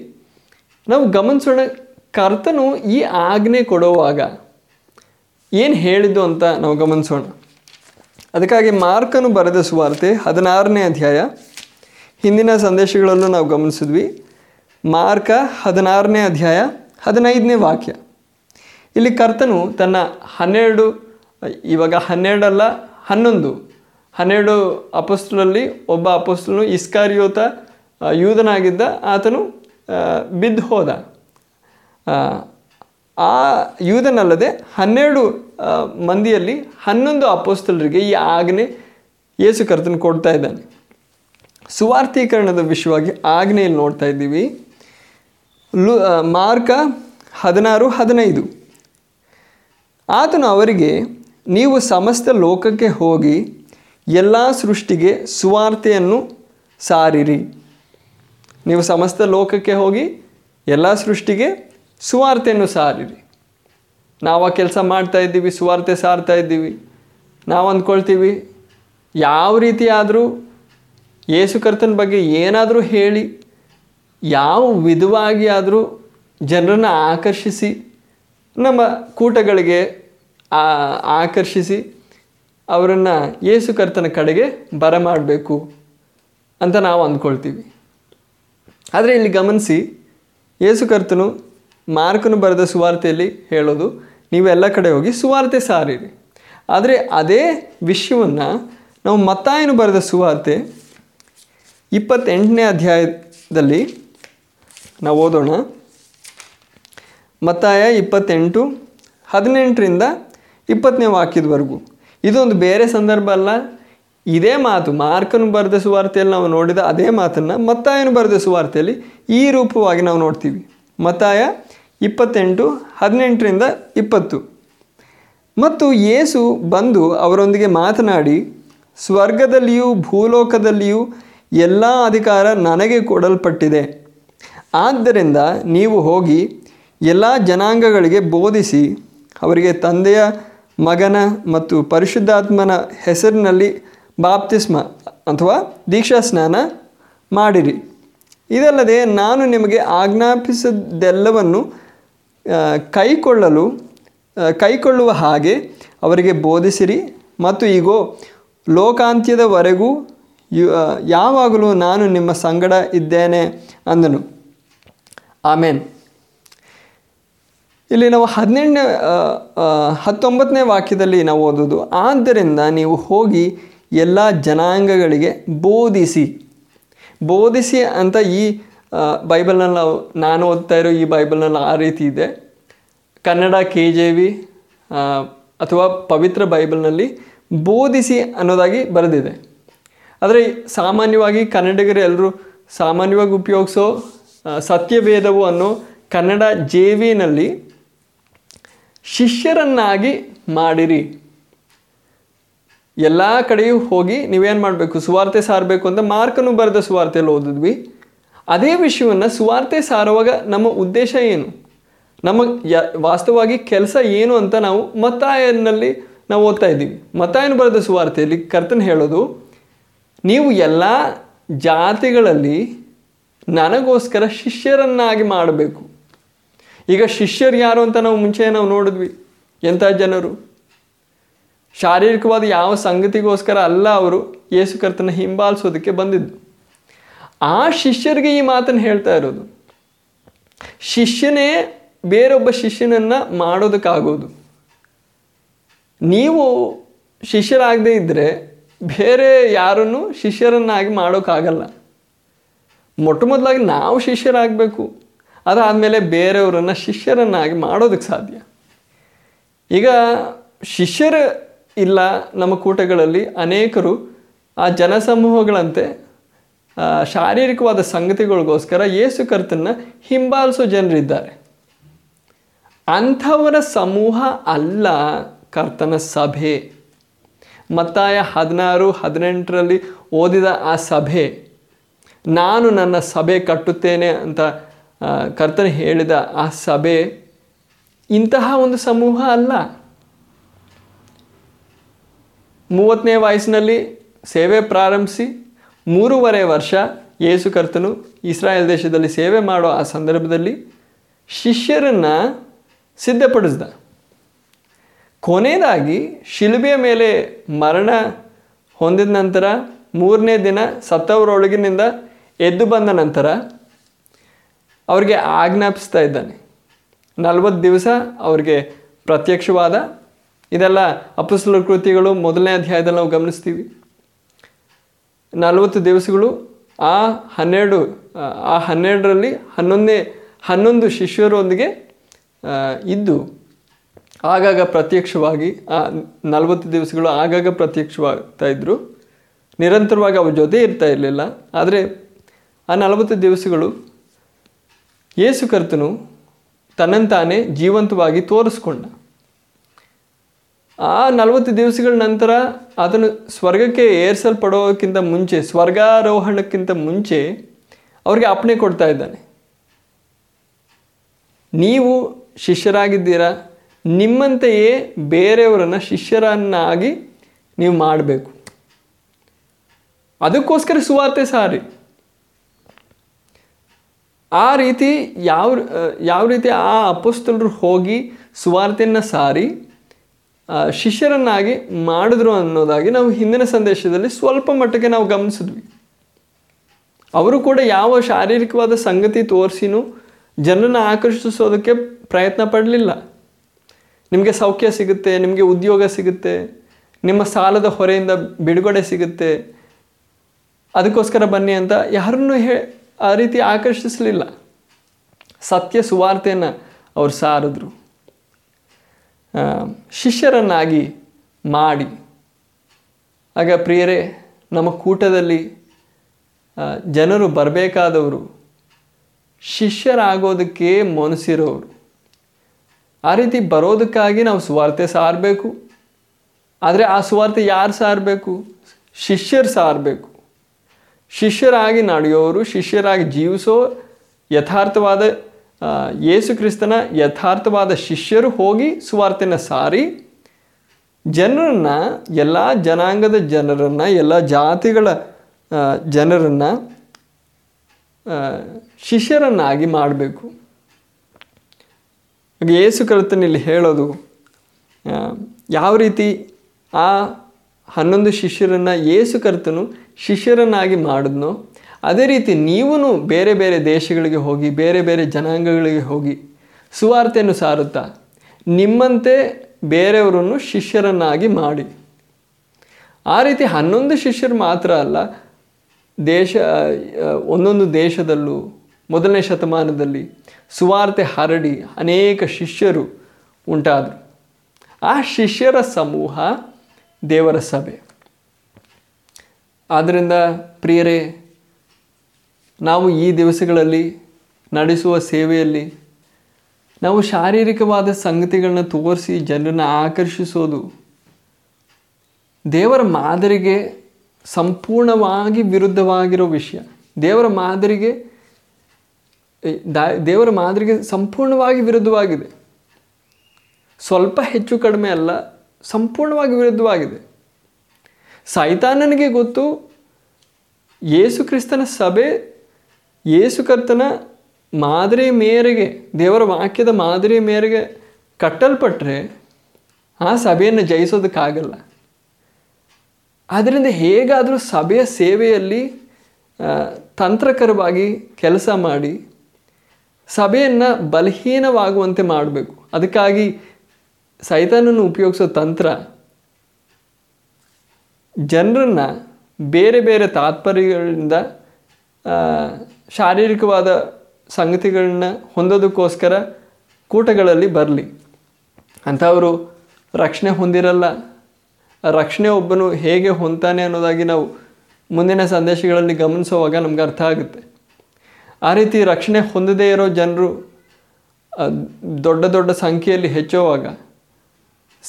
ನಾವು ಗಮನಿಸೋಣ, ಕರ್ತನು ಈ ಆಜ್ಞೆ ಕೊಡುವಾಗ ಏನು ಹೇಳಿದ್ದು ಅಂತ ನಾವು ಗಮನಿಸೋಣ. ಅದಕ್ಕಾಗಿ ಮಾರ್ಕನು ಬರೆದ ಸುವಾರ್ತೆ 16ನೇ ಅಧ್ಯಾಯ, ಹಿಂದಿನ ಸಂದೇಶಗಳಲ್ಲೂ ನಾವು ಗಮನಿಸಿದ್ವಿ. ಮಾರ್ಕ 16ನೇ ಅಧ್ಯಾಯ 15ನೇ ವಾಕ್ಯ. ಇಲ್ಲಿ ಕರ್ತನು ತನ್ನ 12 ಅಪೊಸ್ತಲರಲ್ಲಿ ಒಬ್ಬ ಅಪೊಸ್ತಲನು ಇಸ್ಕಾರಿಯೋತ ಯೂದನಾಗಿದ್ದ, ಆತನು ಬಿದ್ದು ಹೋದ. ಆ ಯೂದನಲ್ಲದೆ 12 ಮಂದಿಯಲ್ಲಿ 11 ಅಪೊಸ್ತಲರಿಗೆ ಈ ಆಜ್ಞೆ ಯೇಸು ಕರ್ತನು ಕೊಡ್ತಾ ಇದ್ದಾನೆ. ಸುವಾರ್ಥೀಕರಣದ ವಿಷಯವಾಗಿ ಆಜ್ಞೆಯಲ್ಲಿ ನೋಡ್ತಾ ಇದ್ದೀವಿ. ಮಾರ್ಕ 16:15, ಆತನು ಅವರಿಗೆ, ನೀವು ಸಮಸ್ತ ಲೋಕಕ್ಕೆ ಹೋಗಿ ಎಲ್ಲ ಸೃಷ್ಟಿಗೆ ಸುವಾರ್ತೆಯನ್ನು ಸಾರಿರಿ. ನೀವು ಸಮಸ್ತ ಲೋಕಕ್ಕೆ ಹೋಗಿ ಎಲ್ಲ ಸೃಷ್ಟಿಗೆ ಸುವಾರ್ತೆಯನ್ನು ಸಾರಿರಿ. ನಾವು ಆ ಕೆಲಸ ಮಾಡ್ತಾಯಿದ್ದೀವಿ, ಸುವಾರ್ತೆ ಸಾರ್ತಾ ಇದ್ದೀವಿ. ನಾವು ಅಂದ್ಕೊಳ್ತೀವಿ ಯಾವ ರೀತಿ ಆದರೂ ಯೇಸು ಕರ್ತನ ಬಗ್ಗೆ ಏನಾದರೂ ಹೇಳಿ, ಯಾವ ವಿಧವಾಗಿ ಆದರೂ ಜನರನ್ನು ಆಕರ್ಷಿಸಿ, ನಮ್ಮ ಕೂಟಗಳಿಗೆ ಆಕರ್ಷಿಸಿ ಅವರನ್ನು ಯೇಸು ಕರ್ತನ ಕಡೆಗೆ ಬರಮಾಡಬೇಕು ಅಂತ ನಾವು ಅಂದ್ಕೊಳ್ತೀವಿ. ಆದರೆ ಇಲ್ಲಿ ಗಮನಿಸಿ, ಯೇಸು ಕರ್ತನು ಮಾರ್ಕನು ಬರೆದ ಸುವಾರ್ತೆಯಲ್ಲಿ ಹೇಳೋದು, ನೀವೆಲ್ಲ ಕಡೆ ಹೋಗಿ ಸುವಾರ್ತೆ ಸಾರಿರಿ. ಆದರೆ ಅದೇ ವಿಷಯವನ್ನು ನಾವು ಮತ್ತಾಯನು ಬರೆದ ಸುವಾರ್ತೆ 28ನೇ ಅಧ್ಯಾಯದಲ್ಲಿ ನಾವು ಓದೋಣ. ಮತ್ತಾಯ 28:18-20 ಇದೊಂದು ಬೇರೆ ಸಂದರ್ಭ ಅಲ್ಲ, ಇದೇ ಮಾತು. ಮಾರ್ಕನು ಬರೆದ ಸುವಾರ್ತೆಯಲ್ಲಿ ನಾವು ನೋಡಿದ ಅದೇ ಮಾತನ್ನು ಮತ್ತಾಯನು ಬರೆದ ಸುವಾರ್ತೆಯಲ್ಲಿ ಈ ರೂಪವಾಗಿ ನಾವು ನೋಡ್ತೀವಿ. ಮತ್ತಾಯ 28:18-20. ಮತ್ತು ಯೇಸು ಬಂದು ಅವರೊಂದಿಗೆ ಮಾತನಾಡಿ, ಸ್ವರ್ಗದಲ್ಲಿಯೂ ಭೂಲೋಕದಲ್ಲಿಯೂ ಎಲ್ಲ ಅಧಿಕಾರ ನನಗೆ ಕೊಡಲ್ಪಟ್ಟಿದೆ. ಆದ್ದರಿಂದ ನೀವು ಹೋಗಿ ಎಲ್ಲ ಜನಾಂಗಗಳಿಗೆ ಬೋಧಿಸಿ, ಅವರಿಗೆ ತಂದೆಯ, ಮಗನ ಮತ್ತು ಪರಿಶುದ್ಧಾತ್ಮನ ಹೆಸರಿನಲ್ಲಿ ಬಾಪ್ತಿಸ್ಮ ಅಥವಾ ದೀಕ್ಷಾ ಸ್ನಾನ ಮಾಡಿರಿ. ಇದಲ್ಲದೆ ನಾನು ನಿಮಗೆ ಆಜ್ಞಾಪಿಸಿದ್ದೆಲ್ಲವನ್ನು ಕೈಕೊಳ್ಳುವ ಹಾಗೆ ಅವರಿಗೆ ಬೋಧಿಸಿರಿ. ಮತ್ತು ಈಗೋ, ಲೋಕಾಂತ್ಯದವರೆಗೂ ಯಾವಾಗಲೂ ನಾನು ನಿಮ್ಮ ಸಂಗಡ ಇದ್ದೇನೆ ಅಂದನು. ಆಮೇನ್. ಇಲ್ಲಿ ನಾವು 19ನೇ ವಾಕ್ಯದಲ್ಲಿ ನಾವು ಓದೋದು, ಆದ್ದರಿಂದ ನೀವು ಹೋಗಿ ಎಲ್ಲ ಜನಾಂಗಗಳಿಗೆ ಬೋಧಿಸಿ. ಬೋಧಿಸಿ ಅಂತ ಈ ಬೈಬಲ್ನಲ್ಲಿ ನಾನು ಓದ್ತಾ ಇರೋ ಈ ಬೈಬಲ್ನಲ್ಲಿ ಆ ರೀತಿ ಇದೆ. ಕನ್ನಡ KJV ಅಥವಾ ಪವಿತ್ರ ಬೈಬಲ್ನಲ್ಲಿ ಬೋಧಿಸಿ ಅನ್ನೋದಾಗಿ ಬರೆದಿದೆ. ಆದರೆ ಸಾಮಾನ್ಯವಾಗಿ ಕನ್ನಡಿಗರು ಎಲ್ಲರೂ ಸಾಮಾನ್ಯವಾಗಿ ಉಪಯೋಗಿಸೋ ಸತ್ಯವೇದವು ಅನ್ನೋ ಕನ್ನಡ JV ನಲ್ಲಿ ಶಿಷ್ಯರನ್ನಾಗಿ ಮಾಡಿರಿ. ಎಲ್ಲ ಕಡೆಯೂ ಹೋಗಿ ನೀವೇನು ಮಾಡಬೇಕು? ಸುವಾರ್ತೆ ಸಾರಬೇಕು ಅಂತ ಮಾರ್ಕನು ಬರೆದ ಸುವಾರ್ತೆಯಲ್ಲಿ ಓದಿದ್ವಿ. ಅದೇ ವಿಷಯವನ್ನು ಸುವಾರ್ತೆ ಸಾರುವಾಗ ನಮ್ಮ ಉದ್ದೇಶ ಏನು, ನಮ್ಮ ವಾಸ್ತವವಾಗಿ ಕೆಲಸ ಏನು ಅಂತ ನಾವು ಮತ್ತಾಯನಲ್ಲಿ ನಾವು ಓದ್ತಾ ಇದ್ದೀವಿ. ಮತ್ತಾಯನ ಬರೆದ ಸುವಾರ್ತೆಯಲ್ಲಿ ಕರ್ತನ್ ಹೇಳೋದು, ನೀವು ಎಲ್ಲ ಜಾತಿಗಳಲ್ಲಿ ನನಗೋಸ್ಕರ ಶಿಷ್ಯರನ್ನಾಗಿ ಮಾಡಬೇಕು. ಈಗ ಶಿಷ್ಯರು ಯಾರು ಅಂತ ನಾವು ಮುಂಚೆ ನಾವು ನೋಡಿದ್ವಿ. ಎಂಥ ಜನರು, ಶಾರೀರಿಕವಾದ ಯಾವ ಸಂಗತಿಗೋಸ್ಕರ ಅಲ್ಲ ಅವರು ಯೇಸು ಕರ್ತನ ಹಿಂಬಾಲಿಸೋದಕ್ಕೆ ಬಂದಿದ್ದು. ಆ ಶಿಷ್ಯರಿಗೆ ಈ ಮಾತನ್ನು ಹೇಳ್ತಾ ಇರೋದು. ಶಿಷ್ಯನೇ ಬೇರೊಬ್ಬ ಶಿಷ್ಯನನ್ನು ಮಾಡೋದಕ್ಕಾಗೋದು. ನೀವು ಶಿಷ್ಯರಾಗದೇ ಇದ್ದರೆ ಬೇರೆ ಯಾರನ್ನು ಶಿಷ್ಯರನ್ನಾಗಿ ಮಾಡೋಕ್ಕಾಗಲ್ಲ. ಮೊಟ್ಟ ಮೊದಲಾಗಿ ನಾವು ಶಿಷ್ಯರಾಗಬೇಕು, ಅದಾದಮೇಲೆ ಬೇರೆಯವರನ್ನು ಶಿಷ್ಯರನ್ನಾಗಿ ಮಾಡೋದಕ್ಕೆ ಸಾಧ್ಯ. ಈಗ ಶಿಷ್ಯರ ಇಲ್ಲ ನಮ್ಮ ಕೂಟಗಳಲ್ಲಿ ಅನೇಕರು ಆ ಜನಸಮೂಹಗಳಂತೆ ಶಾರೀರಿಕವಾದ ಸಂಗತಿಗಳಿಗೋಸ್ಕರ ಯೇಸು ಕರ್ತನ್ನು ಹಿಂಬಾಲಿಸೋ ಜನರಿದ್ದಾರೆ. ಅಂಥವರ ಸಮೂಹ ಅಲ್ಲ ಕರ್ತನ ಸಭೆ. ಮತ್ತಾಯ 16:18 ಓದಿದ ಆ ಸಭೆ, ನಾನು ನನ್ನ ಸಭೆ ಕಟ್ಟುತ್ತೇನೆ ಅಂತ ಕರ್ತನ ಹೇಳಿದ ಆ ಸಭೆ ಇಂತಹ ಒಂದು ಸಮೂಹ ಅಲ್ಲ. 30ನೇ ವಯಸ್ಸಿನಲ್ಲಿ ಸೇವೆ ಪ್ರಾರಂಭಿಸಿ 3.5 ವರ್ಷ ಯೇಸು ಕರ್ತನು ಇಸ್ರಾಯೇಲ್ ದೇಶದಲ್ಲಿ ಸೇವೆ ಮಾಡೋ ಆ ಸಂದರ್ಭದಲ್ಲಿ ಶಿಷ್ಯರನ್ನು ಸಿದ್ಧಪಡಿಸಿದ. ಕೊನೆಯದಾಗಿ ಶಿಲುಬೆಯ ಮೇಲೆ ಮರಣ ಹೊಂದಿದ ನಂತರ 3ನೇ ದಿನ ಸತ್ತವರೊಳಗಿನಿಂದ ಎದ್ದು ಬಂದ ನಂತರ ಅವ್ರಿಗೆ ಆಜ್ಞಾಪಿಸ್ತಾ ಇದ್ದಾನೆ. 40 ದಿವಸ ಅವ್ರಿಗೆ ಪ್ರತ್ಯಕ್ಷವಾದ. ಇದೆಲ್ಲ ಅಪೊಸ್ತಲರ ಕೃತ್ಯಗಳು 1ನೇ ಅಧ್ಯಾಯದಲ್ಲಿ ನಾವು ಗಮನಿಸ್ತೀವಿ. 40 ದಿವಸಗಳು. ಆ ಹನ್ನೆರಡರಲ್ಲಿ 11 ಶಿಷ್ಯರೊಂದಿಗೆ ಇದ್ದು ಆಗಾಗ ಪ್ರತ್ಯಕ್ಷವಾಗಿ ಆ 40 ದಿವಸಗಳು ಆಗಾಗ ಪ್ರತ್ಯಕ್ಷವಾಗ್ತಾ ಇದ್ದರು. ನಿರಂತರವಾಗಿ ಅವ್ರ ಜೊತೆ ಇರ್ತಾ ಇರಲಿಲ್ಲ. ಆದರೆ ಆ 40 ದಿವಸಗಳು ಯೇಸು ಕರ್ತನು ತನ್ನಂತಾನೇ ಜೀವಂತವಾಗಿ ತೋರಿಸ್ಕೊಂಡ. ಆ 40 ದಿವಸಗಳ ನಂತರ ಅದನ್ನು ಸ್ವರ್ಗಕ್ಕೆ ಏರಿಸಲ್ಪಡೋಕ್ಕಿಂತ ಮುಂಚೆ, ಸ್ವರ್ಗಾರೋಹಣಕ್ಕಿಂತ ಮುಂಚೆ ಅವ್ರಿಗೆ ಅಪ್ಪಣೆ ಕೊಡ್ತಾ ಇದ್ದಾನೆ. ನೀವು ಶಿಷ್ಯರಾಗಿದ್ದೀರಾ, ನಿಮ್ಮಂತೆಯೇ ಬೇರೆಯವರನ್ನು ಶಿಷ್ಯರನ್ನಾಗಿ ನೀವು ಮಾಡಬೇಕು. ಅದಕ್ಕೋಸ್ಕರ ಸುವಾರ್ತೆ ಸಾರಿ. ಆ ರೀತಿ ಯಾವ ರೀತಿ ಆ ಅಪೊಸ್ತಲರು ಹೋಗಿ ಸುವಾರ್ತೆಯನ್ನು ಸಾರಿ ಶಿಷ್ಯರನ್ನಾಗಿ ಮಾಡಿದ್ರು ಅನ್ನೋದಾಗಿ ನಾವು ಹಿಂದಿನ ಸಂದೇಶದಲ್ಲಿ ಸ್ವಲ್ಪ ಮಟ್ಟಿಗೆ ನಾವು ಗಮನಿಸಿದ್ವಿ. ಅವರು ಕೂಡ ಯಾವ ಶಾರೀರಿಕವಾದ ಸಂಗತಿ ತೋರಿಸಿನೂ ಜನರನ್ನು ಆಕರ್ಷಿಸೋದಕ್ಕೆ ಪ್ರಯತ್ನ ಪಡಲಿಲ್ಲ. ನಿಮಗೆ ಸೌಖ್ಯ ಸಿಗುತ್ತೆ, ನಿಮಗೆ ಉದ್ಯೋಗ ಸಿಗುತ್ತೆ, ನಿಮ್ಮ ಸಾಲದ ಹೊರೆಯಿಂದ ಬಿಡುಗಡೆ ಸಿಗುತ್ತೆ, ಅದಕ್ಕೋಸ್ಕರ ಬನ್ನಿ ಅಂತ ಯಾರನ್ನೂ ಆ ರೀತಿ ಆಕರ್ಷಿಸಲಿಲ್ಲ. ಸತ್ಯ ಸುವಾರ್ತೆಯನ್ನು ಅವರು ಸಾರಿದ್ರು. ಶಿಷ್ಯರನ್ನಾಗಿ ಮಾಡಿ. ಆಗ ಪ್ರಿಯರೇ, ನಮ್ಮ ಕೂಟದಲ್ಲಿ ಜನರು ಬರಬೇಕಾದವರು ಶಿಷ್ಯರಾಗೋದಕ್ಕೆ ಮನಸ್ಸಿರೋರು. ಆ ರೀತಿ ಬರೋದಕ್ಕಾಗಿ ನಾವು ಸುವಾರ್ತೆ ಸಾರಬೇಕು. ಆದರೆ ಆ ಸುವಾರ್ತೆ ಯಾರು ಸಾರಬೇಕು? ಶಿಷ್ಯರು ಸಾರಬೇಕು. ಶಿಷ್ಯರಾಗಿ ನಡೆಯೋರು, ಶಿಷ್ಯರಾಗಿ ಜೀವಿಸೋ ಯಥಾರ್ಥವಾದ ಯೇಸು ಕ್ರಿಸ್ತನ ಯಥಾರ್ಥವಾದ ಶಿಷ್ಯರು ಹೋಗಿ ಸುವಾರ್ತೆನ ಸಾರಿ ಜನರನ್ನು, ಎಲ್ಲ ಜನಾಂಗದ ಜನರನ್ನು, ಎಲ್ಲ ಜಾತಿಗಳ ಜನರನ್ನು ಶಿಷ್ಯರನ್ನಾಗಿ ಮಾಡಬೇಕು. ಯೇಸು ಕರ್ತನಲ್ಲಿ ಹೇಳೋದು ಯಾವ ರೀತಿ ಆ 11 ಶಿಷ್ಯರನ್ನು ಯೇಸು ಕರ್ತನು ಶಿಷ್ಯರನ್ನಾಗಿ ಮಾಡಿದ್ನೋ ಅದೇ ರೀತಿ ನೀವೂ ಬೇರೆ ಬೇರೆ ದೇಶಗಳಿಗೆ ಹೋಗಿ, ಬೇರೆ ಬೇರೆ ಜನಾಂಗಗಳಿಗೆ ಹೋಗಿ ಸುವಾರ್ತೆಯನ್ನು ಸಾರುತ್ತಾ ನಿಮ್ಮಂತೆ ಬೇರೆಯವರನ್ನು ಶಿಷ್ಯರನ್ನಾಗಿ ಮಾಡಿ. ಆ ರೀತಿ 11 ಶಿಷ್ಯರು ಮಾತ್ರ ಅಲ್ಲ, ಒಂದೊಂದು ದೇಶದಲ್ಲೂ 1ನೇ ಶತಮಾನದಲ್ಲಿ ಸುವಾರ್ತೆ ಹರಡಿ ಅನೇಕ ಶಿಷ್ಯರು ಉಂಟಾದರು. ಆ ಶಿಷ್ಯರ ಸಮೂಹ ದೇವರ ಸಭೆ. ಆದ್ದರಿಂದ ಪ್ರಿಯರೇ, ನಾವು ಈ ದಿವಸಗಳಲ್ಲಿ ನಡೆಸುವ ಸೇವೆಯಲ್ಲಿ ನಾವು ಶಾರೀರಿಕವಾದ ಸಂಗತಿಗಳನ್ನ ತೋರಿಸಿ ಜನರನ್ನು ಆಕರ್ಷಿಸೋದು ದೇವರ ಮಾದರಿಗೆ ಸಂಪೂರ್ಣವಾಗಿ ವಿರುದ್ಧವಾಗಿರೋ ವಿಷಯ. ದೇವರ ಮಾದರಿಗೆ ಸಂಪೂರ್ಣವಾಗಿ ವಿರುದ್ಧವಾಗಿದೆ. ಸ್ವಲ್ಪ ಹೆಚ್ಚು ಕಡಿಮೆ ಅಲ್ಲ, ಸಂಪೂರ್ಣವಾಗಿ ವಿರುದ್ಧವಾಗಿದೆ. ಸೈತಾನನಿಗೆ ಗೊತ್ತು ಯೇಸು ಕ್ರಿಸ್ತನ ಸಭೆ ಯೇಸು ಕರ್ತನ ಮಾದರಿ ಮೇರೆಗೆ, ದೇವರ ವಾಕ್ಯದ ಮಾದರಿ ಮೇರೆಗೆ ಕಟ್ಟಲ್ಪಟ್ಟರೆ ಆ ಸಭೆಯನ್ನು ಜಯಿಸೋದಕ್ಕಾಗಲ್ಲ. ಆದ್ದರಿಂದ ಹೇಗಾದರೂ ಸಭೆಯ ಸೇವೆಯಲ್ಲಿ ತಂತ್ರಕರವಾಗಿ ಕೆಲಸ ಮಾಡಿ ಸಭೆಯನ್ನು ಬಲಹೀನವಾಗುವಂತೆ ಮಾಡಬೇಕು. ಅದಕ್ಕಾಗಿ ಸೈತಾನನ್ನು ಉಪಯೋಗಿಸೋ ತಂತ್ರ ಜನರನ್ನು ಬೇರೆ ಬೇರೆ ತಾತ್ಪರ್ಯಗಳಿಂದ ಶಾರೀರಿಕವಾದ ಸಂಗತಿಗಳನ್ನ ಹೊಂದೋದಕ್ಕೋಸ್ಕರ ಕೂಟಗಳಲ್ಲಿ ಬರಲಿ. ಅಂಥವರು ರಕ್ಷಣೆ ಹೊಂದಿರಲ್ಲ. ರಕ್ಷಣೆ ಒಬ್ಬನು ಹೇಗೆ ಹೊಂದ್ತಾನೆ ಅನ್ನೋದಾಗಿ ನಾವು ಮುಂದಿನ ಸಂದೇಶಗಳಲ್ಲಿ ಗಮನಿಸುವಾಗ ನಮ್ಗೆ ಅರ್ಥ ಆಗುತ್ತೆ. ಆ ರೀತಿ ರಕ್ಷಣೆ ಹೊಂದದೇ ಇರೋ ಜನರು ದೊಡ್ಡ ದೊಡ್ಡ ಸಂಖ್ಯೆಯಲ್ಲಿ ಹೆಚ್ಚುವಾಗ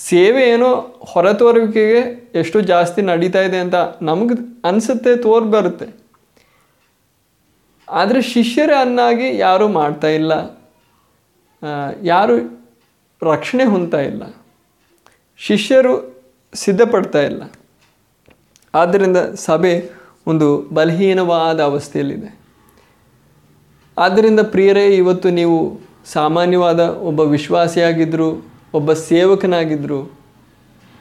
ಸೇವೆ ಏನೋ ಹೊರತೋರುವಿಕೆಗೆ ಎಷ್ಟು ಜಾಸ್ತಿ ನಡೀತಾ ಇದೆ ಅಂತ ನಮಗೆ ಅನಿಸುತ್ತೆ, ತೋರ್ಬರುತ್ತೆ. ಆದರೆ ಶಿಷ್ಯರನ್ನಾಗಿ ಯಾರೂ ಮಾಡ್ತಾ ಇಲ್ಲ, ಯಾರೂ ರಕ್ಷಣೆ ಹೊಂದ್ತಾ ಇಲ್ಲ, ಶಿಷ್ಯರು ಸಿದ್ಧಪಡ್ತಾ ಇಲ್ಲ. ಆದ್ದರಿಂದ ಸಭೆ ಒಂದು ಬಲಹೀನವಾದ ಅವಸ್ಥೆಯಲ್ಲಿದೆ. ಆದ್ದರಿಂದ ಪ್ರಿಯರೇ, ಇವತ್ತು ನೀವು ಸಾಮಾನ್ಯವಾದ ಒಬ್ಬ ವಿಶ್ವಾಸಿಯಾಗಿದ್ದರು, ಒಬ್ಬ ಸೇವಕನಾಗಿದ್ದರು,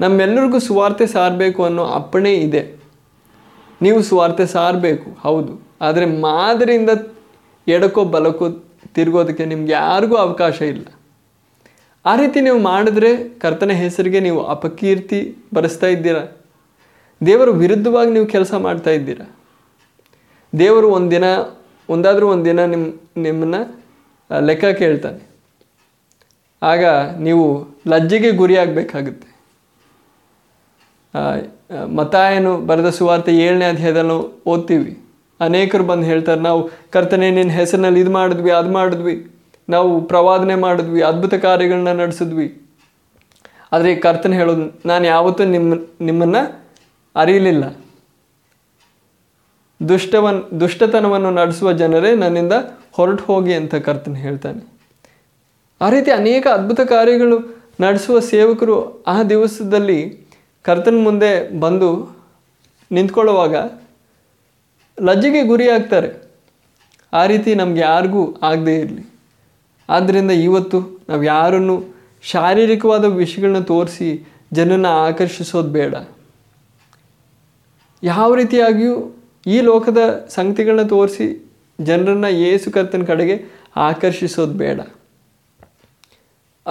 ನಮ್ಮೆಲ್ಲರಿಗೂ ಸುವಾರ್ತೆ ಸಾರಬೇಕು ಅನ್ನೋ ಅಪ್ಪಣೆ ಇದೆ. ನೀವು ಸುವಾರ್ತೆ ಸಾರಬೇಕು, ಹೌದು. ಆದರೆ ಮಾದರಿಯಿಂದ ಎಡಕ್ಕೋ ಬಲಕ್ಕೋ ತಿರುಗೋದಕ್ಕೆ ನಿಮ್ಗೆ ಯಾರಿಗೂ ಅವಕಾಶ ಇಲ್ಲ. ಆ ರೀತಿ ನೀವು ಮಾಡಿದ್ರೆ ಕರ್ತನ ಹೆಸರಿಗೆ ನೀವು ಅಪಕೀರ್ತಿ ಬರೆಸ್ತಾ ಇದ್ದೀರಾ, ದೇವರ ವಿರುದ್ಧವಾಗಿ ನೀವು ಕೆಲಸ ಮಾಡ್ತಾ ಇದ್ದೀರಾ. ದೇವರು ಒಂದಾದರೂ ಒಂದಿನ ನಿಮ್ಮನ್ನು ಲೆಕ್ಕ ಕೇಳ್ತಾನೆ. ಆಗ ನೀವು ಲಜ್ಜೆಗೆ ಗುರಿಯಾಗಬೇಕಾಗುತ್ತೆ. ಮತ್ತಾಯನು ಬರೆದ ಸುವಾರ್ತೆ 7ನೇ ಅಧ್ಯಾಯದಲ್ಲಿ ಓದ್ತೀವಿ, ಅನೇಕರು ಬಂದು ಹೇಳ್ತಾರೆ, ನಾವು ಕರ್ತನೇ ನಿನ್ನ ಹೆಸರಿನಲ್ಲಿ ಇದು ಮಾಡಿದ್ವಿ, ಅದು ಮಾಡಿದ್ವಿ, ನಾವು ಪ್ರವಾದನೆ ಮಾಡಿದ್ವಿ, ಅದ್ಭುತ ಕಾರ್ಯಗಳನ್ನ ನಡೆಸಿದ್ವಿ. ಆದರೆ ಕರ್ತನ ಹೇಳೋದು, ನಾನು ಯಾವತ್ತೂ ನಿಮ್ಮನ್ನು ಅರಿಯಲಿಲ್ಲ, ದುಷ್ಟತನವನ್ನು ನಡೆಸುವ ಜನರೇ ನನ್ನಿಂದ ಹೊರಟು ಹೋಗಿ ಅಂತ ಕರ್ತನ ಹೇಳ್ತಾನೆ. ಆ ರೀತಿ ಅನೇಕ ಅದ್ಭುತ ಕಾರ್ಯಗಳು ನಡೆಸುವ ಸೇವಕರು ಆ ದಿವಸದಲ್ಲಿ ಕರ್ತನ ಮುಂದೆ ಬಂದು ನಿಂತ್ಕೊಳ್ಳುವಾಗ ಲಜ್ಜೆಗೆ ಗುರಿಯಾಗ್ತಾರೆ. ಆ ರೀತಿ ನಮ್ಗೆ ಯಾರಿಗೂ ಆಗದೇ ಇರಲಿ. ಆದ್ದರಿಂದ ಇವತ್ತು ನಾವು ಯಾರನ್ನು ಶಾರೀರಿಕವಾದ ವಿಷಯಗಳನ್ನ ತೋರಿಸಿ ಜನರನ್ನು ಆಕರ್ಷಿಸೋದು ಬೇಡ. ಯಾವ ರೀತಿಯಾಗಿಯೂ ಈ ಲೋಕದ ಸಂಗತಿಗಳನ್ನ ತೋರಿಸಿ ಜನರನ್ನು ಯೇಸು ಕರ್ತನ ಕಡೆಗೆ ಆಕರ್ಷಿಸೋದು ಬೇಡ.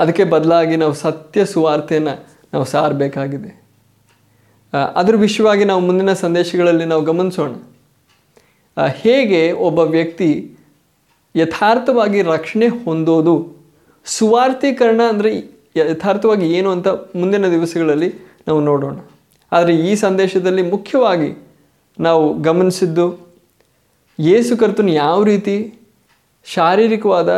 ಅದಕ್ಕೆ ಬದಲಾಗಿ ನಾವು ಸತ್ಯ ಸುವಾರ್ತೆಯನ್ನು ನಾವು ಸಾರಬೇಕಾಗಿದೆ. ಅದರ ವಿಷಯವಾಗಿ ನಾವು ಮುಂದಿನ ಸಂದೇಶಗಳಲ್ಲಿ ನಾವು ಗಮನಿಸೋಣ. ಹೇಗೆ ಒಬ್ಬ ವ್ಯಕ್ತಿ ಯಥಾರ್ಥವಾಗಿ ರಕ್ಷಣೆ ಹೊಂದೋದು, ಸುವಾರ್ಥೀಕರಣ ಅಂದರೆ ಯಥಾರ್ಥವಾಗಿ ಏನು ಅಂತ ಮುಂದಿನ ದಿವಸಗಳಲ್ಲಿ ನಾವು ನೋಡೋಣ. ಆದರೆ ಈ ಸಂದೇಶದಲ್ಲಿ ಮುಖ್ಯವಾಗಿ ನಾವು ಗಮನಿಸಿದ್ದು ಯೇಸು ಕರ್ತನು ಯಾವ ರೀತಿ ಶಾರೀರಿಕವಾದ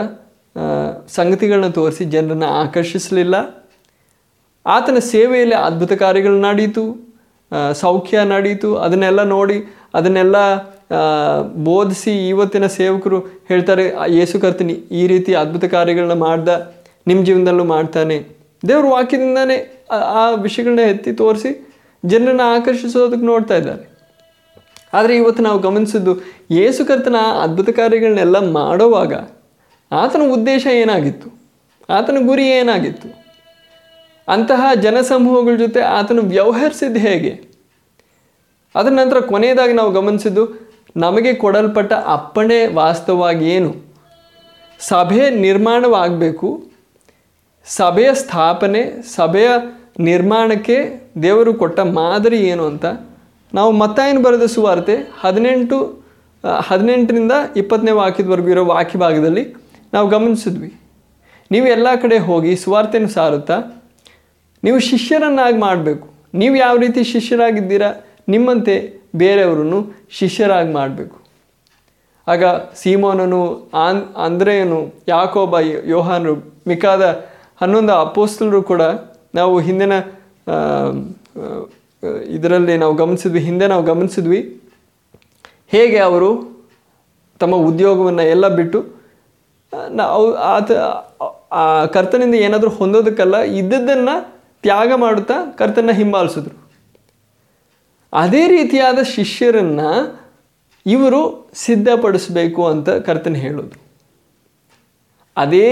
ಸಂಗತಿಗಳನ್ನ ತೋರಿಸಿ ಜನರನ್ನು ಆಕರ್ಷಿಸಲಿಲ್ಲ. ಆತನ ಸೇವೆಯಲ್ಲಿ ಅದ್ಭುತ ಕಾರ್ಯಗಳು ನಡೀತು, ಸೌಖ್ಯ ನಡೀತು. ಅದನ್ನೆಲ್ಲ ನೋಡಿ, ಅದನ್ನೆಲ್ಲ ಬೋಧಿಸಿ ಇವತ್ತಿನ ಸೇವಕರು ಹೇಳ್ತಾರೆ, ಯೇಸು ಕರ್ತನಿ ಈ ರೀತಿ ಅದ್ಭುತ ಕಾರ್ಯಗಳನ್ನ ಮಾಡ್ದ, ನಿಮ್ಮ ಜೀವನದಲ್ಲೂ ಮಾಡ್ತಾನೆ. ದೇವ್ರ ವಾಕ್ಯದಿಂದಾನೇ ಆ ವಿಷಯಗಳನ್ನ ಎತ್ತಿ ತೋರಿಸಿ ಜನರನ್ನು ಆಕರ್ಷಿಸೋದಕ್ಕೆ ನೋಡ್ತಾ ಇದ್ದಾರೆ. ಆದರೆ ಇವತ್ತು ನಾವು ಗಮನಿಸಿದ್ದು, ಯೇಸು ಕರ್ತನ ಅದ್ಭುತ ಕಾರ್ಯಗಳನ್ನೆಲ್ಲ ಮಾಡೋವಾಗ ಆತನ ಉದ್ದೇಶ ಏನಾಗಿತ್ತು, ಆತನ ಗುರಿ ಏನಾಗಿತ್ತು, ಅಂತಹ ಜನಸಮೂಹಗಳ ಜೊತೆ ಆತನು ವ್ಯವಹರಿಸಿದ್ದು ಹೇಗೆ. ಅದರ ನಂತರ ಕೊನೆಯದಾಗಿ ನಾವು ಗಮನಿಸಿದ್ದು, ನಮಗೆ ಕೊಡಲ್ಪಟ್ಟ ಅಪ್ಪಣೆ ವಾಸ್ತವವಾಗಿ ಏನು. ಸಭೆ ನಿರ್ಮಾಣವಾಗಬೇಕು. ಸಭೆಯ ಸ್ಥಾಪನೆ, ಸಭೆಯ ನಿರ್ಮಾಣಕ್ಕೆ ದೇವರು ಕೊಟ್ಟ ಮಾದರಿ ಏನು ಅಂತ ನಾವು ಮತ್ತಾಯನು ಬರೆದ ಸುವಾರ್ತೆ 18:18ರಿಂದ 20ನೇ ವಾಕ್ಯದವರೆಗೂ ಇರೋ ವಾಕ್ಯ ಭಾಗದಲ್ಲಿ ನಾವು ಗಮನಿಸಿದ್ವಿ. ನೀವು ಎಲ್ಲ ಕಡೆ ಹೋಗಿ ಸುವಾರ್ತೆಯನ್ನು ಸಾರುತ್ತಾ ನೀವು ಶಿಷ್ಯರನ್ನಾಗಿ ಮಾಡಬೇಕು. ನೀವು ಯಾವ ರೀತಿ ಶಿಷ್ಯರಾಗಿದ್ದೀರಾ, ನಿಮ್ಮಂತೆ ಬೇರೆಯವರನ್ನು ಶಿಷ್ಯರಾಗಿ ಮಾಡಬೇಕು. ಆಗ ಸೀಮೋನನು, ಅಂದ್ರೆಯನು, ಯಾಕೋಬ, ಯೋಹಾನರು, ಮಿಕ್ಕಾದ 11 ಅಪೊಸ್ತಲರು ಕೂಡ ನಾವು ಹಿಂದಿನ ಇದರಲ್ಲಿ ನಾವು ಗಮನಿಸಿದ್ವಿ, ಹೇಗೆ ಅವರು ತಮ್ಮ ಉದ್ಯೋಗವನ್ನು ಎಲ್ಲ ಬಿಟ್ಟು ನಾವು ಆ ಕರ್ತನಿಂದ ಏನಾದರೂ ಹೊಂದೋದಕ್ಕಲ್ಲ, ಇದ್ದದ್ದನ್ನು ತ್ಯಾಗ ಮಾಡುತ್ತಾ ಕರ್ತನ ಹಿಂಬಾಲಿಸಿದ್ರು. ಅದೇ ರೀತಿಯಾದ ಶಿಷ್ಯರನ್ನು ಇವರು ಸಿದ್ಧಪಡಿಸಬೇಕು ಅಂತ ಕರ್ತನ ಹೇಳೋದು. ಅದೇ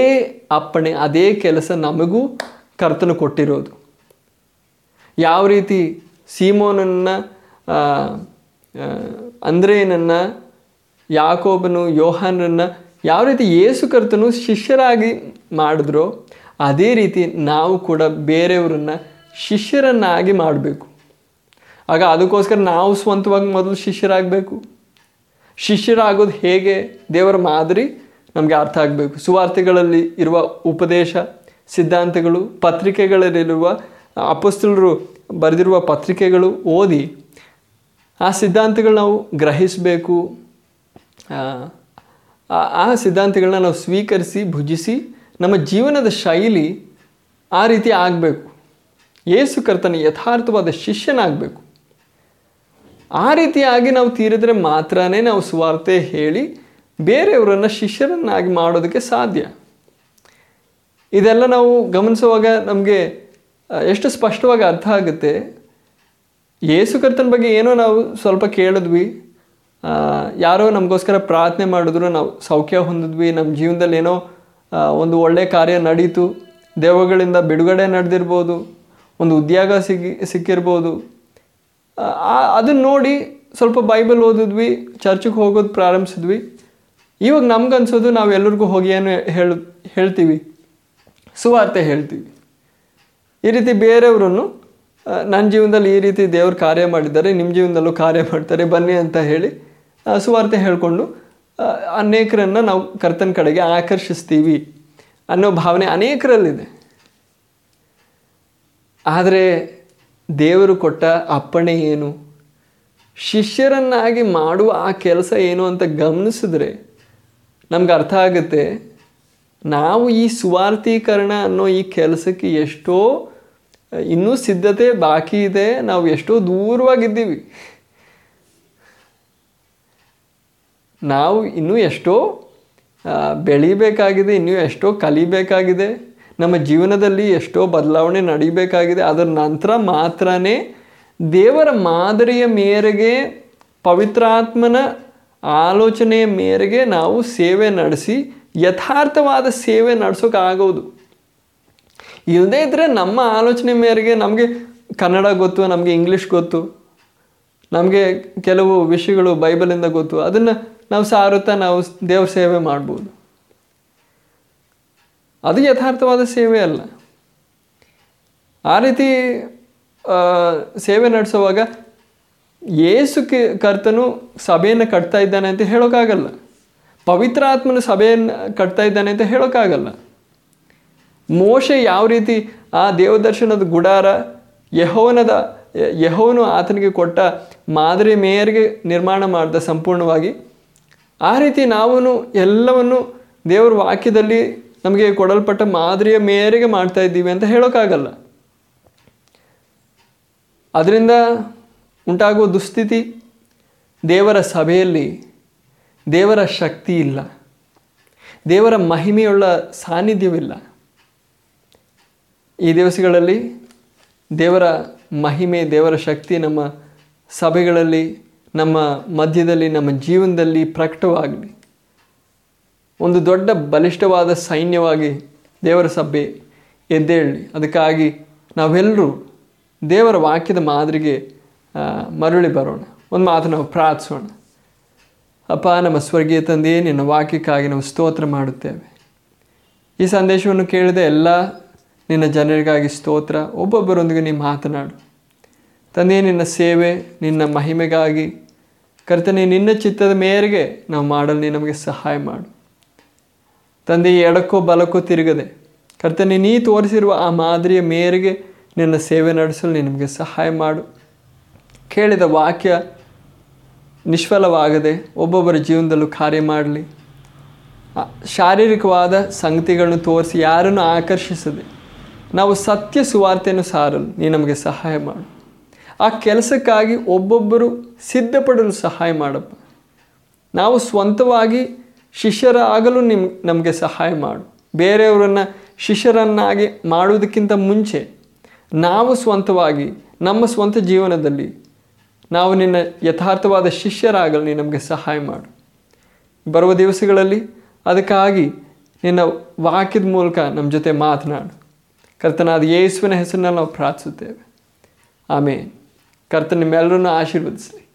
ಅಪ್ಪಣೆ, ಅದೇ ಕೆಲಸ ನಮಗೂ ಕರ್ತನ ಕೊಟ್ಟಿರೋದು. ಯಾವ ರೀತಿ ಸೀಮೋನನ್ನು, ಅಂದ್ರೇನನ್ನು, ಯಾಕೋಬನು, ಯೋಹಾನರನ್ನು ಯಾವ ರೀತಿ ಯೇಸು ಕರ್ತನು ಶಿಷ್ಯರಾಗಿ ಮಾಡಿದ್ರೋ ಅದೇ ರೀತಿ ನಾವು ಕೂಡ ಬೇರೆಯವರನ್ನು ಶಿಷ್ಯರನ್ನಾಗಿ ಮಾಡಬೇಕು. ಆಗ ಅದಕ್ಕೋಸ್ಕರ ನಾವು ಸ್ವಂತವಾಗಿ ಮೊದಲು ಶಿಷ್ಯರಾಗಬೇಕು. ಶಿಷ್ಯರಾಗೋದು ಹೇಗೆ? ದೇವರ ಮಾದರಿ ನಮಗೆ ಅರ್ಥ ಆಗಬೇಕು. ಸುವಾರ್ತೆಗಳಲ್ಲಿ ಇರುವ ಉಪದೇಶ ಸಿದ್ಧಾಂತಗಳು, ಪತ್ರಿಕೆಗಳಲ್ಲಿರುವ ಅಪೊಸ್ತಲರು ಬರೆದಿರುವ ಪತ್ರಿಕೆಗಳು ಓದಿ ಆ ಸಿದ್ಧಾಂತಗಳು ನಾವು ಗ್ರಹಿಸಬೇಕು. ಆ ಸಿದ್ಧಾಂತಗಳನ್ನ ನಾವು ಸ್ವೀಕರಿಸಿ ಭುಜಿಸಿ ನಮ್ಮ ಜೀವನದ ಶೈಲಿ ಆ ರೀತಿ ಆಗಬೇಕು. ಯೇಸು ಕರ್ತನ ಯಥಾರ್ಥವಾದ ಶಿಷ್ಯನಾಗಬೇಕು. ಆ ರೀತಿಯಾಗಿ ನಾವು ತೀರಿದರೆ ಮಾತ್ರ ನಾವು ಸುವಾರ್ತೆ ಹೇಳಿ ಬೇರೆಯವರನ್ನು ಶಿಷ್ಯರನ್ನಾಗಿ ಮಾಡೋದಕ್ಕೆ ಸಾಧ್ಯ. ಇದೆಲ್ಲ ನಾವು ಗಮನಿಸುವಾಗ ನಮಗೆ ಎಷ್ಟು ಸ್ಪಷ್ಟವಾಗಿ ಅರ್ಥ ಆಗುತ್ತೆ. ಯೇಸು ಕರ್ತನ ಬಗ್ಗೆ ಏನೋ ನಾವು ಸ್ವಲ್ಪ ಕೇಳಿದ್ವಿ, ಯಾರೋ ನಮಗೋಸ್ಕರ ಪ್ರಾರ್ಥನೆ ಮಾಡಿದ್ರು, ನಾವು ಸೌಖ್ಯ ಹೊಂದಿದ್ವಿ, ನಮ್ಮ ಜೀವನದಲ್ಲಿ ಏನೋ ಒಂದು ಒಳ್ಳೆಯ ಕಾರ್ಯ ನಡೀತು, ದೇವಗಳಿಂದ ಬಿಡುಗಡೆ ನಡೆದಿರ್ಬೋದು, ಒಂದು ಉದ್ಯೋಗ ಸಿಕ್ಕಿರ್ಬೋದು. ಅದನ್ನು ನೋಡಿ ಸ್ವಲ್ಪ ಬೈಬಲ್ ಓದಿದ್ವಿ, ಚರ್ಚಿಗೆ ಹೋಗೋದು ಪ್ರಾರಂಭಿಸಿದ್ವಿ. ಇವಾಗ ನಮಗನ್ಸೋದು ನಾವು ಎಲ್ಲರಿಗೂ ಹೋಗಿ ಏನು ಹೇಳ್ತೀವಿ, ಸುವಾರ್ತೆ ಹೇಳ್ತೀವಿ. ಈ ರೀತಿ ಬೇರೆಯವ್ರನ್ನು ನನ್ನ ಜೀವನದಲ್ಲಿ ಈ ರೀತಿ ದೇವ್ರು ಕಾರ್ಯ ಮಾಡಿದ್ದಾರೆ, ನಿಮ್ಮ ಜೀವನದಲ್ಲೂ ಕಾರ್ಯ ಮಾಡ್ತಾರೆ, ಬನ್ನಿ ಅಂತ ಹೇಳಿ ಸುವಾರ್ತೆ ಹೇಳಿಕೊಂಡು ಅನೇಕರನ್ನು ನಾವು ಕರ್ತನ ಕಡೆಗೆ ಆಕರ್ಷಿಸ್ತೀವಿ ಅನ್ನೋ ಭಾವನೆ ಅನೇಕರಲ್ಲಿದೆ. ಆದರೆ ದೇವರು ಕೊಟ್ಟ ಅಪ್ಪಣೆ ಏನು, ಶಿಷ್ಯರನ್ನಾಗಿ ಮಾಡುವ ಆ ಕೆಲಸ ಏನು ಅಂತ ಗಮನಿಸಿದ್ರೆ ನಮ್ಗೆ ಅರ್ಥ ಆಗುತ್ತೆ. ನಾವು ಈ ಸುವಾರ್ಥೀಕರಣ ಅನ್ನೋ ಈ ಕೆಲಸಕ್ಕೆ ಎಷ್ಟೋ ಇನ್ನೂ ಸಿದ್ಧತೆ ಬಾಕಿ ಇದೆ, ನಾವು ಎಷ್ಟೋ ದೂರವಾಗಿದ್ದೀವಿ, ನಾವು ಇನ್ನೂ ಎಷ್ಟೋ ಬೆಳೀಬೇಕಾಗಿದೆ, ಇನ್ನೂ ಎಷ್ಟೋ ಕಲಿಬೇಕಾಗಿದೆ, ನಮ್ಮ ಜೀವನದಲ್ಲಿ ಎಷ್ಟೋ ಬದಲಾವಣೆ ನಡೀಬೇಕಾಗಿದೆ. ಅದರ ನಂತರ ಮಾತ್ರ ದೇವರ ಮಾದರಿಯ ಮೇರೆಗೆ, ಪವಿತ್ರಾತ್ಮನ ಆಲೋಚನೆಯ ಮೇರೆಗೆ ನಾವು ಸೇವೆ ನಡೆಸಿ ಯಥಾರ್ಥವಾದ ಸೇವೆ ನಡೆಸೋಕ್ಕಾಗೋದು. ಇಲ್ಲದೇ ಇದ್ದರೆ ನಮ್ಮ ಆಲೋಚನೆ ಮೇರೆಗೆ ನಮಗೆ ಕನ್ನಡ ಗೊತ್ತು, ನಮಗೆ ಇಂಗ್ಲೀಷ್ ಗೊತ್ತು, ನಮಗೆ ಕೆಲವು ವಿಷಯಗಳು ಬೈಬಲಿಂದ ಗೊತ್ತು, ಅದನ್ನು ನಾವು ಸಾರುತ್ತಾ ನಾವು ದೇವ್ರ ಸೇವೆ ಮಾಡ್ಬೋದು. ಅದು ಯಥಾರ್ಥವಾದ ಸೇವೆ ಅಲ್ಲ. ಆ ರೀತಿ ಸೇವೆ ನಡೆಸುವಾಗ ಯೇಸು ಕರ್ತನು ಸಭೆಯನ್ನು ಕಟ್ತಾ ಇದ್ದಾನೆ ಅಂತ ಹೇಳೋಕ್ಕಾಗಲ್ಲ, ಪವಿತ್ರಾತ್ಮನ ಸಭೆಯನ್ನು ಕಟ್ತಾ ಇದ್ದಾನೆ ಅಂತ ಹೇಳೋಕ್ಕಾಗಲ್ಲ. ಮೋಶೆ ಯಾವ ರೀತಿ ಆ ದೇವದರ್ಶನದ ಗುಡಾರ ಯೆಹೋವನು ಆತನಿಗೆ ಕೊಟ್ಟ ಮಾದರಿ ಮೇರೆಗೆ ನಿರ್ಮಾಣ ಮಾಡಿದ ಸಂಪೂರ್ಣವಾಗಿ, ಆ ರೀತಿ ನಾವು ಎಲ್ಲವನ್ನು ದೇವರ ವಾಕ್ಯದಲ್ಲಿ ನಮಗೆ ಕೊಡಲ್ಪಟ್ಟ ಮಾದರಿಯ ಮೇರೆಗೆ ಮಾಡ್ತಾ ಇದ್ದೀವಿ ಅಂತ ಹೇಳೋಕ್ಕಾಗಲ್ಲ. ಅದರಿಂದ ಉಂಟಾಗುವ ದುಸ್ಥಿತಿ, ದೇವರ ಸಭೆಯಲ್ಲಿ ದೇವರ ಶಕ್ತಿ ಇಲ್ಲ, ದೇವರ ಮಹಿಮೆಯುಳ್ಳ ಸಾನ್ನಿಧ್ಯವಿಲ್ಲ. ಈ ದಿವಸಗಳಲ್ಲಿ ದೇವರ ಮಹಿಮೆ, ದೇವರ ಶಕ್ತಿ ನಮ್ಮ ಸಭೆಗಳಲ್ಲಿ, ನಮ್ಮ ಮಧ್ಯದಲ್ಲಿ, ನಮ್ಮ ಜೀವನದಲ್ಲಿ ಪ್ರಕಟವಾಗಲಿ. ಒಂದು ದೊಡ್ಡ ಬಲಿಷ್ಠವಾದ ಸೈನ್ಯವಾಗಿ ದೇವರ ಸಭೆ ಎದ್ದೇಳಲಿ. ಅದಕ್ಕಾಗಿ ನಾವೆಲ್ಲರೂ ದೇವರ ವಾಕ್ಯದ ಮಾದರಿಗೆ ಮರಳಿ ಬರೋಣ. ಒಂದು ಮಾತು ನಾವು ಪ್ರಾರ್ಥಿಸೋಣ. ಅಪ್ಪ, ನಮ್ಮ ಸ್ವರ್ಗೀಯ ತಂದೆಯೇ, ನಿನ್ನ ವಾಕ್ಯಕ್ಕಾಗಿ ನಾವು ಸ್ತೋತ್ರ ಮಾಡುತ್ತೇವೆ. ಈ ಸಂದೇಶವನ್ನು ಕೇಳಿದ ಎಲ್ಲ ನಿನ್ನ ಜನರಿಗಾಗಿ ಸ್ತೋತ್ರ. ಒಬ್ಬೊಬ್ಬರೊಂದಿಗೆ ನೀನು ಮಾತನಾಡು ತಂದೆಯೇ. ನಿನ್ನ ಸೇವೆ, ನಿನ್ನ ಮಹಿಮೆಗಾಗಿ ಕರ್ತನೇ, ನಿನ್ನ ಚಿತ್ತದ ಮೇರೆಗೆ ನಾವು ಮಾಡಲು ನೀನು ನಮಗೆ ಸಹಾಯ ಮಾಡು ತಂದೆಯೇ. ಎಡಕ್ಕೋ ಬಲಕ್ಕೋ ತಿರುಗದೆ ಕರ್ತನೇ, ನೀ ತೋರಿಸಿರುವ ಆ ಮಾದರಿಯ ಮೇರೆಗೆ ನಿನ್ನ ಸೇವೆ ನಡೆಸಲು ನೀನು ನಮಗೆ ಸಹಾಯ ಮಾಡು. ಕೇಳಿದ ವಾಕ್ಯ ನಿಷ್ಫಲವಾಗದೆ ಒಬ್ಬೊಬ್ಬರ ಜೀವನದಲ್ಲೂ ಕಾರ್ಯ ಮಾಡಲಿ. ಶಾರೀರಿಕವಾದ ಸಂಗತಿಗಳನ್ನು ತೋರಿಸಿ ಯಾರನ್ನು ಆಕರ್ಷಿಸದೆ ನಾವು ಸತ್ಯ ಸುವಾರ್ತೆಯನ್ನು ಸಾರಲು ನೀನು ನಮಗೆ ಸಹಾಯ ಮಾಡು. ಆ ಕೆಲಸಕ್ಕಾಗಿ ಒಬ್ಬೊಬ್ಬರು ಸಿದ್ಧಪಡಲು ಸಹಾಯ ಮಾಡಪ್ಪ. ನಾವು ಸ್ವಂತವಾಗಿ ಶಿಷ್ಯರ ಆಗಲು ನಮಗೆ ಸಹಾಯ ಮಾಡು. ಬೇರೆಯವರನ್ನು ಶಿಷ್ಯರನ್ನಾಗಿ ಮಾಡುವುದಕ್ಕಿಂತ ಮುಂಚೆ ನಾವು ಸ್ವಂತವಾಗಿ ನಮ್ಮ ಸ್ವಂತ ಜೀವನದಲ್ಲಿ ನಾವು ನಿನ್ನ ಯಥಾರ್ಥವಾದ ಶಿಷ್ಯರಾಗಲು ನೀನು ನಮಗೆ ಸಹಾಯ ಮಾಡು ಬರುವ ದಿವಸಗಳಲ್ಲಿ. ಅದಕ್ಕಾಗಿ ನಿನ್ನ ವಾಕ್ಯದ ಮೂಲಕ ನಮ್ಮ ಜೊತೆ ಮಾತನಾಡು ಕರ್ತನಾದ ಯೇಸುವಿನ ಹೆಸರಿನಲ್ಲಿ ನಾವು ಪ್ರಾರ್ಥಿಸುತ್ತೇವೆ. ಆಮೇನ್. ಕರ್ತನ ನಿಮ್ಮೆಲ್ಲರನ್ನು ಆಶೀರ್ವದಿಸಲಿ.